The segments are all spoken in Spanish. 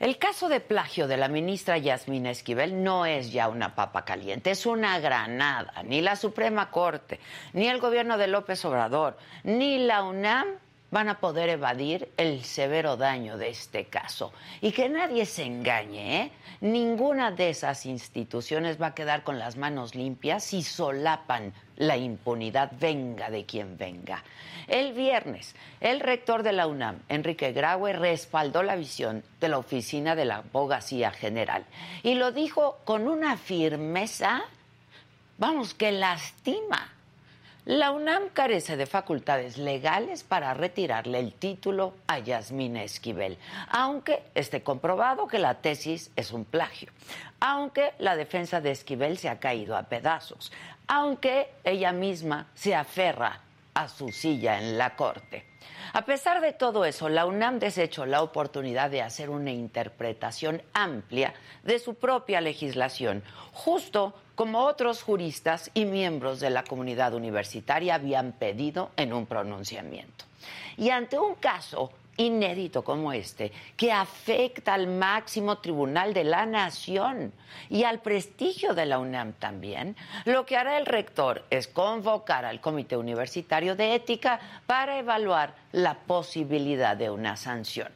El caso de plagio de la ministra Yasmina Esquivel no es ya una papa caliente, es una granada. Ni la Suprema Corte, ni el gobierno de López Obrador, ni la UNAM van a poder evadir el severo daño de este caso. Y que nadie se engañe, ¿eh? Ninguna de esas instituciones va a quedar con las manos limpias si solapan la impunidad, venga de quien venga. El viernes, el rector de la UNAM, Enrique Graue, respaldó la visión de la Oficina de la Abogacía General. Y lo dijo con una firmeza, vamos, que lastima. La UNAM carece de facultades legales para retirarle el título a Yasmina Esquivel, aunque esté comprobado que la tesis es un plagio, aunque la defensa de Esquivel se ha caído a pedazos, aunque ella misma se aferra a su silla en la Corte. A pesar de todo eso, la UNAM desechó la oportunidad de hacer una interpretación amplia de su propia legislación, justo como otros juristas y miembros de la comunidad universitaria habían pedido en un pronunciamiento. Y ante un caso inédito como este, que afecta al máximo tribunal de la nación y al prestigio de la UNAM también, lo que hará el rector es convocar al Comité Universitario de Ética para evaluar la posibilidad de una sanción.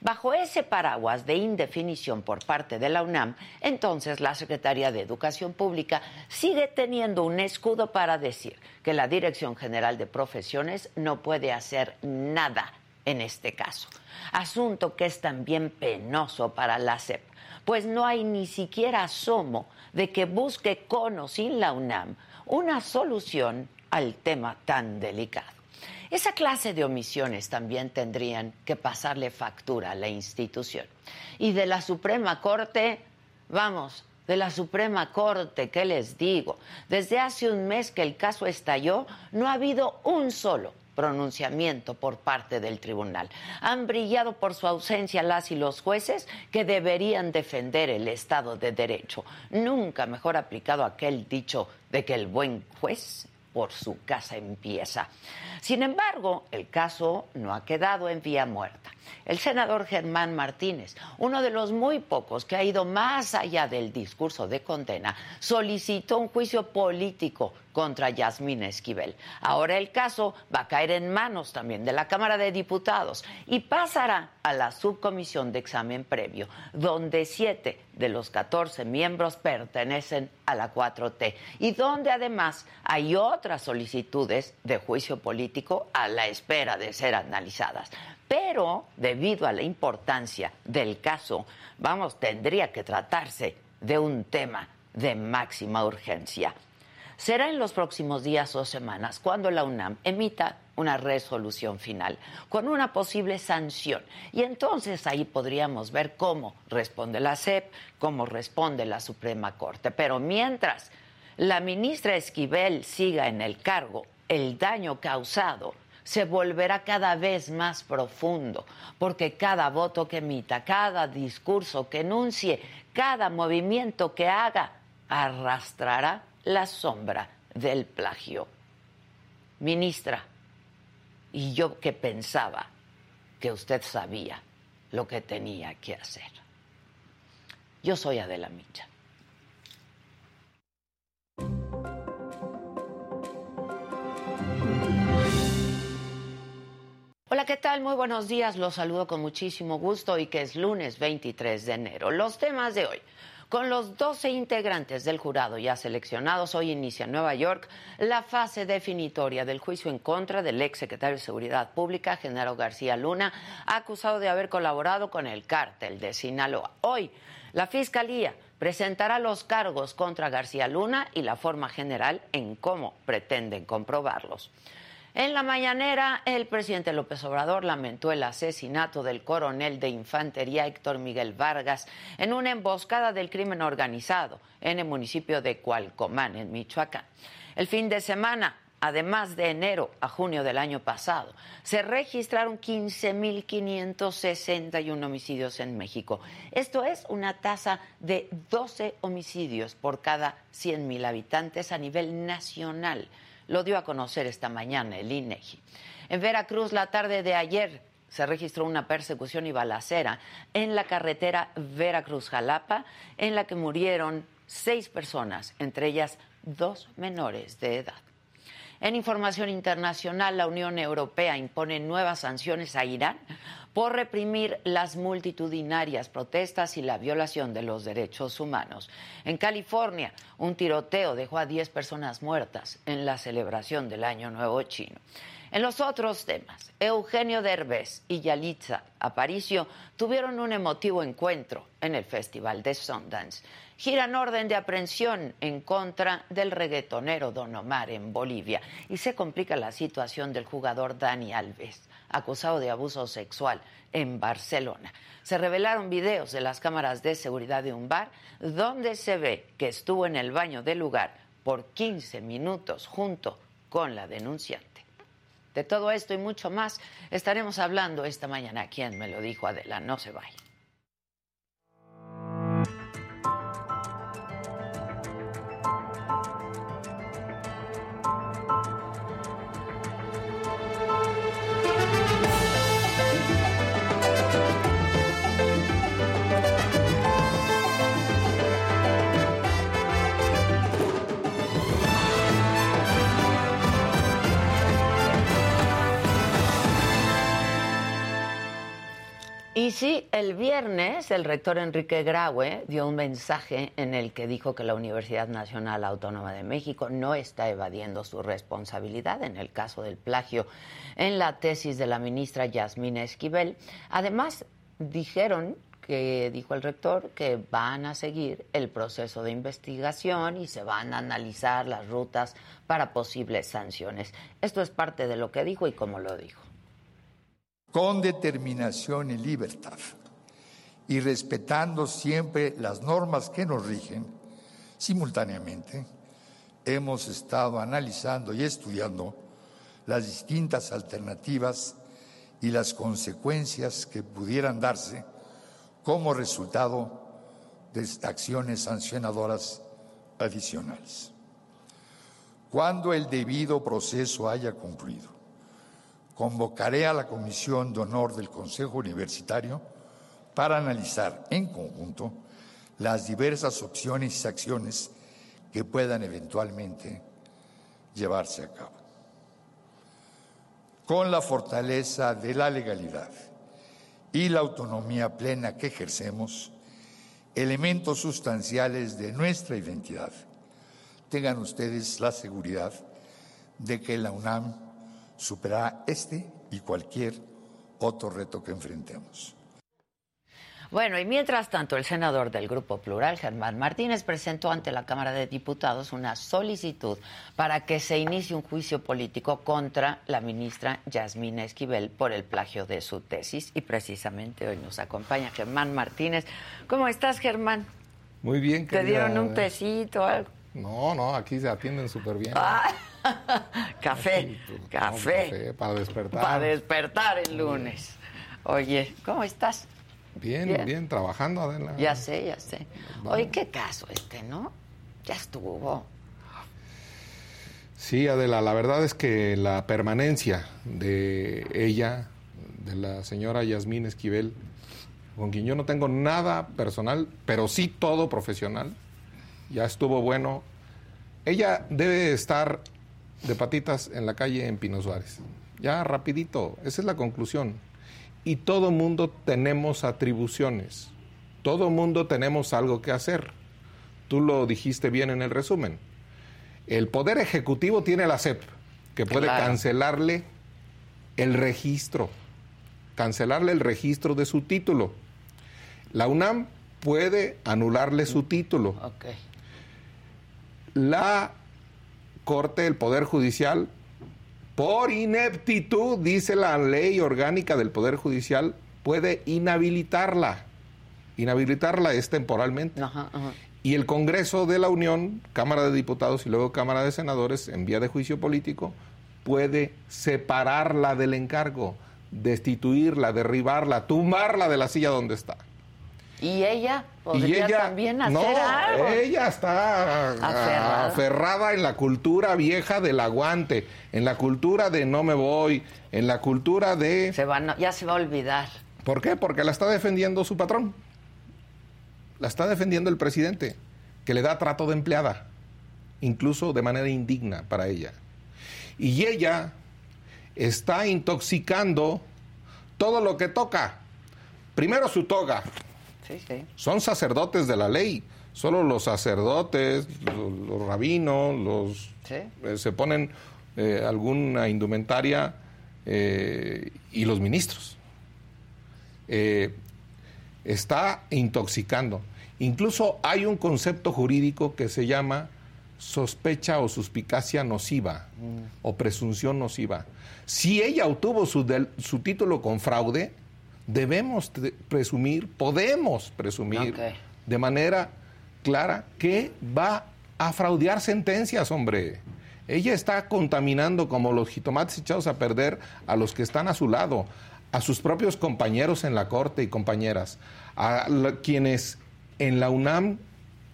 Bajo ese paraguas de indefinición por parte de la UNAM, entonces la Secretaría de Educación Pública sigue teniendo un escudo para decir que la Dirección General de Profesiones no puede hacer nada en este caso, asunto que es también penoso para la SEP, pues no hay ni siquiera asomo de que busque con o sin la UNAM una solución al tema tan delicado. Esa clase de omisiones también tendrían que pasarle factura a la institución. Y de la Suprema Corte, vamos, de la Suprema Corte, ¿qué les digo? Desde hace un mes que el caso estalló, no ha habido un solo pronunciamiento por parte del tribunal. Han brillado por su ausencia las y los jueces que deberían defender el Estado de Derecho. Nunca mejor aplicado aquel dicho de que el buen juez por su casa empieza. Sin embargo, el caso no ha quedado en vía muerta. El senador Germán Martínez, uno de los muy pocos que ha ido más allá del discurso de condena, solicitó un juicio político contra Yasmina Esquivel. Ahora el caso va a caer en manos también de la Cámara de Diputados y pasará a la subcomisión de examen previo, donde 7 de los 14 miembros pertenecen a la 4T y donde además hay otras solicitudes de juicio político a la espera de ser analizadas. Pero debido a la importancia del caso, vamos, tendría que tratarse de un tema de máxima urgencia. Será en los próximos días o semanas cuando la UNAM emita una resolución final con una posible sanción. Y entonces ahí podríamos ver cómo responde la SEP, cómo responde la Suprema Corte. Pero mientras la ministra Esquivel siga en el cargo, el daño causado se volverá cada vez más profundo, porque cada voto que emita, cada discurso que enuncie, cada movimiento que haga, arrastrará la sombra del plagio. Ministra, y yo que pensaba que usted sabía lo que tenía que hacer. Yo soy Adela Micha. Hola, ¿qué tal? Muy buenos días. Los saludo con muchísimo gusto y que es lunes 23 de enero. Los temas de hoy. Con los 12 integrantes del jurado ya seleccionados, hoy inicia en Nueva York la fase definitoria del juicio en contra del exsecretario de Seguridad Pública, Genaro García Luna, acusado de haber colaborado con el cártel de Sinaloa. Hoy, la Fiscalía presentará los cargos contra García Luna y la forma general en cómo pretenden comprobarlos. En la mañanera, el presidente López Obrador lamentó el asesinato del coronel de infantería Héctor Miguel Vargas en una emboscada del crimen organizado en el municipio de Cualcomán, en Michoacán. El fin de semana, además de enero a junio del año pasado, se registraron 15.561 homicidios en México. Esto es una tasa de 12 homicidios por cada 100.000 habitantes a nivel nacional. Lo dio a conocer esta mañana el INEGI. En Veracruz, la tarde de ayer, se registró una persecución y balacera en la carretera Veracruz-Jalapa, en la que murieron 6 personas, entre ellas 2 menores de edad. En información internacional, la Unión Europea impone nuevas sanciones a Irán por reprimir las multitudinarias protestas y la violación de los derechos humanos. En California, un tiroteo dejó a 10 personas muertas en la celebración del Año Nuevo Chino. En los otros temas, Eugenio Derbez y Yalitza Aparicio tuvieron un emotivo encuentro en el Festival de Sundance. Giran orden de aprehensión en contra del reggaetonero Don Omar en Bolivia. Y se complica la situación del jugador Dani Alves, acusado de abuso sexual en Barcelona. Se revelaron videos de las cámaras de seguridad de un bar donde se ve que estuvo en el baño del lugar por 15 minutos junto con la denunciante. De todo esto y mucho más estaremos hablando esta mañana aquí en Me lo dijo Adela. No se vaya. Y sí, el viernes el rector Enrique Graue dio un mensaje en el que dijo que la Universidad Nacional Autónoma de México no está evadiendo su responsabilidad en el caso del plagio en la tesis de la ministra Yasmina Esquivel. Además, dijo el rector que van a seguir el proceso de investigación y se van a analizar las rutas para posibles sanciones. Esto es parte de lo que dijo y cómo lo dijo. Con determinación y libertad, y respetando siempre las normas que nos rigen, simultáneamente hemos estado analizando y estudiando las distintas alternativas y las consecuencias que pudieran darse como resultado de acciones sancionadoras adicionales. Cuando el debido proceso haya concluido, convocaré a la Comisión de Honor del Consejo Universitario para analizar en conjunto las diversas opciones y acciones que puedan eventualmente llevarse a cabo. Con la fortaleza de la legalidad y la autonomía plena que ejercemos, elementos sustanciales de nuestra identidad, tengan ustedes la seguridad de que la UNAM superará este y cualquier otro reto que enfrentemos. Bueno, y mientras tanto, el senador del Grupo Plural, Germán Martínez, presentó ante la Cámara de Diputados una solicitud para que se inicie un juicio político contra la ministra Yasmina Esquivel por el plagio de su tesis. Y precisamente hoy nos acompaña Germán Martínez. ¿Cómo estás, Germán? Muy bien, querida. ¿Te dieron un tecito o algo? No, aquí se atienden súper bien. Ah, café. Para despertar. Para despertar el lunes. Oye, ¿cómo estás? Bien, trabajando, Adela. Ya sé. Vamos. Oye, qué caso ¿no? Ya estuvo. Sí, Adela, la verdad es que la permanencia de ella, de la señora Yasmina Esquivel, con quien yo no tengo nada personal, pero sí todo profesional, ya estuvo bueno. Ella debe estar de patitas en la calle en Pino Suárez. Ya, rapidito. Esa es la conclusión. Y todo mundo tenemos atribuciones. Todo mundo tenemos algo que hacer. Tú lo dijiste bien en el resumen. El Poder Ejecutivo tiene la SEP, que puede cancelarle el registro. Cancelarle el registro de su título. La UNAM puede anularle su título. Okay. La Corte, el Poder Judicial, por ineptitud, dice la ley orgánica del Poder Judicial, puede inhabilitarla. Inhabilitarla es temporalmente. Ajá, ajá. Y el Congreso de la Unión, Cámara de Diputados y luego Cámara de Senadores, en vía de juicio político, puede separarla del encargo, destituirla, derribarla, tumbarla de la silla donde está. ¿Y ella podría también hacer algo? No, ella está aferrada en la cultura vieja del aguante, en la cultura de no me voy, en la cultura de... Ya se va a olvidar. ¿Por qué? Porque la está defendiendo su patrón. La está defendiendo el presidente, que le da trato de empleada, incluso de manera indigna para ella. Y ella está intoxicando todo lo que toca. Primero su toga. Sí, sí. Son sacerdotes de la ley. Solo los sacerdotes, los rabinos, los se ponen alguna indumentaria y los ministros. Está intoxicando. Incluso hay un concepto jurídico que se llama sospecha o suspicacia nociva o presunción nociva. Si ella obtuvo su título con fraude, debemos podemos presumir de manera clara que va a fraudear sentencias, hombre. Ella está contaminando como los jitomates echados a perder a los que están a su lado, a sus propios compañeros en la corte y compañeras, a quienes en la UNAM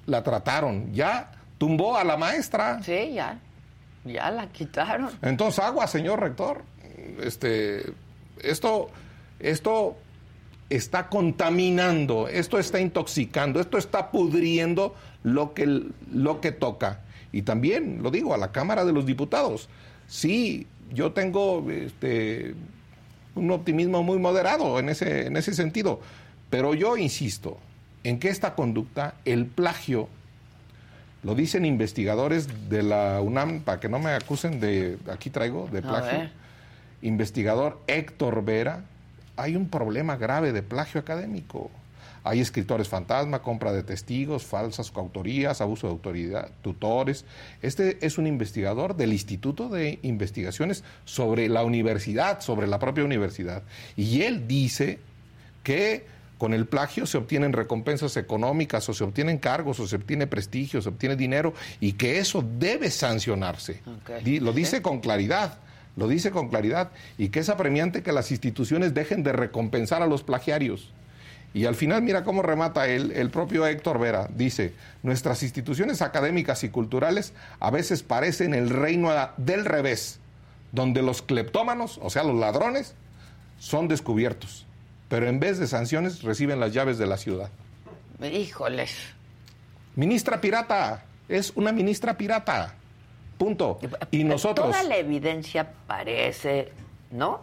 la trataron. Ya tumbó a la maestra. Sí, ya la quitaron. Entonces, agua, señor rector. Esto está contaminando, esto está intoxicando, esto está pudriendo lo que toca. Y también, lo digo, a la Cámara de los Diputados. Sí, yo tengo un optimismo muy moderado en ese sentido. Pero yo insisto en que esta conducta, el plagio, lo dicen investigadores de la UNAM, para que no me acusen aquí traigo, de plagio. Investigador Héctor Vera. Hay un problema grave de plagio académico. Hay escritores fantasma, compra de testigos, falsas coautorías, abuso de autoridad, tutores. Este es un investigador del Instituto de Investigaciones sobre la Universidad, sobre la propia universidad. Y él dice que con el plagio se obtienen recompensas económicas, o se obtienen cargos, o se obtiene prestigio, se obtiene dinero, y que eso debe sancionarse. Okay. Lo dice con claridad. Lo dice con claridad, y que es apremiante que las instituciones dejen de recompensar a los plagiarios. Y al final, mira cómo remata el propio Héctor Vera. Dice, nuestras instituciones académicas y culturales a veces parecen el reino del revés, donde los cleptómanos, o sea, los ladrones, son descubiertos, pero en vez de sanciones reciben las llaves de la ciudad. ¡Híjoles! Ministra pirata, es una ministra pirata. Punto. Y nosotros... Toda la evidencia parece, ¿no?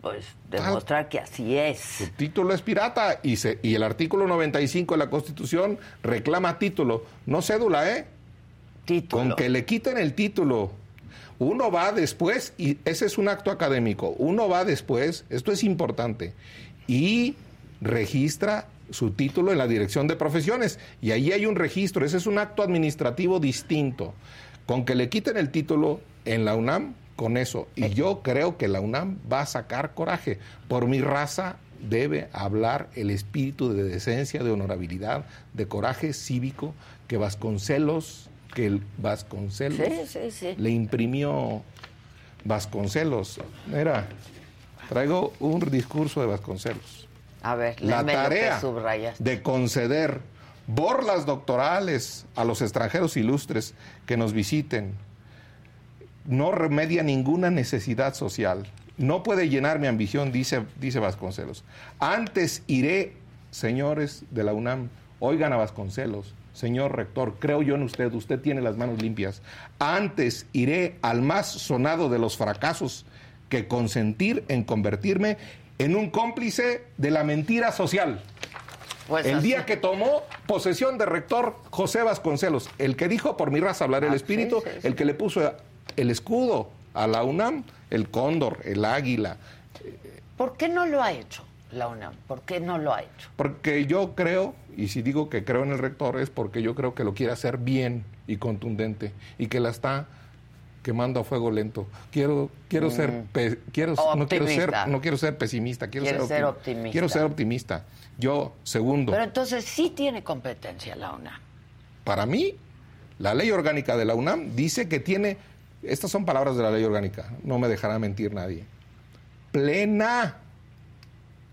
Pues demostrar que así es. Su título es pirata y el artículo 95 de la Constitución reclama título, no cédula, Título. Con que le quiten el título. Uno va después, y ese es un acto académico, uno va después, esto es importante, y registra su título en la Dirección de Profesiones. Y ahí hay un registro, ese es un acto administrativo distinto. Con que le quiten el título en la UNAM, con eso. Y yo creo que la UNAM va a sacar coraje. Por mi raza debe hablar el espíritu de decencia, de honorabilidad, de coraje cívico que Vasconcelos le imprimió. Vasconcelos. Mira, traigo un discurso de Vasconcelos. A ver, la tarea de conceder borlas doctorales a los extranjeros ilustres que nos visiten no remedia ninguna necesidad social. No puede llenar mi ambición, dice Vasconcelos. Antes iré, señores de la UNAM, oigan a Vasconcelos, señor rector, creo yo en usted, usted tiene las manos limpias. Antes iré al más sonado de los fracasos que consentir en convertirme en un cómplice de la mentira social. Pues el día que tomó posesión de rector José Vasconcelos, el que dijo por mi raza hablará el espíritu, sí. El que le puso el escudo a la UNAM, el cóndor, el águila. ¿Por qué no lo ha hecho la UNAM? ¿Por qué no lo ha hecho? Porque yo creo, y si digo que creo en el rector es porque yo creo que lo quiere hacer bien y contundente y que la está quemando a fuego lento. Quiero ser optimista. Quiero ser optimista. Yo, segundo. Pero entonces sí tiene competencia la UNAM. Para mí, la ley orgánica de la UNAM dice que tiene, estas son palabras de la ley orgánica, no me dejará mentir nadie, plena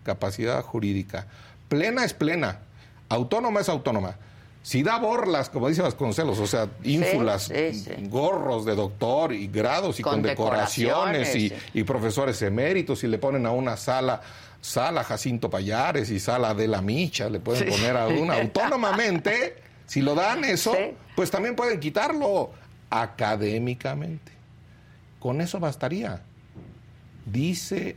capacidad jurídica. Plena es plena, autónoma es autónoma. Si da borlas, como dice Vasconcelos, o sea, ínfulas, gorros de doctor y grados y condecoraciones y profesores eméritos, y le ponen a una sala Jacinto Pallares y sala de la Micha, le pueden poner a una autónomamente, si lo dan eso, pues también pueden quitarlo académicamente. Con eso bastaría. Dice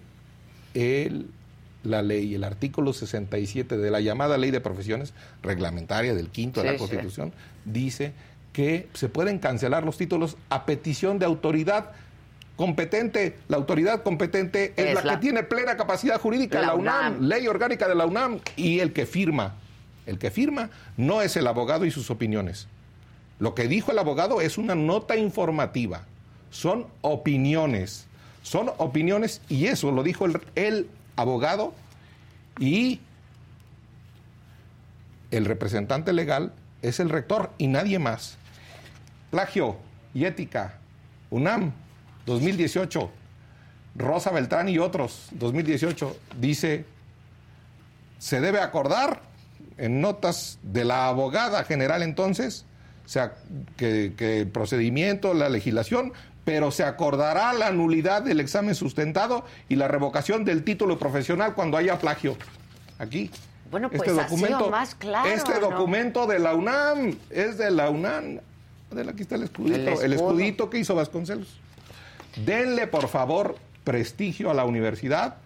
la ley, el artículo 67 de la llamada Ley de Profesiones Reglamentaria del Quinto de la Constitución, dice que se pueden cancelar los títulos a petición de autoridad competente. La autoridad competente es la que tiene plena capacidad jurídica, la UNAM, ley orgánica de la UNAM, y el que firma no es el abogado y sus opiniones. Lo que dijo el abogado es una nota informativa, son opiniones y eso lo dijo el abogado y el representante legal es el rector y nadie más. Plagio y ética, UNAM 2018, Rosa Beltrán y otros 2018, dice, se debe acordar en notas de la abogada general entonces, o sea, que el procedimiento, la legislación, pero se acordará la nulidad del examen sustentado y la revocación del título profesional cuando haya plagio. Aquí. Bueno, pues este documento, ha sido más claro. Este documento de la UNAM es de la UNAM. Aquí está el escudito. El escudito que hizo Vasconcelos. Denle, por favor, prestigio a la universidad.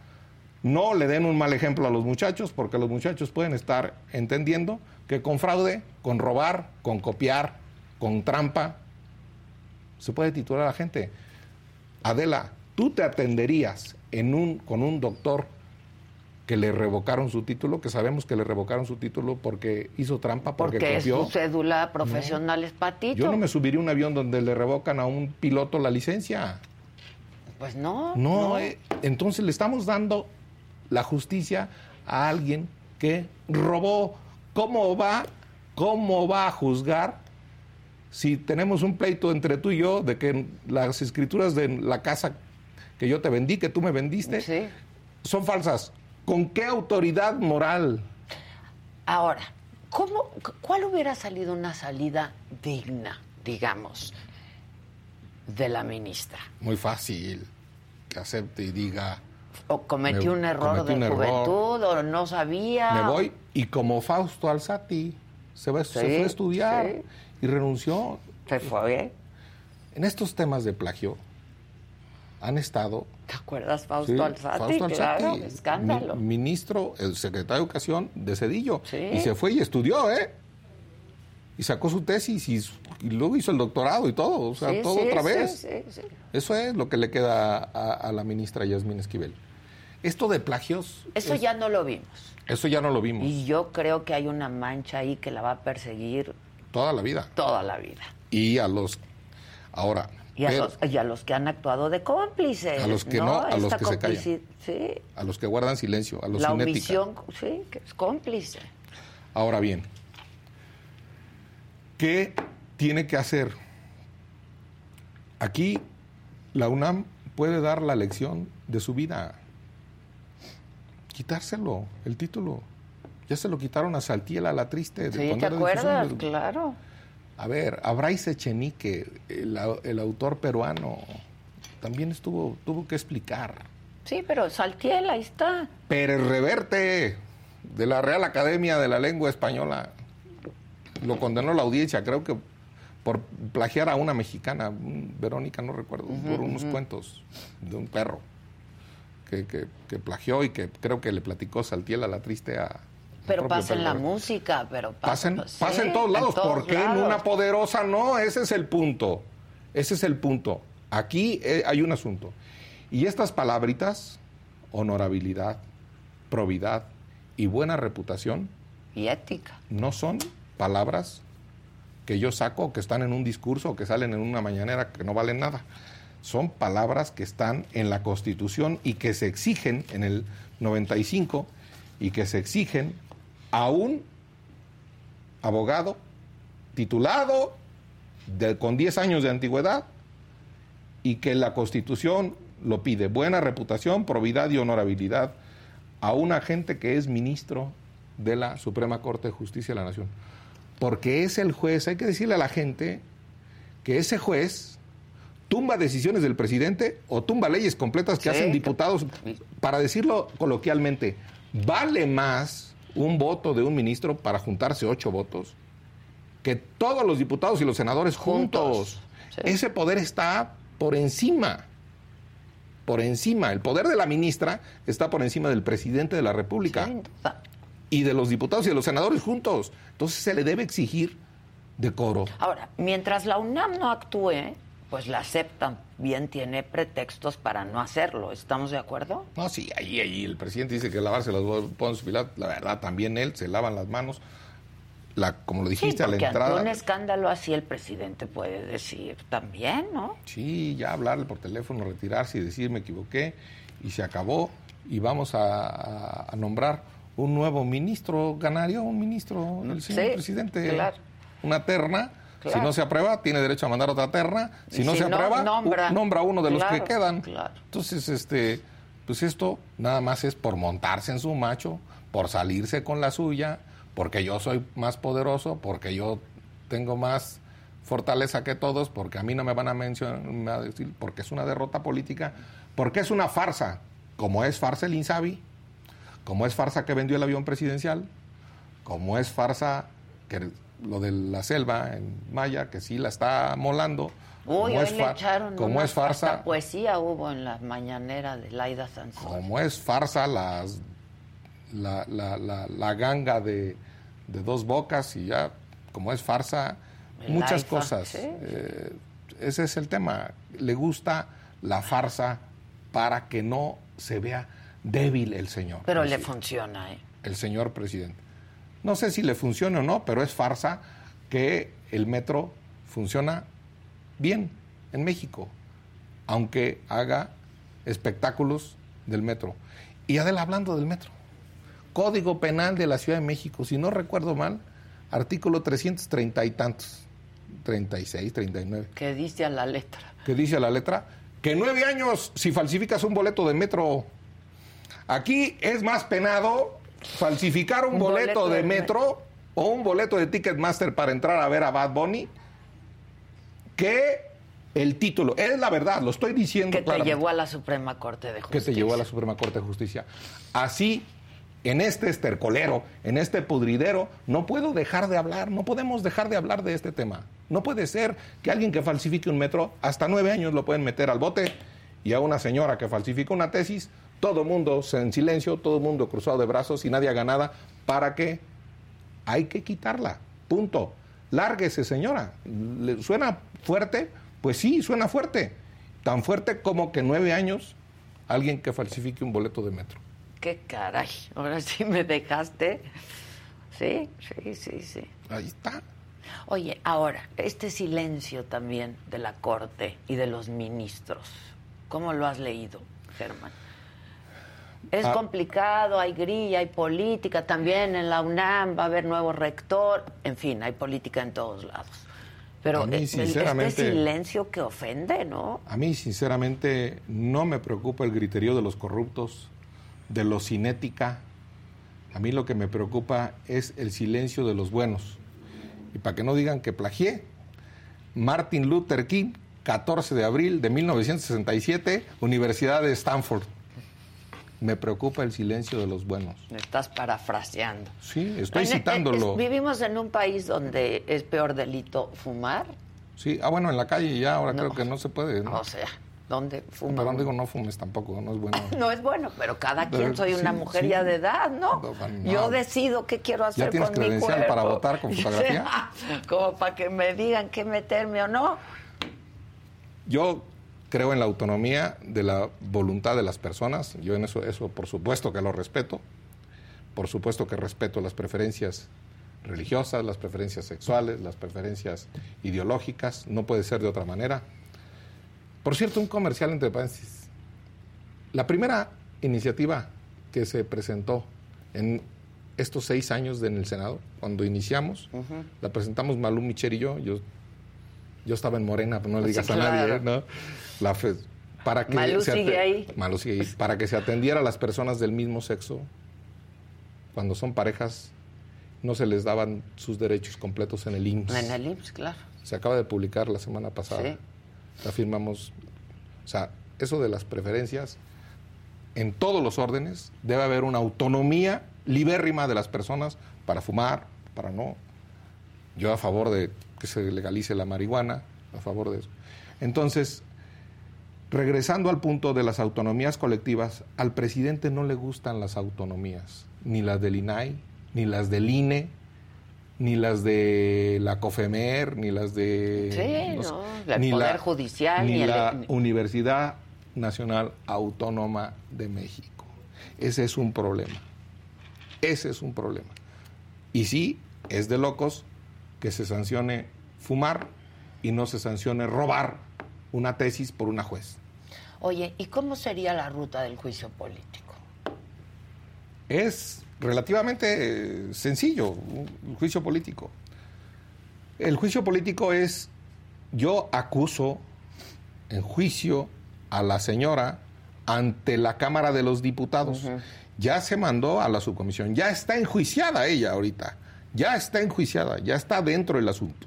No le den un mal ejemplo a los muchachos, porque los muchachos pueden estar entendiendo que con fraude, con robar, con copiar, con trampa, se puede titular a la gente. Adela, ¿tú te atenderías con un doctor que le revocaron su título? Que sabemos que le revocaron su título porque hizo trampa, porque copió. Porque su cédula profesional es patito. Yo no me subiría a un avión donde le revocan a un piloto la licencia. Pues no. No. Entonces le estamos dando la justicia a alguien que robó. ¿Cómo va a juzgar? Si tenemos un pleito entre tú y yo de que las escrituras de la casa que yo te vendí, que tú me vendiste, son falsas. ¿Con qué autoridad moral? Ahora, ¿cuál hubiera salido una salida digna, digamos, de la ministra? Muy fácil, que acepte y diga... O cometí un error de juventud, o no sabía... Me voy, y como Fausto Alsati, se fue a estudiar... Sí. Y renunció. Se fue. En estos temas de plagio han estado... ¿Te acuerdas, Fausto Alsati? Claro, escándalo. Ministro, el secretario de Educación de Cedillo. Sí. Y se fue y estudió, y sacó su tesis y luego hizo el doctorado y todo. O sea, todo otra vez. Sí. Eso es lo que le queda a la ministra Yasmina Esquivel. Esto de plagios... Eso ya no lo vimos. Eso ya no lo vimos. Y yo creo que hay una mancha ahí que la va a perseguir... Toda la vida. Y a los que han actuado de cómplices. A los que no, a los que se callan. Sí. A los que guardan silencio, a los sin ética. La omisión, que es cómplice. Ahora bien, ¿qué tiene que hacer? Aquí la UNAM puede dar la lección de su vida. Quitárselo, el título. Ya se lo quitaron a Saltiel, a la triste. ¿Te acuerdas? Claro. A ver, Abrais Echenique, el autor peruano, también tuvo que explicar. Sí, pero Saltiel, ahí está. Pérez Reverte, de la Real Academia de la Lengua Española, lo condenó la audiencia, creo que por plagiar a una mexicana, Verónica, no recuerdo, por unos cuentos de un perro que plagió y que creo que le platicó Saltiel a la triste a Pero pasa en la música, pero pasa en todos lados. ¿Por qué en una poderosa no? Ese es el punto. Ese es el punto. Aquí hay un asunto. Y estas palabritas, honorabilidad, probidad y buena reputación y ética, no son palabras que yo saco, que están en un discurso, que salen en una mañanera, que no valen nada. Son palabras que están en la Constitución y que se exigen en el 95 y que se exigen a un abogado titulado con 10 años de antigüedad y que la Constitución lo pide. Buena reputación, probidad y honorabilidad a un agente que es ministro de la Suprema Corte de Justicia de la Nación. Porque es el juez, hay que decirle a la gente que ese juez tumba decisiones del presidente o tumba leyes completas que hacen diputados, para decirlo coloquialmente. Vale más un voto de un ministro para juntarse 8 votos que todos los diputados y los senadores juntos. Sí. Ese poder está por encima. Por encima. El poder de la ministra está por encima del presidente de la República. Sí. Y de los diputados y de los senadores juntos. Entonces se le debe exigir decoro. Ahora, mientras la UNAM no actúe, pues la aceptan. Bien tiene pretextos para no hacerlo. ¿Estamos de acuerdo? No, sí, ahí. El presidente dice que lavarse las manos, la verdad, también él se lavan las manos. Como lo dijiste a la entrada. Ante un escándalo así el presidente puede decir también, ¿no? Sí, ya hablarle por teléfono, retirarse y decir me equivoqué y se acabó y vamos a nombrar un nuevo ministro, ganaría un ministro, el señor presidente. Claro. Una terna. Claro. Si no se aprueba, tiene derecho a mandar otra terna. Si no se aprueba, nombra uno de los que quedan. Claro. Entonces, pues esto nada más es por montarse en su macho, por salirse con la suya, porque yo soy más poderoso, porque yo tengo más fortaleza que todos, porque a mí no me van a mencionar, porque es una derrota política, porque es una farsa, como es farsa el Insabi, como es farsa que vendió el avión presidencial, como es farsa que lo de la selva en Maya, que sí la está molando. Uy, como hoy le echaron como es farsa, hasta poesía hubo en la mañanera de Laida Sansón. Como es farsa la ganga de Dos Bocas y ya, como es farsa el muchas Aifa, cosas. ¿Sí? Ese es el tema. Le gusta la farsa para que no se vea débil el señor. Pero presidente. Le funciona, el señor presidente. No sé si le funciona o no, pero es farsa que el metro funciona bien en México, aunque haga espectáculos del metro. Y Adela, hablando del metro, Código Penal de la Ciudad de México, si no recuerdo mal, artículo 330 y tantos, 36, 39. ¿Qué dice a la letra? ¿Qué dice a la letra? Que 9 años si falsificas un boleto de metro. Aquí es más penado falsificar un boleto de metro o un boleto de Ticketmaster para entrar a ver a Bad Bunny que el título. Es la verdad, lo estoy diciendo que claramente. Que te llevó a la Suprema Corte de Justicia. Que te llevó a la Suprema Corte de Justicia. Así, en este estercolero, en este pudridero, no puedo dejar de hablar, no podemos dejar de hablar de este tema. No puede ser que alguien que falsifique un metro, hasta 9 años lo pueden meter al bote, y a una señora que falsifica una tesis, todo mundo en silencio, todo mundo cruzado de brazos y nadie haga nada. ¿Para qué? Hay que quitarla. Punto. Lárguese, señora. ¿Suena fuerte? Pues sí, suena fuerte. Tan fuerte como que 9 años alguien que falsifique un boleto de metro. ¡Qué caray! Ahora sí me dejaste. Sí. Ahí está. Oye, ahora, este silencio también de la Corte y de los ministros, ¿cómo lo has leído, Germán? Es complicado, hay grilla, hay política también en la UNAM, va a haber nuevo rector, en fin, hay política en todos lados. Pero a mí, este silencio que ofende, ¿no? A mí, sinceramente, no me preocupa el griterío de los corruptos, de los sin ética. A mí lo que me preocupa es el silencio de los buenos. Y para que no digan que plagié, Martin Luther King, 14 de abril de 1967, Universidad de Stanford. Me preocupa el silencio de los buenos. Me estás parafraseando. Sí, estoy citándolo. Vivimos en un país donde es peor delito fumar. Sí, bueno, en la calle ya ahora creo que no se puede, ¿no? O sea, ¿Dónde fumas? Pero digo, no fumes tampoco, no es bueno. No es bueno, pero cada quien, soy una mujer ya de edad, ¿no? No. Yo decido qué quiero hacer con mi cuerpo. ¿Ya tienes credencial para votar con fotografía? Como para que me digan qué meterme o no. Yo creo en la autonomía de la voluntad de las personas. Yo en eso por supuesto que lo respeto. Por supuesto que respeto las preferencias religiosas, las preferencias sexuales, las preferencias ideológicas. No puede ser de otra manera. Por cierto, un comercial entre paréntesis. La primera iniciativa que se presentó en estos 6 años en el Senado, cuando iniciamos, la presentamos Malú, Micher y yo. Yo estaba en Morena, pero no le digas a nadie, ¿no? Para que Malú sigue ahí. Malú sigue ahí. Para que se atendiera a las personas del mismo sexo, cuando son parejas, no se les daban sus derechos completos en el IMSS. En el IMSS, claro. Se acaba de publicar la semana pasada. Sí. La firmamos. O sea, eso de las preferencias, en todos los órdenes, debe haber una autonomía libérrima de las personas para fumar, para no. Yo a favor de que se legalice la marihuana, a favor de eso. Entonces, regresando al punto de las autonomías colectivas, al presidente no le gustan las autonomías, ni las del INAI, ni las del INE, ni las de la COFEMER, ni las de... Sí, no, el ni Poder Judicial. Ni la Universidad Nacional Autónoma de México. Ese es un problema. Ese es un problema. Y sí, es de locos que se sancione fumar y no se sancione robar una tesis por una juez. Oye, ¿y cómo sería la ruta del juicio político? Es relativamente sencillo, el juicio político. El juicio político es, yo acuso en juicio a la señora ante la Cámara de los Diputados. Ya se mandó a la subcomisión, ya está enjuiciada ella ahorita, ya está enjuiciada, ya está dentro del asunto.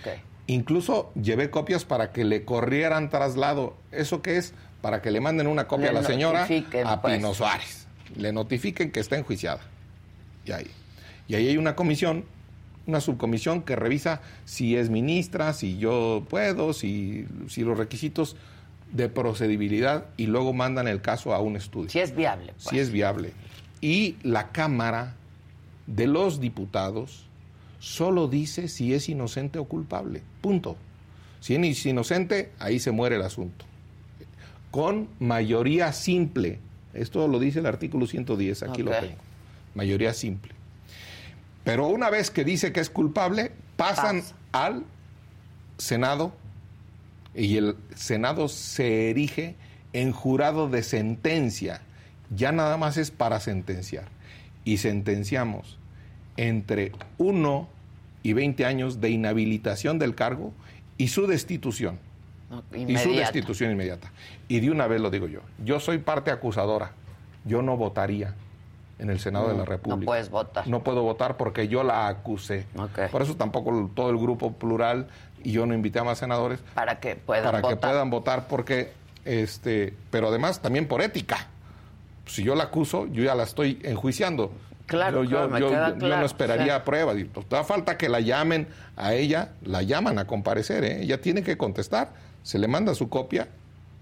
Okay. Incluso llevé copias para que le corrieran traslado. ¿Eso qué es? Para que le manden una copia a la señora a Pino Suárez. Le notifiquen que está enjuiciada. Y ahí hay una comisión, una subcomisión que revisa si es ministra, si yo puedo, si los requisitos de procedibilidad, y luego mandan el caso a un estudio. Si es viable. Pues. Si es viable. Y la Cámara de los Diputados solo dice si es inocente o culpable. Punto. Si es inocente, ahí se muere el asunto. Con mayoría simple. Esto lo dice el artículo 110, aquí lo tengo. Mayoría simple. Pero una vez que dice que es culpable, pasan al Senado, y el Senado se erige en jurado de sentencia. Ya nada más es para sentenciar. Y sentenciamos entre 1 y 20 años de inhabilitación del cargo y su destitución. Inmediata. Y su destitución inmediata. Y de una vez lo digo yo soy parte acusadora. Yo no votaría en el Senado de la República. No puedes votar. No puedo votar porque yo la acusé. Okay. Por eso tampoco todo el grupo plural, y yo no invité a más senadores. Para que puedan votar porque, pero además también por ética. Si yo la acuso, yo ya la estoy enjuiciando. Claro, yo no esperaría pruebas. Da falta que la llamen a ella, la llaman a comparecer, ¿eh? Ella tiene que contestar. Se le manda su copia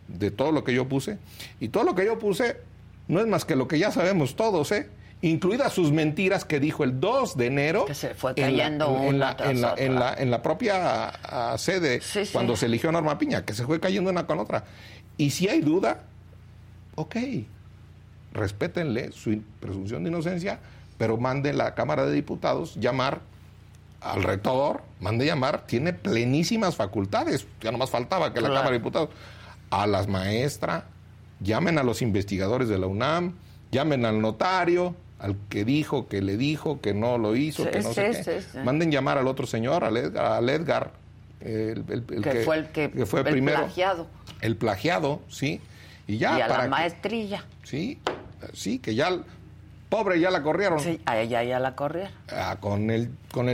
de todo lo que yo puse. Y todo lo que yo puse no es más que lo que ya sabemos todos, ¿eh? Incluidas sus mentiras que dijo el 2 de enero. Que se fue cayendo en la propia sede, cuando se eligió Norma Piña, que se fue cayendo una con otra. Y si hay duda, ok, respétenle su presunción de inocencia, pero mande la Cámara de Diputados llamar al rector, mande llamar, tiene plenísimas facultades, ya nomás faltaba que la Cámara de Diputados, a las maestras, llamen a los investigadores de la UNAM, llamen al notario, al que dijo, que le dijo, que no lo hizo, que no sé qué. Manden llamar al otro señor, al Edgar, el que fue el primero. El plagiado, sí. Y ya, y a la maestrilla. Sí, que ya, pobre, ya la corrieron. Sí, a ella ya la corrieron. Ah, con el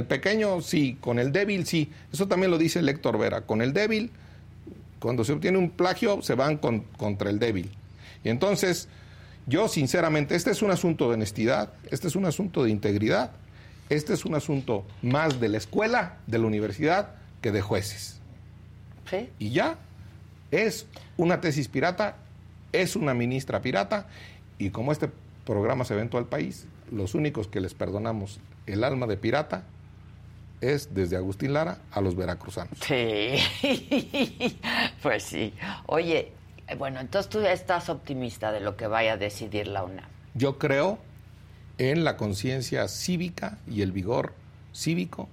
pequeño, sí, con el débil, sí. Eso también lo dice Héctor Vera. Con el débil, cuando se obtiene un plagio, se van contra el débil. Y entonces, yo sinceramente, este es un asunto de honestidad, este es un asunto de integridad, este es un asunto más de la escuela, de la universidad, que de jueces. Sí. Y ya, Es una tesis pirata, es una ministra pirata, y como este programa se aventó al país, los únicos que les perdonamos el alma de pirata es desde Agustín Lara a los veracruzanos. Sí, pues sí. Oye, bueno, entonces tú estás optimista de lo que vaya a decidir la UNAM. Yo creo en la conciencia cívica y el vigor cívico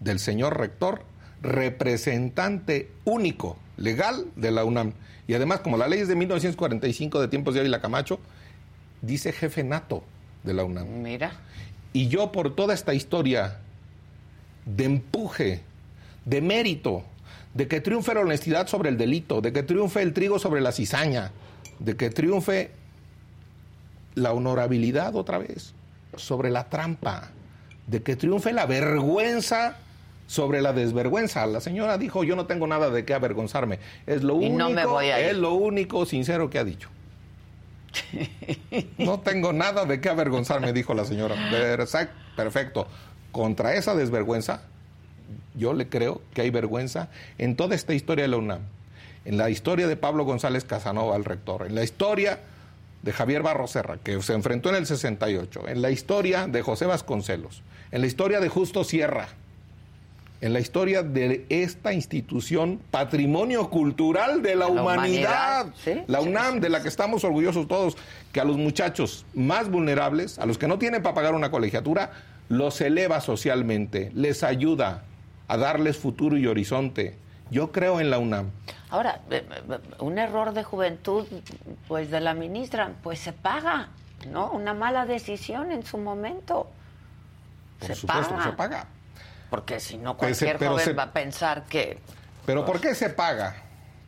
del señor rector, representante único legal de la UNAM. Y además, como la ley es de 1945 de tiempos de Ávila Camacho, dice jefe nato de la UNAM. Mira. Y yo, por toda esta historia de empuje, de mérito, de que triunfe la honestidad sobre el delito, de que triunfe el trigo sobre la cizaña, de que triunfe la honorabilidad otra vez sobre la trampa, de que triunfe la vergüenza sobre la desvergüenza. La señora dijo, yo no tengo nada de qué avergonzarme. Es lo único, no me voy a ir. Es lo único sincero que ha dicho. No tengo nada de qué avergonzarme, dijo la señora. Perfecto. Contra esa desvergüenza, yo le creo que hay vergüenza en toda esta historia de la UNAM. En la historia de Pablo González Casanova, el rector. En la historia de Javier Barros Serra, que se enfrentó en el 68. En la historia de José Vasconcelos. En la historia de Justo Sierra. En la historia de esta institución, patrimonio cultural de la humanidad. ¿Sí? La UNAM, de la que estamos orgullosos todos, que a los muchachos más vulnerables, a los que no tienen para pagar una colegiatura, los eleva socialmente, les ayuda a darles futuro y horizonte. Yo creo en la UNAM. Ahora, un error de juventud, pues, de la ministra, pues se paga, ¿no? Una mala decisión en su momento. Por supuesto, se paga. Porque si no, cualquier joven va a pensar que... Pero ¿por qué se paga?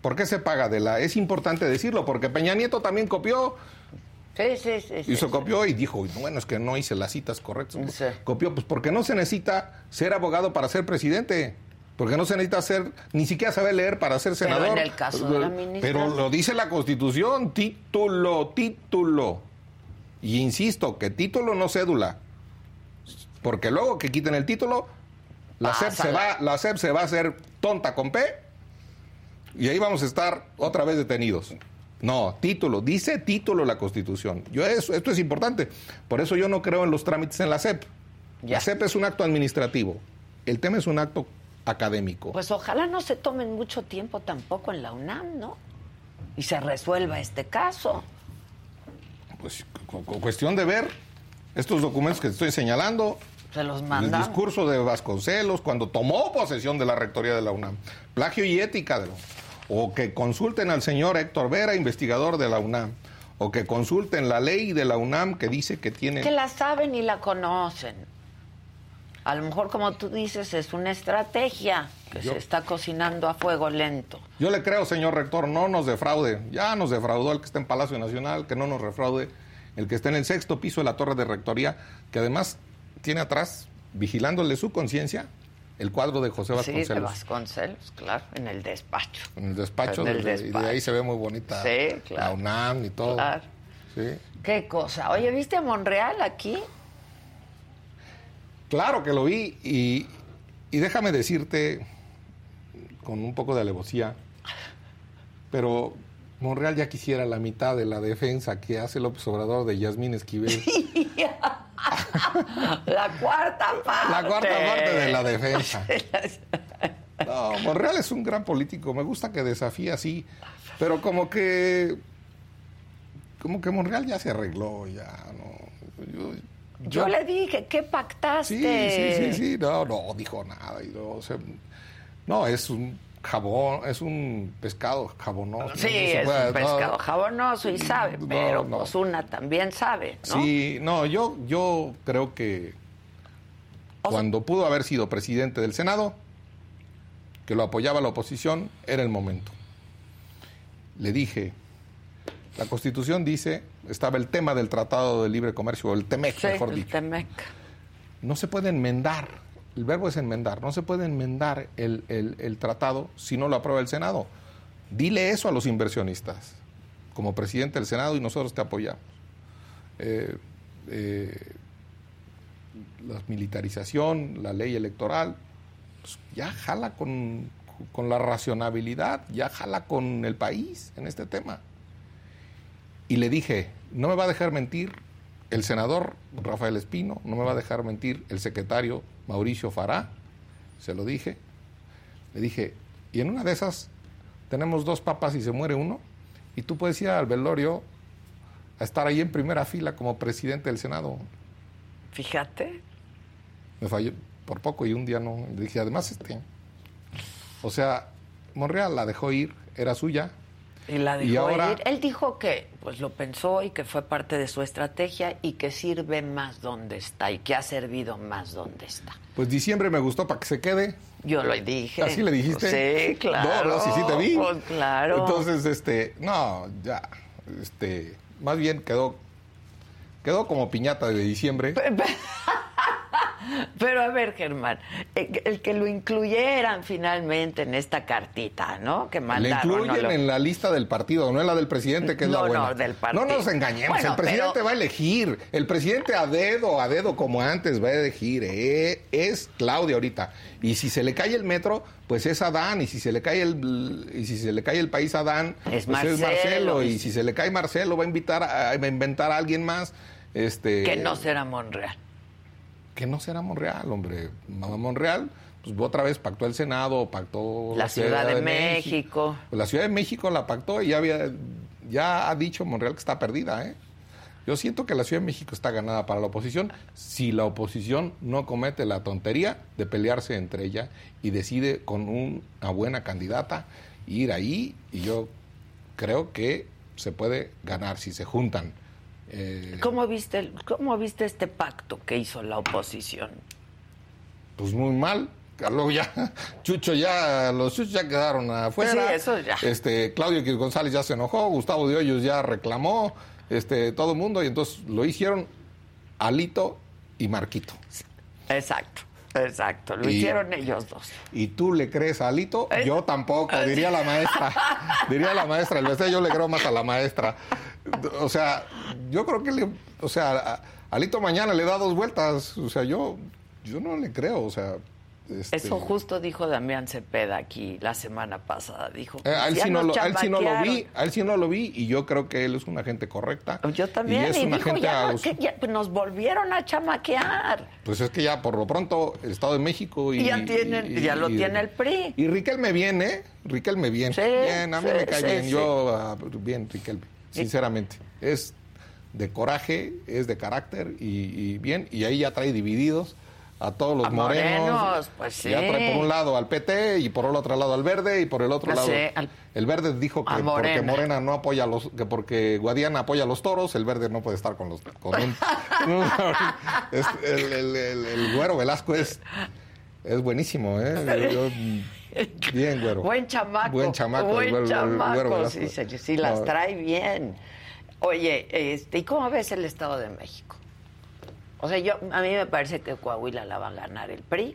¿Por qué se paga de la...? Es importante decirlo, porque Peña Nieto también copió. Sí. Hizo, copió y dijo, bueno, es que no hice las citas correctas. Sí. Copió, pues porque no se necesita ser abogado para ser presidente. Porque no se necesita ser, ni siquiera saber leer para ser senador. Pero en el caso de la ministra... Pero lo dice la Constitución, título. Y insisto, que título no cédula. Porque luego que quiten el título... La CEP se va a hacer tonta con P y ahí vamos a estar otra vez detenidos. No, título, dice título la Constitución. Esto es importante. Por eso yo no creo en los trámites en la CEP. Ya. La CEP es un acto administrativo. El tema es un acto académico. Pues ojalá no se tomen mucho tiempo tampoco en la UNAM, ¿no? Y se resuelva este caso. Pues cuestión de ver estos documentos que te estoy señalando. Se los manda. El discurso de Vasconcelos cuando tomó posesión de la rectoría de la UNAM. Plagio y ética. O que consulten al señor Héctor Vera, investigador de la UNAM. O que consulten la ley de la UNAM que dice que tiene... Que la saben y la conocen. A lo mejor, como tú dices, es una estrategia que se está cocinando a fuego lento. Yo le creo, señor rector, no nos defraude. Ya nos defraudó el que está en Palacio Nacional, que no nos refraude el que está en el sexto piso de la torre de rectoría, que además... tiene atrás, vigilándole su conciencia, el cuadro de José Vasconcelos. Sí, de Vasconcelos, claro, en el despacho. En el despacho. Y de ahí se ve muy bonita, sí, claro, la UNAM y todo. Claro. Sí. Qué cosa. Oye, ¿viste a Monreal aquí? Claro que lo vi y déjame decirte, con un poco de alevosía, pero... Monreal ya quisiera la mitad de la defensa que hace López Obrador de Yasmina Esquivel. La cuarta parte de la defensa. No, Monreal es un gran político. Me gusta que desafía así. Pero como que Monreal ya se arregló, ya no. Yo le dije, ¿qué pactaste? Sí. No dijo nada. No, es un... jabón, es un pescado jabonoso. Sí, es un pescado jabonoso y sabe, pero pues una también sabe, ¿no? Sí, no, yo creo que cuando pudo haber sido presidente del Senado, que lo apoyaba la oposición, era el momento. Le dije, la Constitución dice, estaba el tema del Tratado de Libre Comercio, el TEMEC, sí, mejor dicho. TEMEC. No se puede enmendar. El verbo es enmendar. No se puede enmendar el tratado si no lo aprueba el Senado. Dile eso a los inversionistas. Como presidente del Senado, y nosotros te apoyamos. La militarización, la ley electoral, pues ya jala con con la racionalidad, ya jala con el país en este tema. Y le dije, no me va a dejar mentir el senador Rafael Espino, no me va a dejar mentir el secretario Mauricio Fará, se lo dije. Le dije, y en una de esas tenemos dos papas y se muere uno, y tú puedes ir al velorio a estar ahí en primera fila como presidente del Senado. Fíjate. Me falló por poco y un día no. Le dije, además, o sea, Monreal la dejó ir, era suya. Y la dejó ir. Él dijo que pues lo pensó y que fue parte de su estrategia y que sirve más donde está y que ha servido más donde está. Pues diciembre me gustó para que se quede. Yo lo dije. ¿Así le dijiste? Pues sí, claro. No, sí, sí te vi. Pues claro. Entonces, no, ya, más bien quedó como piñata de diciembre. Pero a ver, Germán, el que lo incluyeran finalmente en esta cartita, ¿no? Que mandaron. Le incluyen en la lista del partido, no en la del presidente, que es la buena. No, del partido. No nos engañemos, bueno, el presidente va a elegir. El presidente a dedo, como antes, va a elegir. Es Claudia ahorita. Y si se le cae el metro, pues es Adán. Y si se le cae el país a Adán, es pues Marcelo. Es Marcelo. Y si se le cae Marcelo, va a inventar a alguien más. Que no será Monreal. Que no será Monreal, hombre. Monreal, pues otra vez pactó el Senado, pactó la Ciudad de México. Pues la Ciudad de México la pactó y ya ha dicho Monreal que está perdida, ¿eh? Yo siento que la Ciudad de México está ganada para la oposición si la oposición no comete la tontería de pelearse entre ella y decide con una buena candidata ir ahí, y yo creo que se puede ganar si se juntan. ¿Cómo viste este pacto que hizo la oposición? Pues muy mal. Luego ya, los chuchos ya quedaron afuera. Sí, eso ya. Claudio González ya se enojó, Gustavo de Hoyos ya reclamó, todo el mundo, y entonces lo hicieron Alito y Marquito. Exacto, lo hicieron ellos dos. ¿Y tú le crees a Alito? Yo tampoco, diría la maestra. Yo le creo más a la maestra. O sea, yo creo que Alito mañana le da dos vueltas. O sea, yo no le creo, o sea... Eso justo dijo Damián Cepeda aquí la semana pasada. Dijo que a él sí no lo vi, y yo creo que él es una gente correcta. Yo también, nos volvieron a chamaquear. Pues es que ya por lo pronto el Estado de México ya lo tiene el PRI. Y Riquelme viene, Riquelme bien. Sí, bien, a mí me cae bien. Sí. Yo bien, Riquelme, sinceramente. Es de coraje, es de carácter y bien, y ahí ya trae divididos a todos los morenos, pues sí. Ya trae por un lado al PT y por el otro lado al Verde, y por el otro lado el Verde dijo que porque Morena no apoya porque Guadiana apoya a los toros, el Verde no puede estar el Güero Velasco es buenísimo, bien Güero. Buen chamaco, el Güero Velasco. Sí, las trae bien. Oye, ¿y cómo ves el Estado de México? O sea, a mí me parece que Coahuila la va a ganar el PRI.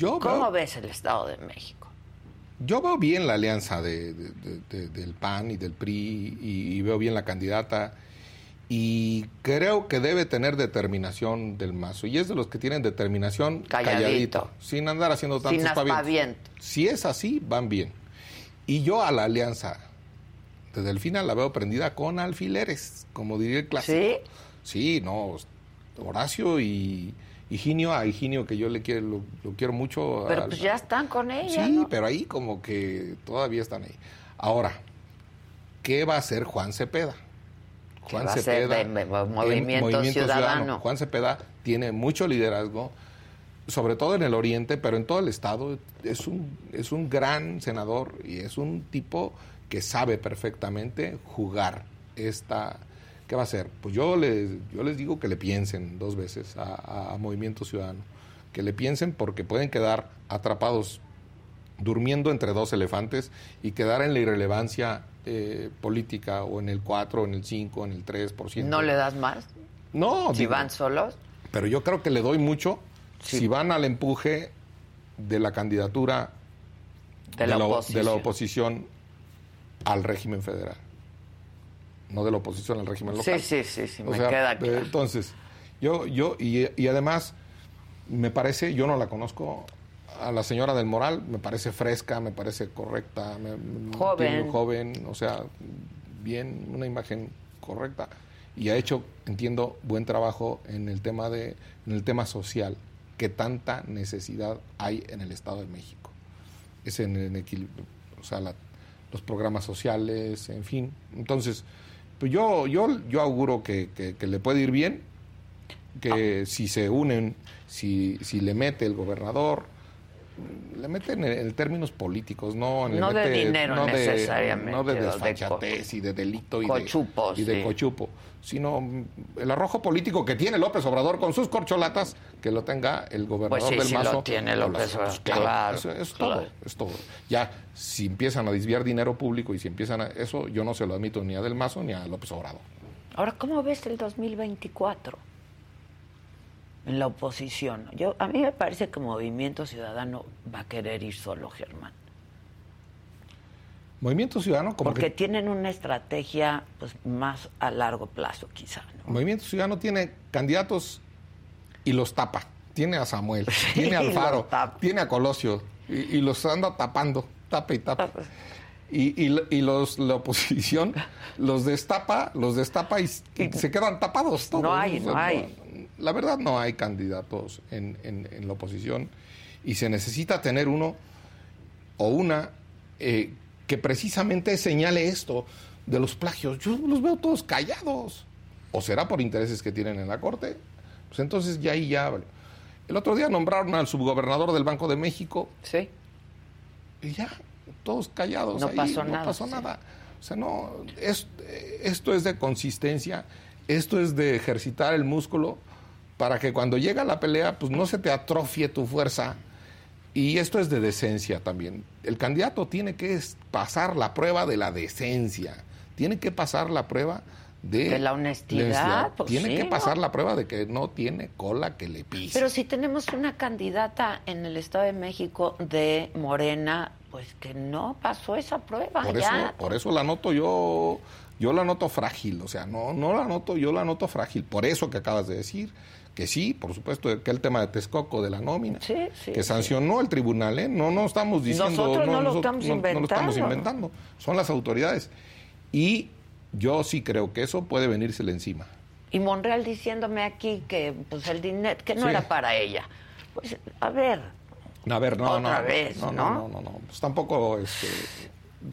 ¿Cómo ves el Estado de México? Yo veo bien la alianza del PAN y del PRI, y veo bien la candidata, y creo que debe tener determinación Del Mazo, y es de los que tienen determinación calladito, sin andar haciendo tantos aspavientos. Si es así, van bien. Y yo a la alianza de Delfina la veo prendida con alfileres, como diría el clásico. Sí, no... Horacio y Higinio, a Higinio que yo lo quiero mucho. Pero pues ya están con ella, sí, ¿no? Pero ahí como que todavía están ahí. Ahora, ¿qué va a hacer Juan Cepeda? Juan Cepeda, Movimiento Ciudadano. Juan Cepeda tiene mucho liderazgo, sobre todo en el oriente, pero en todo el estado. Es un gran senador y es un tipo que sabe perfectamente jugar esta... ¿Qué va a hacer? Pues yo les digo que le piensen dos veces a Movimiento Ciudadano. Que le piensen porque pueden quedar atrapados durmiendo entre dos elefantes y quedar en la irrelevancia política, o en el 4, en el 5, en el 3%. ¿No le das más? No. ¿Si van solos? Pero yo creo que le doy mucho si van al empuje de la candidatura de la oposición al régimen federal. No de la oposición al régimen local. Sí, queda claro. Entonces, yo además, me parece, yo no la conozco a la señora del Moral, me parece fresca, me parece correcta, joven, o sea, bien, una imagen correcta, y ha hecho, entiendo, buen trabajo en el tema de, en el tema social, que tanta necesidad hay en el Estado de México. Es en equilibrio, o sea, los programas sociales, en fin. Entonces, pues yo auguro que le puede ir bien, que si se unen, si le mete el gobernador, le meten en términos políticos, no de dinero, no necesariamente, no de desfachatez y de delito y de cochupo, sino el arrojo político que tiene López Obrador con sus corcholatas, que lo tenga el gobernador Del Mazo. Lo tiene López Obrador, claro. Es todo. Ya, si empiezan a desviar dinero público y si empiezan a... Eso yo no se lo admito ni a Del Mazo ni a López Obrador. Ahora, ¿cómo ves el 2024? En la oposición. A mí me parece que Movimiento Ciudadano va a querer ir solo, Germán. Movimiento Ciudadano... Porque tienen una estrategia pues más a largo plazo, quizá, ¿no? Movimiento Ciudadano tiene candidatos y los tapa. Tiene a Samuel, tiene a Alfaro, tiene a Colosio, y los anda tapando, tapa y tapa. La oposición los destapa y se quedan tapados todos. No hay. La verdad, no hay candidatos en la oposición, y se necesita tener uno o una que precisamente señale esto de los plagios. Yo los veo todos callados. O será por intereses que tienen en la Corte. Pues entonces ya. El otro día nombraron al subgobernador del Banco de México. Sí. Y ya... todos callados, no pasó nada. O sea, no, esto es de consistencia, esto es de ejercitar el músculo para que cuando llega la pelea, pues no se te atrofie tu fuerza, y esto es de decencia también. El candidato tiene que pasar la prueba de la decencia, tiene que pasar la prueba de la honestidad, pues tiene que pasar la prueba de que no tiene cola que le pise. Pero si tenemos una candidata en el Estado de México de Morena, pues que no pasó esa prueba. Por eso la noto yo la noto frágil, o sea, no la noto, yo la noto frágil. Por eso que acabas de decir, que sí, por supuesto, que el tema de Texcoco, de la nómina, que sancionó el tribunal, no estamos diciendo... Nosotros no lo estamos inventando, son las autoridades. Y yo sí creo que eso puede venírsele encima. Y Monreal diciéndome aquí que pues el dinero, que no era para ella. Pues, No. Pues tampoco,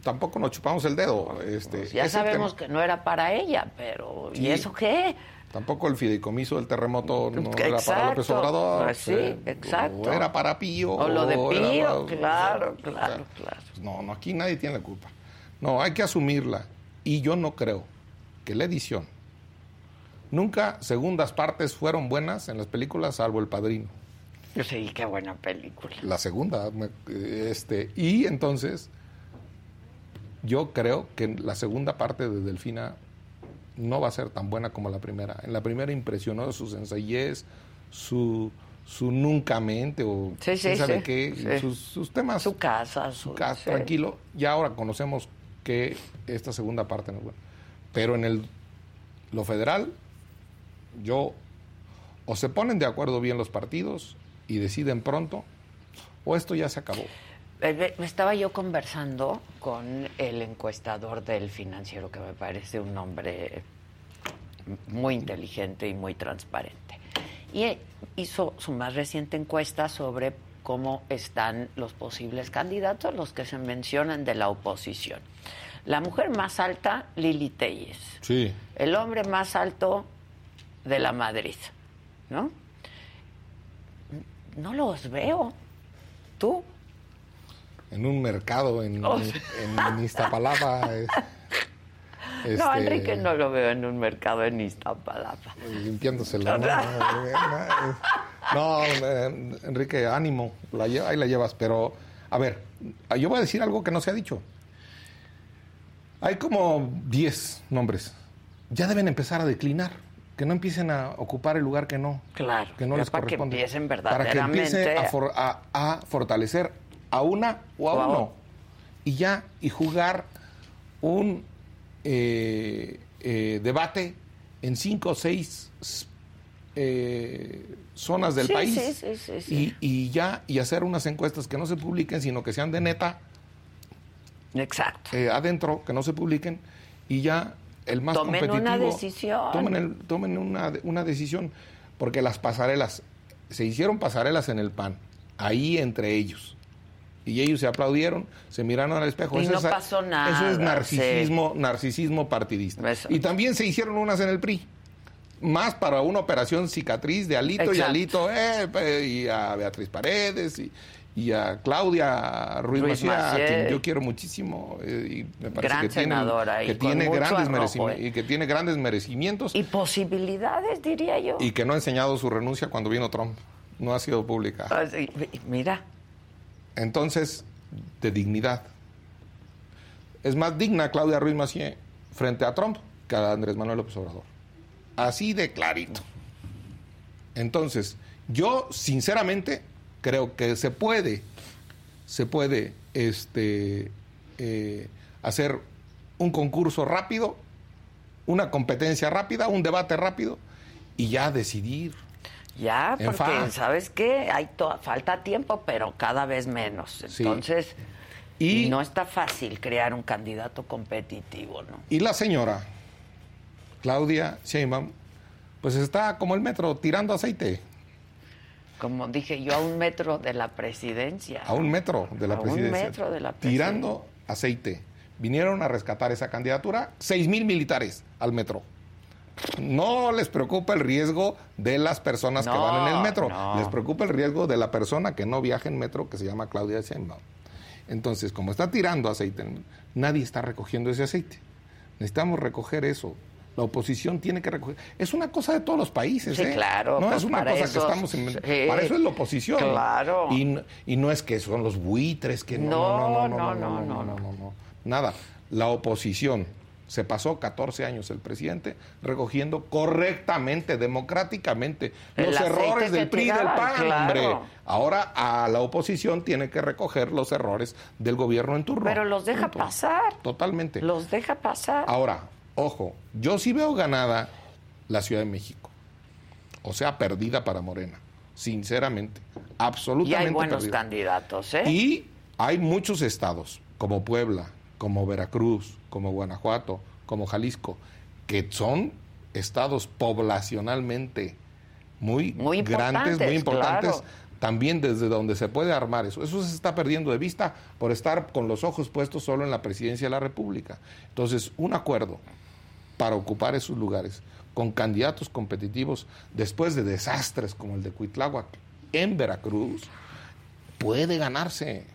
tampoco nos chupamos el dedo. Pues ya sabemos que no era para ella, pero ¿y eso qué? Tampoco el fideicomiso del terremoto era para López Obrador. Pues sí, exacto. O era para Pío. O lo de Pío, claro. No, aquí nadie tiene la culpa. No, hay que asumirla. Y yo no creo que la edición... Nunca segundas partes fueron buenas en las películas, salvo El Padrino. Yo sí, qué buena película. La segunda, y entonces yo creo que la segunda parte de Delfina no va a ser tan buena como la primera. En la primera impresionó su sencillez, su nunca mente, o sabe qué, sus temas. Su casa, su casa, tranquilo. Ya ahora conocemos que esta segunda parte no es buena. Pero en lo federal, yo, o se ponen de acuerdo bien los partidos y deciden pronto, o esto ya se acabó. Me estaba yo conversando con el encuestador del Financiero, que me parece un hombre muy inteligente y muy transparente. Y hizo su más reciente encuesta sobre cómo están los posibles candidatos, los que se mencionan de la oposición. La mujer más alta, Lili Téllez. Sí. El hombre más alto, De la Madrid, ¿no? No los veo. ¿Tú? En un mercado, en Iztapalapa. No, Enrique no lo veo en un mercado en Iztapalapa. Limpiándose la mano. No, Enrique, ánimo. Ahí la llevas. Pero, a ver, yo voy a decir algo que no se ha dicho. Hay como 10 nombres. Ya deben empezar a declinar. Que no empiecen a ocupar el lugar que no les corresponde. Para que empiecen verdaderamente. Para que empiece a fortalecer a una o a uno. Y jugar un debate en 5 o 6 zonas del país. Sí. Y hacer unas encuestas que no se publiquen, sino que sean de neta. Exacto. Adentro, que no se publiquen, y ya el más tomen competitivo... Tomen una decisión. Tomen una decisión, porque las pasarelas, se hicieron pasarelas en el PAN, ahí entre ellos. Y ellos se aplaudieron, se miraron al espejo. Y eso no pasó nada. Eso es narcisismo partidista. Eso. Y también se hicieron unas en el PRI. Más para una operación cicatriz de Alito. Exacto. Y Alito, y a Beatriz Paredes, y a Claudia Ruiz Macía, a quien yo quiero muchísimo, y me parece gran senadora, que tiene grandes merecimientos. Y posibilidades, diría yo. Y que no ha enseñado su renuncia cuando vino Trump. No ha sido pública. Mira. Entonces, de dignidad. Es más digna Claudia Ruiz Macía frente a Trump que a Andrés Manuel López Obrador. Así de clarito. Entonces, yo sinceramente creo que se puede hacer un concurso rápido, una competencia rápida, un debate rápido y ya decidir. Ya, porque ¿sabes qué? Hay falta tiempo, pero cada vez menos. Entonces, sí. Y no está fácil crear un candidato competitivo, ¿no? Y la señora Claudia Sheinbaum, pues está como el metro, tirando aceite. Como dije yo, a un metro de la presidencia. A un metro de la presidencia. A un metro de la presidencia. Tirando aceite. Vinieron a rescatar esa candidatura 6,000 militares al metro. No les preocupa el riesgo de las personas que van en el metro. No. Les preocupa el riesgo de la persona que no viaja en metro, que se llama Claudia Sheinbaum. Entonces, como está tirando aceite, nadie está recogiendo ese aceite. Necesitamos recoger eso. La oposición tiene que recoger. Es una cosa de todos los países, sí, claro. No, pues es una cosa eso, que estamos... Para eso es la oposición. Claro. Y no es que son los buitres que... No. Nada. La oposición... Se pasó 14 años el presidente recogiendo correctamente, democráticamente, los errores del PRI y del PAN, claro. Hombre. Ahora a la oposición tiene que recoger los errores del gobierno en turno. Pero los deja pasar. Totalmente. Los deja pasar. Ahora, ojo, yo sí veo ganada la Ciudad de México. O sea, perdida para Morena. Sinceramente. Absolutamente. Y hay buenos candidatos, ¿eh? Y hay muchos estados, como Puebla, como Veracruz, como Guanajuato, como Jalisco, que son estados poblacionalmente muy grandes, muy importantes, claro. También desde donde se puede armar eso. Eso se está perdiendo de vista por estar con los ojos puestos solo en la presidencia de la República. Entonces, un acuerdo para ocupar esos lugares con candidatos competitivos después de desastres como el de Cuitláhuac en Veracruz puede ganarse.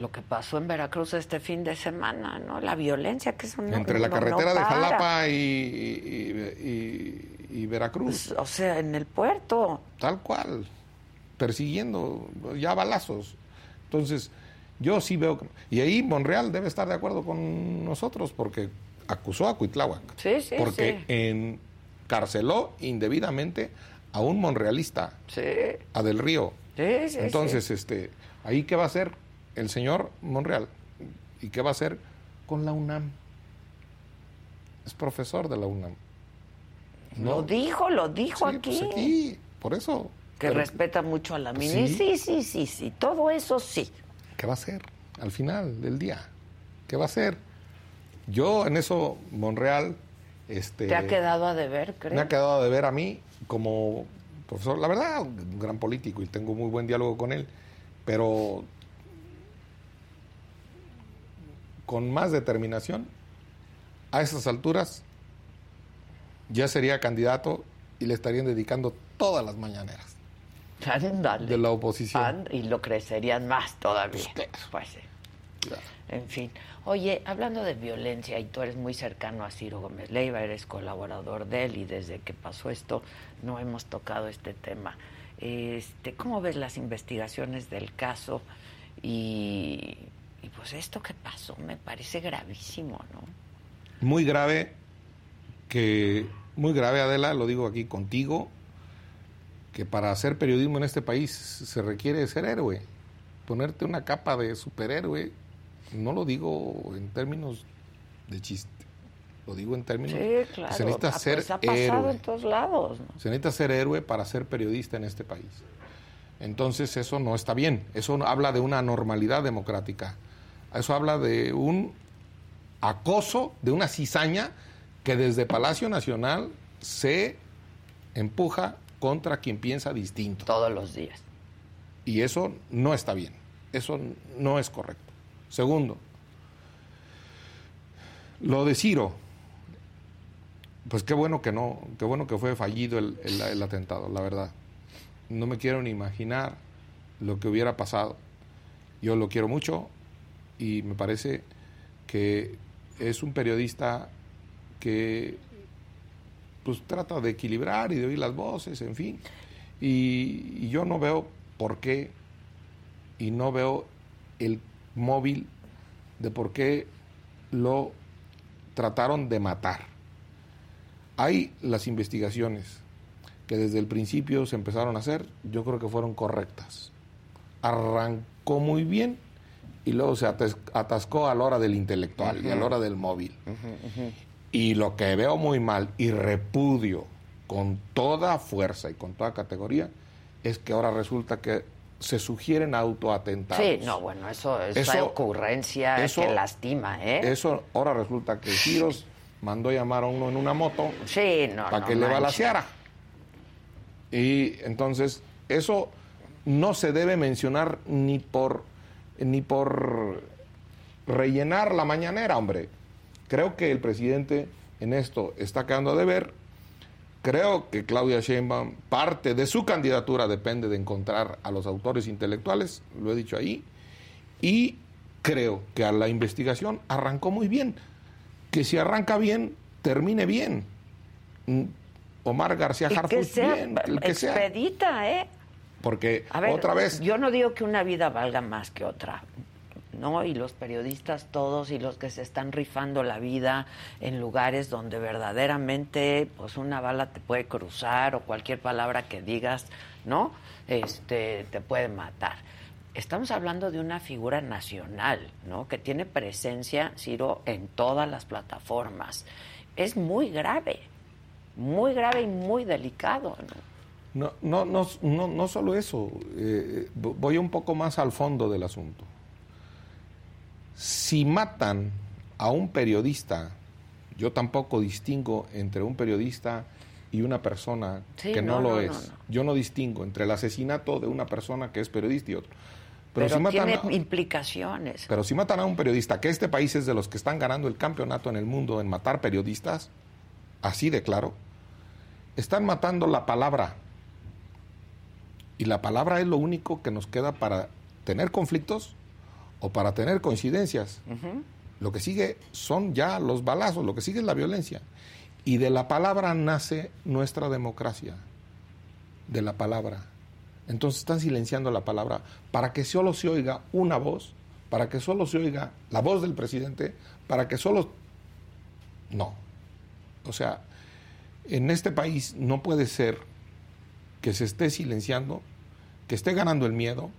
Lo que pasó en Veracruz este fin de semana, ¿no? La violencia que es una... Entre la carretera de Jalapa y Veracruz. Pues, o sea, en el puerto. Tal cual. Persiguiendo ya balazos. Entonces, yo sí veo... Y ahí Monreal debe estar de acuerdo con nosotros porque acusó a Cuitláhuac. Sí. Porque encarceló indebidamente a un monrealista. Sí. A Del Río. Sí. Entonces, ¿ahí qué va a hacer el señor Monreal? ¿Y qué va a hacer con la UNAM? Es profesor de la UNAM. ¿No? Lo dijo sí, aquí. Pues aquí. Por eso. Que respeta mucho a la mini. Sí. Todo eso sí. ¿Qué va a hacer al final del día? ¿Qué va a hacer? Yo en eso, Monreal... ¿Te ha quedado a deber, creo? Me ha quedado a deber a mí como profesor. La verdad, un gran político y tengo muy buen diálogo con él. Pero... con más determinación, a esas alturas, ya sería candidato y le estarían dedicando todas las mañaneras. Andale. De la oposición. Y lo crecerían más todavía. Pues, claro. En fin. Oye, hablando de violencia, y tú eres muy cercano a Ciro Gómez Leiva, eres colaborador de él, y desde que pasó esto no hemos tocado este tema. ¿Cómo ves las investigaciones del caso y... Y pues esto que pasó me parece gravísimo, ¿no? Muy grave, Adela, lo digo aquí contigo, que para hacer periodismo en este país se requiere ser héroe, ponerte una capa de superhéroe, no lo digo en términos de chiste, lo digo en términos... Sí, claro. Se necesita ser héroe. Pues ha pasado en todos lados, ¿no? Se necesita ser héroe para ser periodista en este país. Entonces eso no está bien. Eso habla de una anormalidad democrática. Eso habla de un acoso, de una cizaña que desde Palacio Nacional se empuja contra quien piensa distinto. Todos los días. Y eso no está bien. Eso no es correcto. Segundo, lo de Ciro, pues qué bueno que no, qué bueno que fue fallido el atentado, la verdad. No me quiero ni imaginar lo que hubiera pasado. Yo lo quiero mucho y me parece que es un periodista que pues trata de equilibrar y de oír las voces, en fin. Y yo no veo por qué, y no veo el móvil de por qué lo trataron de matar. Hay las investigaciones que desde el principio se empezaron a hacer, yo creo que fueron correctas. Arrancó muy bien y luego se atascó a la hora del intelectual, uh-huh, y a la hora del móvil. Uh-huh, uh-huh. Y lo que veo muy mal y repudio con toda fuerza y con toda categoría es que ahora resulta que se sugieren autoatentados. Sí, no, bueno, esa ocurrencia que lastima, ¿eh? Eso, ahora resulta que Ciro mandó llamar a uno en una moto, sí, no, para no, que le balaceara. Y entonces eso no se debe mencionar ni por rellenar la mañanera, hombre. Creo que el presidente en esto está quedando de ver. Creo que Claudia Sheinbaum, parte de su candidatura depende de encontrar a los autores intelectuales, lo he dicho ahí, y creo que a la investigación arrancó muy bien. Que si arranca bien, termine bien. Omar García Harfuch, bien. El que sea expedita, ¿eh? Porque, a ver, otra vez... Yo no digo que una vida valga más que otra, ¿no? Y los periodistas todos y los que se están rifando la vida en lugares donde verdaderamente pues una bala te puede cruzar o cualquier palabra que digas, ¿no? Te puede matar. Estamos hablando de una figura nacional, ¿no? Que tiene presencia, Ciro, en todas las plataformas. Es muy grave y muy delicado, ¿no? No solo eso. Voy un poco más al fondo del asunto. Si matan a un periodista, yo tampoco distingo entre un periodista y una persona, sí, que no lo es. No. Yo no distingo entre el asesinato de una persona que es periodista y otro. Pero si matan, tiene implicaciones. Pero si matan a un periodista, que este país es de los que están ganando el campeonato en el mundo en matar periodistas, así de claro, están matando la palabra. Y la palabra es lo único que nos queda para tener conflictos o para tener coincidencias. Uh-huh. Lo que sigue son ya los balazos, lo que sigue es la violencia. Y de la palabra nace nuestra democracia, de la palabra. Entonces están silenciando la palabra para que solo se oiga una voz, para que solo se oiga la voz del presidente, para que solo... No. O sea, en este país no puede ser que se esté silenciando, que esté ganando el miedo,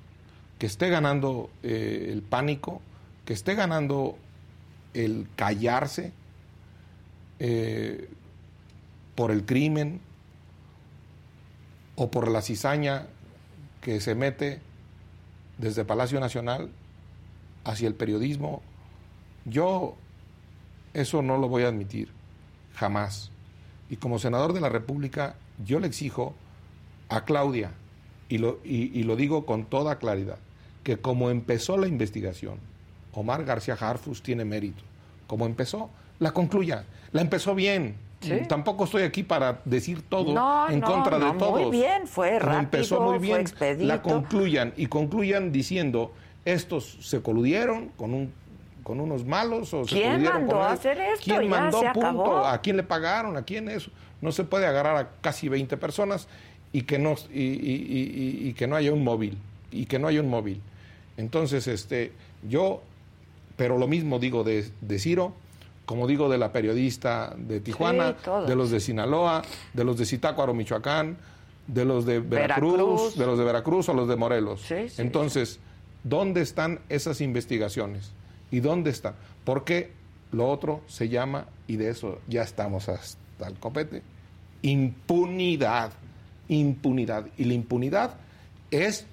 que esté ganando el pánico, que esté ganando el callarse por el crimen o por la cizaña que se mete desde Palacio Nacional hacia el periodismo. Yo eso no lo voy a admitir, jamás. Y como senador de la República, yo le exijo a Claudia, y lo digo con toda claridad, que como empezó la investigación, Omar García Harfuch tiene mérito. Como empezó, la concluya. La empezó bien. ¿Sí? Tampoco estoy aquí para decir todo en contra de todos. Muy bien, fue rápido, empezó muy bien, fue expedito. La concluyan, y concluyan diciendo, estos se coludieron con unos malos, o se coludieron con ellos. ¿Quién mandó hacer esto? ¿Quién ya mandó? Se acabó. Punto. ¿A quién le pagaron? ¿A quién eso? No se puede agarrar a casi 20 personas y que no haya un móvil. Entonces, yo, pero lo mismo digo de Ciro, como digo de la periodista de Tijuana, sí, de los de Sinaloa, de los de Zitácuaro, Michoacán, de los de Veracruz. De los de Veracruz o los de Morelos. Sí, sí. Entonces, ¿dónde están esas investigaciones? ¿Y dónde están? Porque Lo otro se llama, y de eso ya estamos hasta el copete, impunidad. Impunidad. Y la impunidad es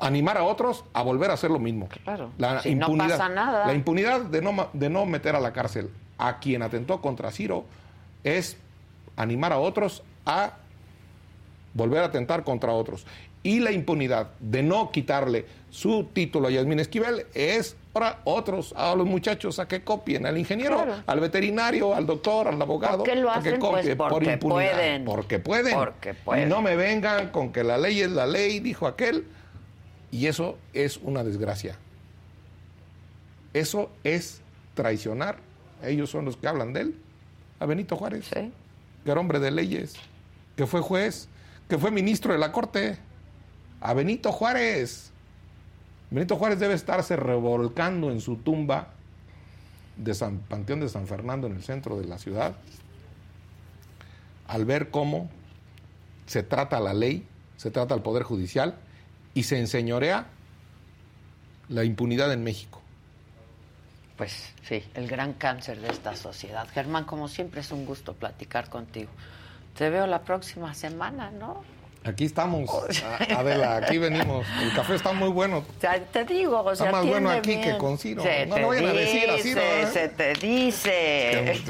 animar a otros a volver a hacer lo mismo. Claro. La si impunidad, no pasa nada. La impunidad de no meter a la cárcel a quien atentó contra Ciro es animar a otros a volver a atentar contra otros. Y la impunidad de no quitarle su título a Yasmina Esquivel es ahora otros, a los muchachos a que copien, al ingeniero, claro, al veterinario, al doctor, al abogado. ¿Por qué lo hacen? A que copien, pues porque pueden. Porque pueden. Porque pueden. Y no me vengan con que la ley es la ley, dijo aquel. Y eso es una desgracia. Eso es traicionar. Ellos son los que hablan de él. A Benito Juárez, sí, que era hombre de leyes, que fue juez, que fue ministro de la Corte. A Benito Juárez. Benito Juárez debe estarse revolcando en su tumba de Panteón de San Fernando, en el centro de la ciudad, al ver cómo se trata la ley, se trata el Poder Judicial y se enseñorea la impunidad en México. Pues sí, el gran cáncer de esta sociedad. Germán, como siempre, es un gusto platicar contigo. Te veo la próxima semana, ¿no? Aquí estamos, Adela, aquí venimos. El café está muy bueno. Te digo, o sea, está más bueno aquí bien que con Ciro. No le vayan a decir a Ciro. Se te dice.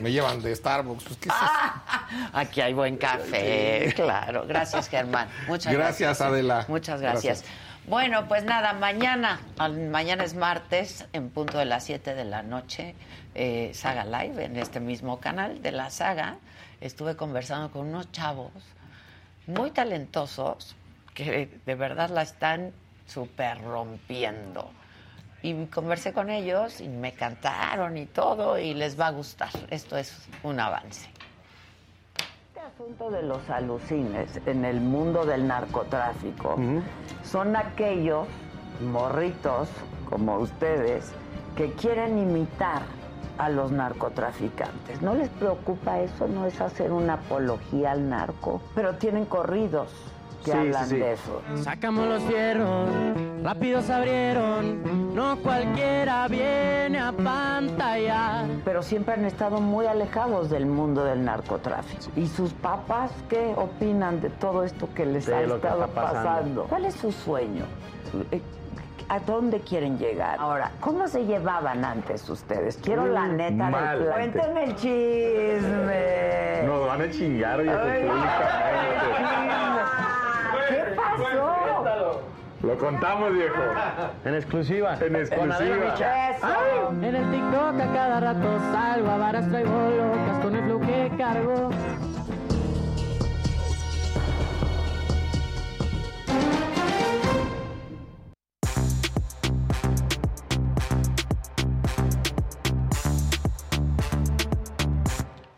Me llevan de Starbucks. Pues, ¿qué es eso? Aquí hay buen café, claro. Gracias, Germán. Muchas gracias. Gracias, Adela. Muchas gracias. Bueno, pues nada, mañana es martes, en punto de las 7 de la noche, Saga Live, en este mismo canal de la Saga. Estuve conversando con unos chavos muy talentosos, que de verdad la están súper rompiendo. Y conversé con ellos y me cantaron y todo, y les va a gustar. Esto es un avance. Este asunto de los alucines en el mundo del narcotráfico, uh-huh, son aquellos morritos como ustedes que quieren imitar a los narcotraficantes. ¿No les preocupa eso? ¿No es hacer una apología al narco? Pero tienen corridos que hablan de eso. Sacamos los fierros, rápidos abrieron, no cualquiera viene a pantallar. Pero siempre han estado muy alejados del mundo del narcotráfico. ¿Y sus papás qué opinan de todo esto que les ha estado pasando? ¿Cuál es su sueño? ¿A dónde quieren llegar? Ahora, ¿cómo se llevaban antes ustedes? Quiero la neta. Cuéntenme el chisme. Nos van a chingar. Oye, ¿qué pasó? Lo contamos, viejo. En exclusiva. En exclusiva. En el TikTok a cada rato salgo a varas traigo locas con el flow que cargo.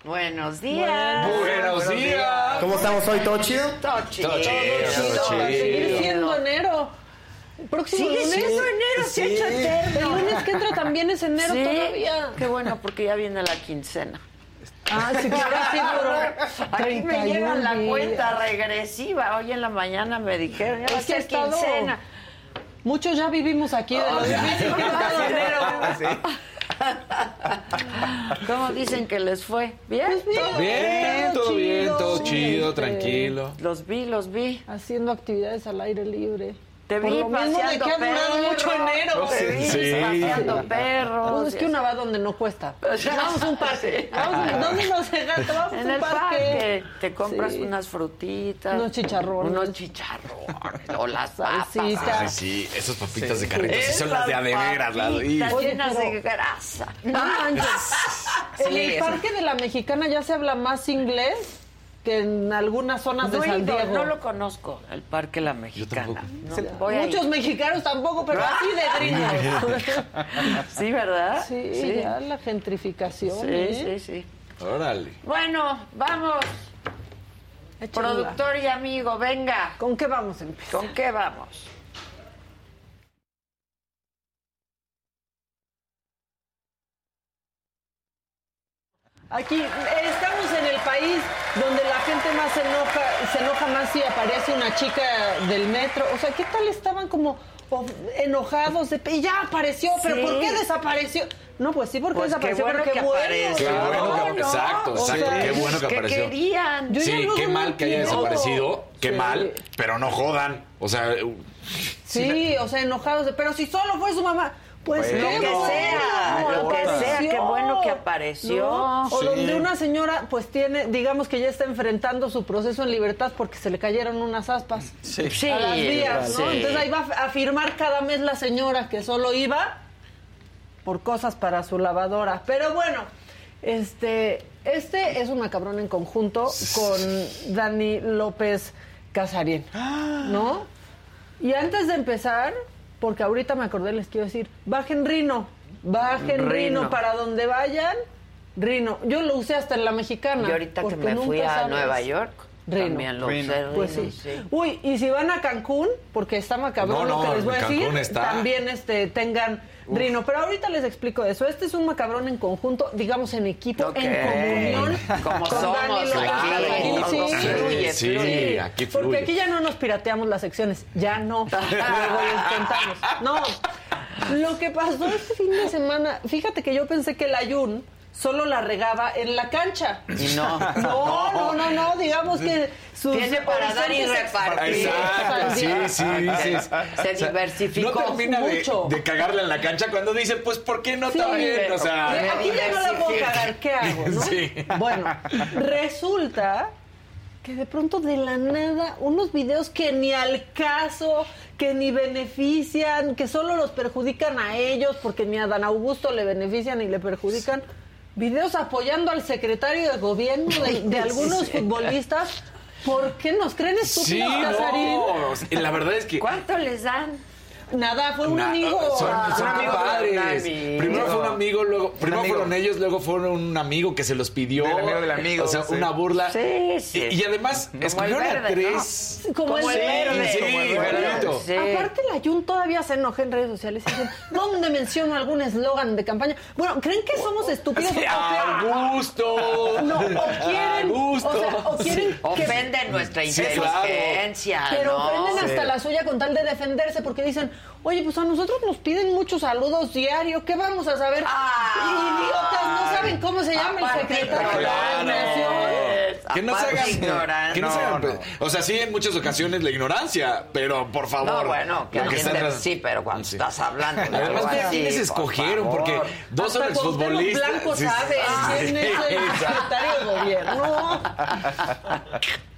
Buenos días. Buenos días. ¿Cómo estamos hoy? ¿Todo chido? Todo chido. Sigue siendo enero. Próximo lunes. Sigue siendo enero. Se ha hecho eterno. El lunes que entra también es enero todavía. Qué bueno, porque ya viene la quincena. Ah, sí, claro, sí, pero aquí me llega la cuenta regresiva. Hoy en la mañana me dijeron, ya va a ser quincena. Muchos ya vivimos aquí de los difíciles que está enero. ¿Cómo dicen que les fue? ¿Bien? Pues bien, todo chido, tranquilo. Los vi. Haciendo actividades al aire libre. Te vi paseando perros. Te vi paseando perros. Pues es que una va donde no cuesta. Vamos a un parque. ¿Dónde nos dejan? En el parque. Te compras unas frutitas. Unos chicharrones. O las papas. Sí, esas papitas de carrito. Sí, son las de adeveras. Llenas de grasa. En el parque de la Mexicana ya se habla más inglés que en algunas zonas de San Diego. No lo conozco, el Parque La Mexicana. Yo tampoco. No, muchos mexicanos tampoco, pero así de gringos. Sí, ¿verdad? Sí, ya la gentrificación. Sí. Órale. Bueno, vamos. Échala. Productor y amigo, venga. ¿Con qué vamos a empezar? Aquí estamos en el país donde la gente más se enoja más si aparece una chica del metro. O sea, ¿qué tal estaban como enojados? Y ya apareció, pero ¿por qué desapareció? No, pues sí, porque desapareció. Pues qué bueno que apareció. Exacto. Qué bueno que apareció. Sí, qué mal que haya desaparecido. Qué mal, pero no jodan. O sea... Sí, o sea, enojados. Pero si solo fue su mamá... Pues lo que sea, qué bueno que apareció. No, o sí. Donde una señora pues tiene, digamos que ya está enfrentando su proceso en libertad porque se le cayeron unas aspas. Sí. A las vías, ¿no? Sí. Entonces ahí va a afirmar cada mes la señora que solo iba por cosas para su lavadora. Pero bueno, este es un macabrón en conjunto con Dani López Casarín, ¿no? Y antes de empezar... Porque ahorita me acordé, les quiero decir, bajen Rino, para donde vayan, Rino. Yo lo usé hasta en la mexicana. Yo ahorita que me fui a Nueva York, Rino. También lo usé. Rino. Pues sí. Uy, y si van a Cancún, porque está macabrón lo que les voy a decir, también tengan Rino. Pero ahorita les explico eso. Este es un macabrón en conjunto, digamos en equipo, en comunión. Como con somos, aquí fluye. Porque aquí ya no nos pirateamos las secciones. Ya no. Luego les contamos. No. Lo que pasó este fin de semana, fíjate que yo pensé que el Ayun solo la regaba en la cancha. Y no. No, digamos que... Tiene para dar y repartir. Exacto, sí, dices. Se diversificó mucho. No termina de cagarla en la cancha cuando dice, pues, ¿por qué no está bien? O sea... Aquí ya no la puedo cagar, ¿qué hago? ¿No? Sí. Bueno, resulta que de pronto de la nada unos videos que ni al caso, que ni benefician, que solo los perjudican a ellos porque ni a Adán Augusto le benefician ni le perjudican... Videos apoyando al secretario de gobierno de algunos futbolistas. ¿Por qué nos creen estúpidos, Casarín? No, la verdad es que... ¿Cuánto les dan? Nada, fue un amigo. Son amigos padres. Primero fue un amigo, luego fueron ellos, luego fueron un amigo que se los pidió. El amigo del amigo. O sea, una burla. Sí. Y además, escribieron a tres. ¿No? Como el verde. Sí. Aparte, la Jun todavía se enoja en redes sociales. Y dicen, ¿dónde menciono algún eslogan de campaña? Bueno, ¿creen que somos estúpidos? Sí, Augusto. No, o quieren ofenden nuestra inteligencia. Claro. Pero ofenden hasta la suya con tal de defenderse porque dicen... Oye, pues a nosotros nos piden muchos saludos diarios. ¿Qué vamos a saber? Idiotas, no saben cómo se llama el secretario de la nación. Que no se hagan. O sea, sí, en muchas ocasiones la ignorancia, pero por favor. No, bueno, sí, pero cuando estás hablando. Además, ¿a quiénes escogieron? Porque dos son el futbolista. Blanco sabe quién es el secretario de gobierno.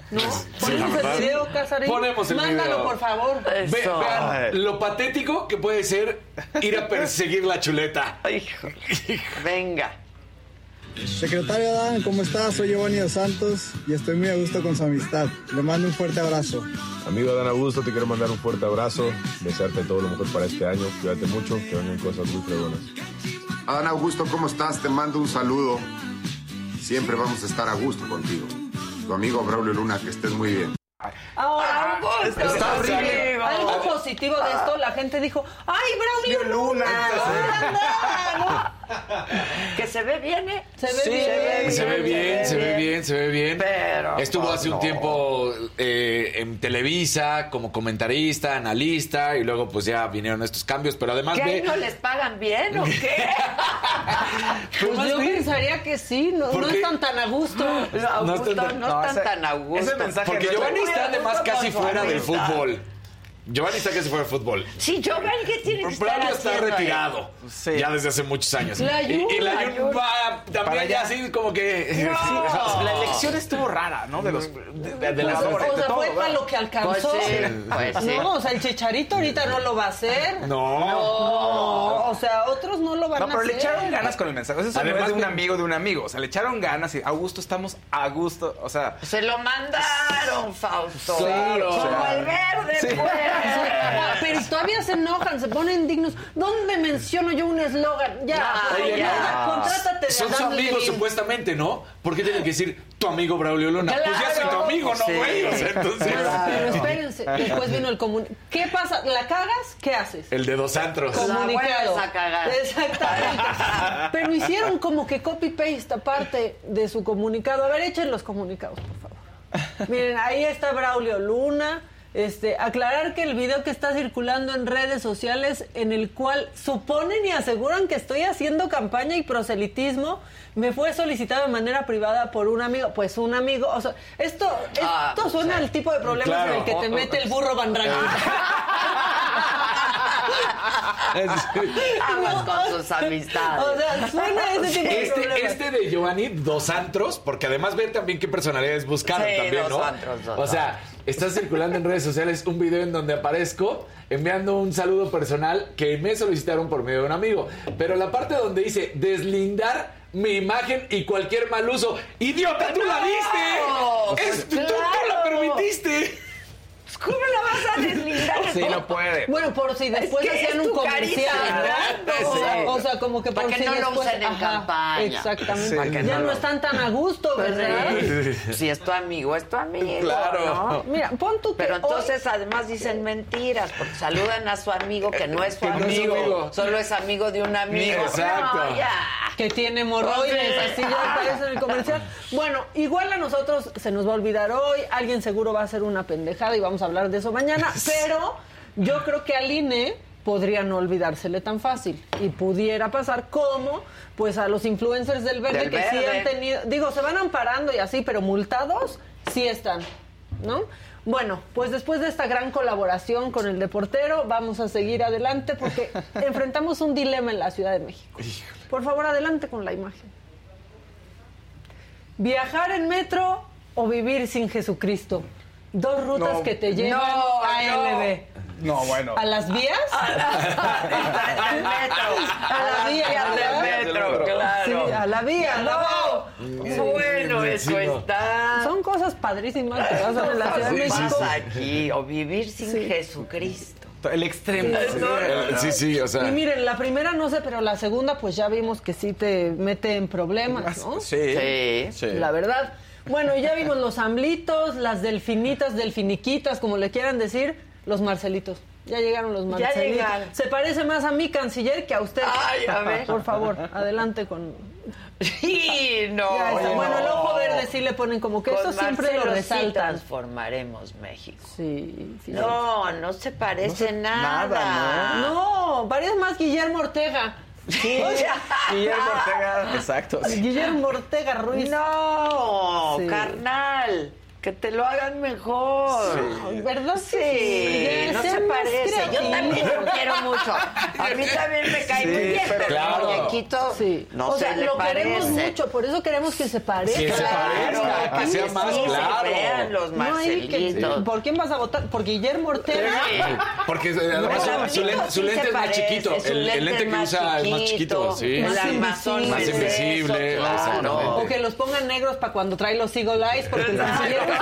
¿No? Ponemos el video, Casarín. Mándalo, por favor. Vean lo patético que puede ser ir a perseguir la chuleta. Venga. Secretario Adán, ¿cómo estás? Soy Giovanni Dos Santos y estoy muy a gusto con su amistad. Le mando un fuerte abrazo. Amigo Adán Augusto, te quiero mandar un fuerte abrazo. Desearte todo lo mejor para este año. Cuídate mucho, que vengan cosas muy fregonas. Adán Augusto, ¿cómo estás? Te mando un saludo. Siempre vamos a estar a gusto contigo. Tu amigo Braulio Luna, que estés muy bien. Ahora, está horrible. Algo positivo de esto, la gente dijo, ¡ay, Braulio Luna! Que se ve bien, ¿eh? Se ve bien. Pero estuvo hace un tiempo en Televisa como comentarista, analista, y luego pues ya vinieron estos cambios, pero además ¿qué no les pagan bien o qué? Pues yo pensaría que sí, no están tan a gusto. No están tan a gusto. Ese mensaje porque Giovanni está además casi fuera del fútbol. Giovanni está que se fue al fútbol. Sí, Giovanni, ¿qué tiene que estar haciendo? Está retirado ya desde hace muchos años. Y la Jun va también ya así como que... No. La elección estuvo rara, ¿no? De fue para lo que alcanzó. Pues sí. No, o sea, el Chicharito ahorita no lo va a hacer. No. O sea, otros no lo van a hacer. No, pero le echaron ganas con el mensaje. Eso además es de un amigo. O sea, le echaron ganas y Augusto, estamos a gusto. O sea... Se lo mandaron, Fausto. Claro. Como el verde, pues. Pero todavía se enojan, se ponen indignos. ¿Dónde menciono yo un eslogan? Ya. Contrátate de son sus amigos, supuestamente, ¿no? ¿Por qué tienen que decir tu amigo Braulio Luna? Claro, pues ya soy tu amigo, no güey. O sea, entonces... Pero espérense. Después vino el comunicado. ¿Qué pasa? ¿La cagas? ¿Qué haces? El de Dos Antros. Comunicado. La cagar. Exactamente. Pero hicieron como que copy-paste aparte de su comunicado. A ver, echen los comunicados, por favor. Miren, ahí está Braulio Luna. aclarar que el video que está circulando en redes sociales, en el cual suponen y aseguran que estoy haciendo campaña y proselitismo, me fue solicitado de manera privada por un amigo. Pues un amigo, o sea, esto suena al tipo de problemas, claro, en el que te mete el burro banranguito. Aguas con sus amistades. O sea, suena ese tipo de problemas. Este de Giovanni, dos antros, porque además ven también qué personalidades buscaron, sí, también, ¿no? Dos antros. O sea, está circulando en redes sociales un video en donde aparezco enviando un saludo personal que me solicitaron por medio de un amigo. Pero la parte donde dice deslindar mi imagen y cualquier mal uso. ¡Idiota, tú la diste! ¡Tú la permitiste! ¿Cómo la vas a deslindar? Sí, no puede. Bueno, por si después hacían un comercial, ¿no? O sea, como que para que no lo usen en campaña. Exactamente. Sí. Ya no están tan a gusto, ¿verdad? Sí. Si es tu amigo, es tu amigo. Claro. ¿No? Mira, pon tu... Pero entonces además dicen mentiras, porque saludan a su amigo que no es su amigo. Solo es amigo de un amigo. Exacto. No, ya. Que tiene hemorroides, así ya aparece en el comercial. Bueno, igual a nosotros se nos va a olvidar hoy. Alguien seguro va a hacer una pendejada y vamos a hablar de eso mañana, pero yo creo que al INE podría no olvidársele tan fácil y pudiera pasar como pues a los influencers del Verde. Sí han tenido, digo, se van amparando y así, pero multados sí están, ¿no? Bueno, pues después de esta gran colaboración con el Deportero, vamos a seguir adelante porque enfrentamos un dilema en la Ciudad de México. Por favor, adelante con la imagen. ¿Viajar en metro o vivir sin Jesucristo? Dos rutas que te llevan a LB. No, bueno. ¿A las vías? Al metro. A la vía. Al metro, claro. Sí, a la vía, no. Bueno, eso está. Son cosas padrísimas que pasan en la Ciudad de México. Aquí, o vivir sin Jesucristo. El extremo. Sí, o sea. Y miren, la primera no sé, pero la segunda, pues ya vimos que sí te mete en problemas, ¿no? Sí. La verdad. Bueno, ya vimos los amblitos, las delfinitas, delfiniquitas, como le quieran decir, los Marcelitos. Ya llegaron los Marcelitos. Se parece más a mi canciller que a usted. Ay, a ver. Por favor, adelante con... Sí, no. Bueno, el ojo verde sí le ponen como que esto siempre Marcelo lo resaltan. Sí transformaremos México. Sí. No se parece nada. No, parece más Guillermo Ortega. Sí, Guillermo Ortega, exacto. Sí. Guillermo Ortega Ruiz. No, sí. Carnal, que te lo hagan mejor. Sí. ¿Verdad? Sí, no se parece. Creativo. Yo también lo quiero mucho. A mí también me cae muy bien, pero claro. El muñequito no o sea, se le lo parece. Queremos mucho, por eso queremos que se parezca. Que se parezca, que sea más claro. Vean los Marcelitos. No, ¿por quién vas a votar? ¿Por Guillermo Ortega? Sí. Porque además su lente es más chiquito. El lente que usa es más chiquito. Sí. Más invisible. O que los pongan negros para cuando trae los Eagle Eyes, porque su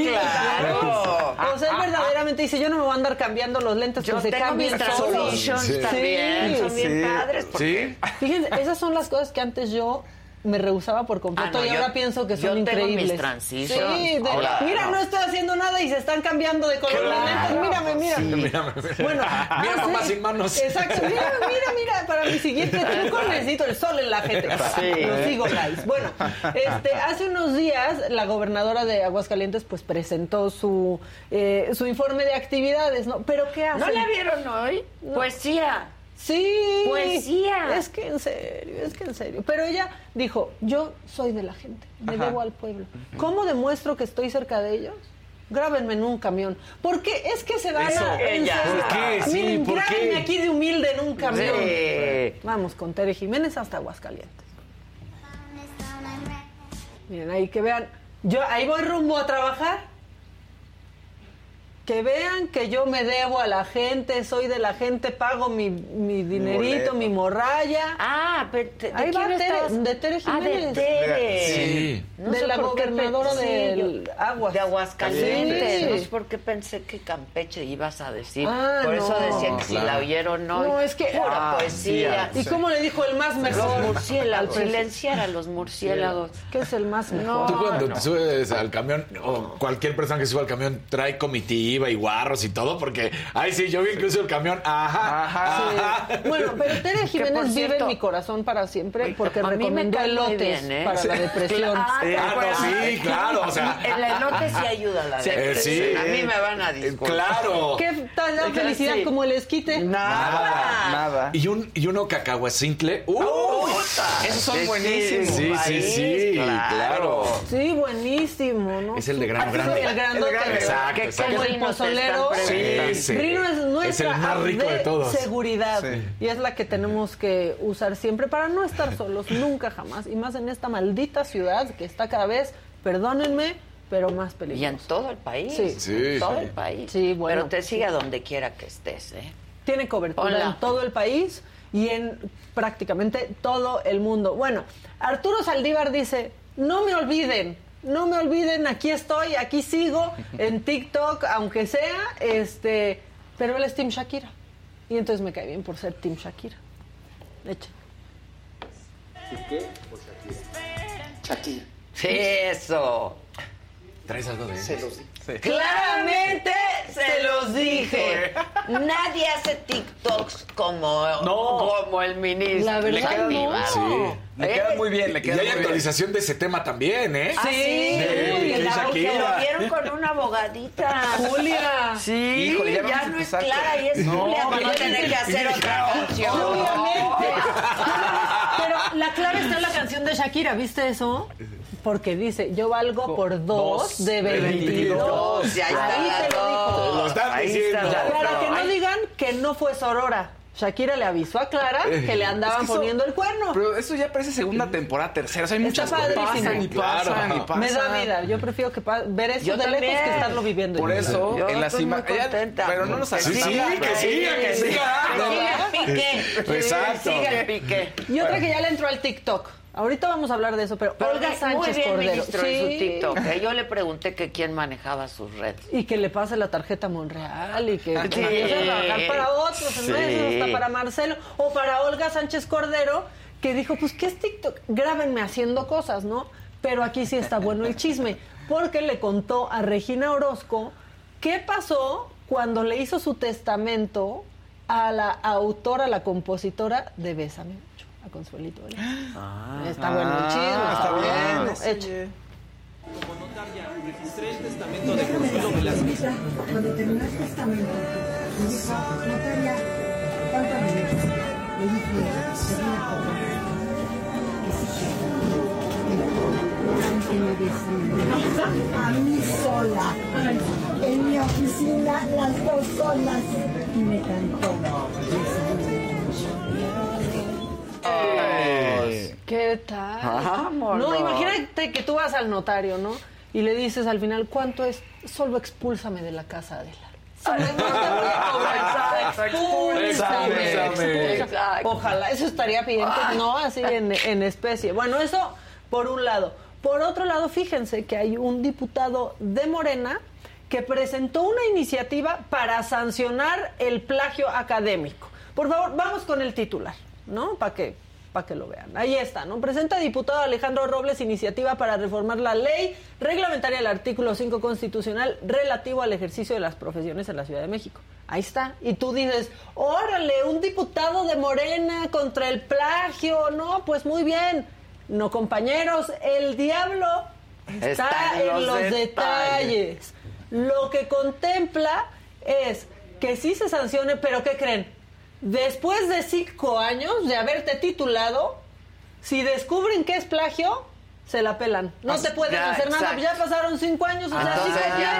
claro. O sea, él verdaderamente dice, yo no me voy a andar cambiando los lentes, yo se cambian solos. También son bien padres. Porque... Sí. Fíjense, esas son las cosas que antes yo me rehusaba por completo y ahora pienso que son increíbles. Yo tengo mis transitions. Sí, no estoy haciendo nada y se están cambiando de color las lentes. Mírame. Bueno, mira papá sin manos. Exacto. Mira, para mi siguiente truco necesito el sol en la gente. Sí. Los digo, guys. Bueno, hace unos días la gobernadora de Aguascalientes pues presentó su informe de actividades, ¿no? Pero ¿qué hace? ¿No la vieron hoy? No. Poesía. Sí, poesía. Es que en serio. Pero ella dijo, yo soy de la gente, me debo al pueblo. ¿Cómo demuestro que estoy cerca de ellos? Grábenme en un camión. Porque es que se van a pensar. ¿Por qué? Sí, miren, grábenme aquí de humilde en un camión. Sí. Vamos con Tere Jiménez hasta Aguascalientes. Miren, ahí que vean. Yo ahí voy rumbo a trabajar. Que vean que yo me debo a la gente, soy de la gente, pago mi dinerito, mi morralla. Ah, pero ahí va de Tere Jiménez. Ah, de Tere. Sí. No de la gobernadora de Aguascalientes. De Aguascalientes. Sí. No sé por qué pensé que Campeche ibas a decir. Eso decía que si la oyeron hoy. No, es que... Pura poesía. ¿Y cómo le dijo el más mejor? Los murciélagos. Silenciar a los murciélagos. ¿Qué es el más mejor? Tú cuando te subes al camión, o cualquier persona que suba al camión, trae comitiva. Leiva y Guarros y todo, porque, ay, sí, yo vi incluso el camión, ajá. Sí. Bueno, pero Tere Jiménez vive en mi corazón para siempre, porque recomendó elotes para la depresión. Claro, o sea. El elote sí ayuda a la depresión. Sí. A mí me van a disculpar. Claro. ¿Qué tal la felicidad como el esquite? Nada. Y uno cacahuacintle. ¡Uy! Esos son buenísimos. Sí. Claro. Sí, buenísimo, ¿no? Es el de grano grande. El grandote. Exacto. Como el pozolero. Sí. Rino es nuestra más rico de todos. Seguridad. Sí. Y es la que tenemos que usar siempre para no estar solos, nunca jamás. Y más en esta maldita ciudad que está cada vez, perdónenme, pero más peligrosa. Y en todo el país. Sí, en todo el país. Sí, bueno. Pero te sigue a donde quiera que estés, ¿eh? Tiene cobertura en todo el país y en prácticamente todo el mundo. Bueno, Arturo Saldívar dice, no me olviden, aquí estoy, aquí sigo, en TikTok, aunque sea, pero él es Team Shakira. Y entonces me cae bien por ser Team Shakira. Echa. ¿Piqué o Shakira? Shakira. Sí, eso. ¿Traes algo de eso? Se los dije. Sí. Claramente se los dije. Nadie hace TikToks como el ministro. La verdad, le queda muy bien. Y hay actualización de ese tema también, ¿eh? Sí. Lo vieron con una abogadita. Julia. Sí. Híjole, ya no es Clara y es Julia. Vamos a tener que hacer otra canción. Pero la Clara está en la canción de Shakira, ¿viste eso? Porque dice, yo valgo por 2 de 22. Ahí te lo dijo. Lo están diciendo. Para que no digan que no fue Sorora. Shakira le avisó a Clara que le andaban poniendo el cuerno. Pero eso ya parece segunda temporada, tercera. O sea, hay muchas cosas que pasan y pasan. Me da vida. Yo prefiero ver eso de lejos que estarlo viviendo. Por eso, en la cima. Pero no nos avisamos. Que siga Piqué. Y otra que ya le entró al TikTok. Ahorita vamos a hablar de eso, pero Olga Sánchez Cordero. Ministro, sí. En su TikTok. Yo le pregunté que quién manejaba sus redes. Y que le pase la tarjeta a Monreal y que empiece a trabajar para otros, entonces, hasta para Marcelo. O para Olga Sánchez Cordero, que dijo, pues, ¿qué es TikTok? Grábenme haciendo cosas, ¿no? Pero aquí sí está bueno el chisme, porque le contó a Regina Orozco qué pasó cuando le hizo su testamento a la autora, la compositora de Bésame. Consuelito, ¿vale? Está bueno el chisme, está bien hecho. Como notaria, registré el testamento de Consuelo Velázquez. Cuando terminó el testamento, me dijo, notaria, ¿cuántas veces? Le dije, a mí sola, en mi oficina, las 2 solas, y me cantó. ¿Qué tal? Vámonos. No, imagínate que tú vas al notario, ¿no? Y le dices al final, ¿cuánto es? Solo expúlsame de la casa, Adela. Expúlsame. Ojalá, eso estaría bien, ¿no? Así en especie. Bueno, eso por un lado. Por otro lado, fíjense que hay un diputado de Morena que presentó una iniciativa para sancionar el plagio académico. Por favor, vamos con el titular, ¿no? Para que lo vean. Ahí está, ¿no? Presenta diputado Alejandro Robles iniciativa para reformar la ley reglamentaria del artículo 5 constitucional relativo al ejercicio de las profesiones en la Ciudad de México. Ahí está. Y tú dices, órale, un diputado de Morena contra el plagio. No, pues muy bien. No, compañeros, el diablo está en los detalles. Lo que contempla es que sí se sancione, pero ¿qué creen? Después de 5 años de haberte titulado, si descubren que es plagio, se la pelan. No te pueden hacer nada. Ya pasaron 5 años, o sea, sí que bien,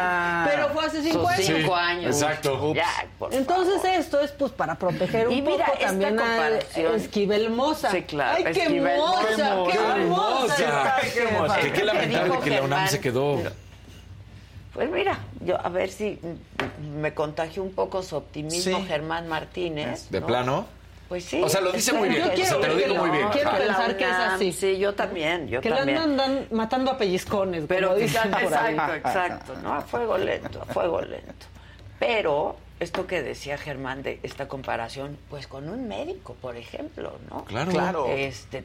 pero fue hace 5 años. 5 años. Exacto. Ya, entonces favor. Esto es pues para proteger un poco también a Esquivel Moza. Sí, claro. Ay, Esquivel. Qué hermosa. Qué lamentable que la UNAM se quedó. Pues mira, yo a ver si me contagió un poco su optimismo, sí. Germán Martínez. ¿De plano? Pues sí. O sea, lo dice muy bien. Yo quiero, te lo digo muy bien. Quiero pensar que es así. Sí, yo también. Que la andan matando a pellizcones, pero como dicen por ahí. Exacto, ¿no? A fuego lento. Pero esto que decía Germán de esta comparación, pues con un médico, por ejemplo, ¿no? Claro.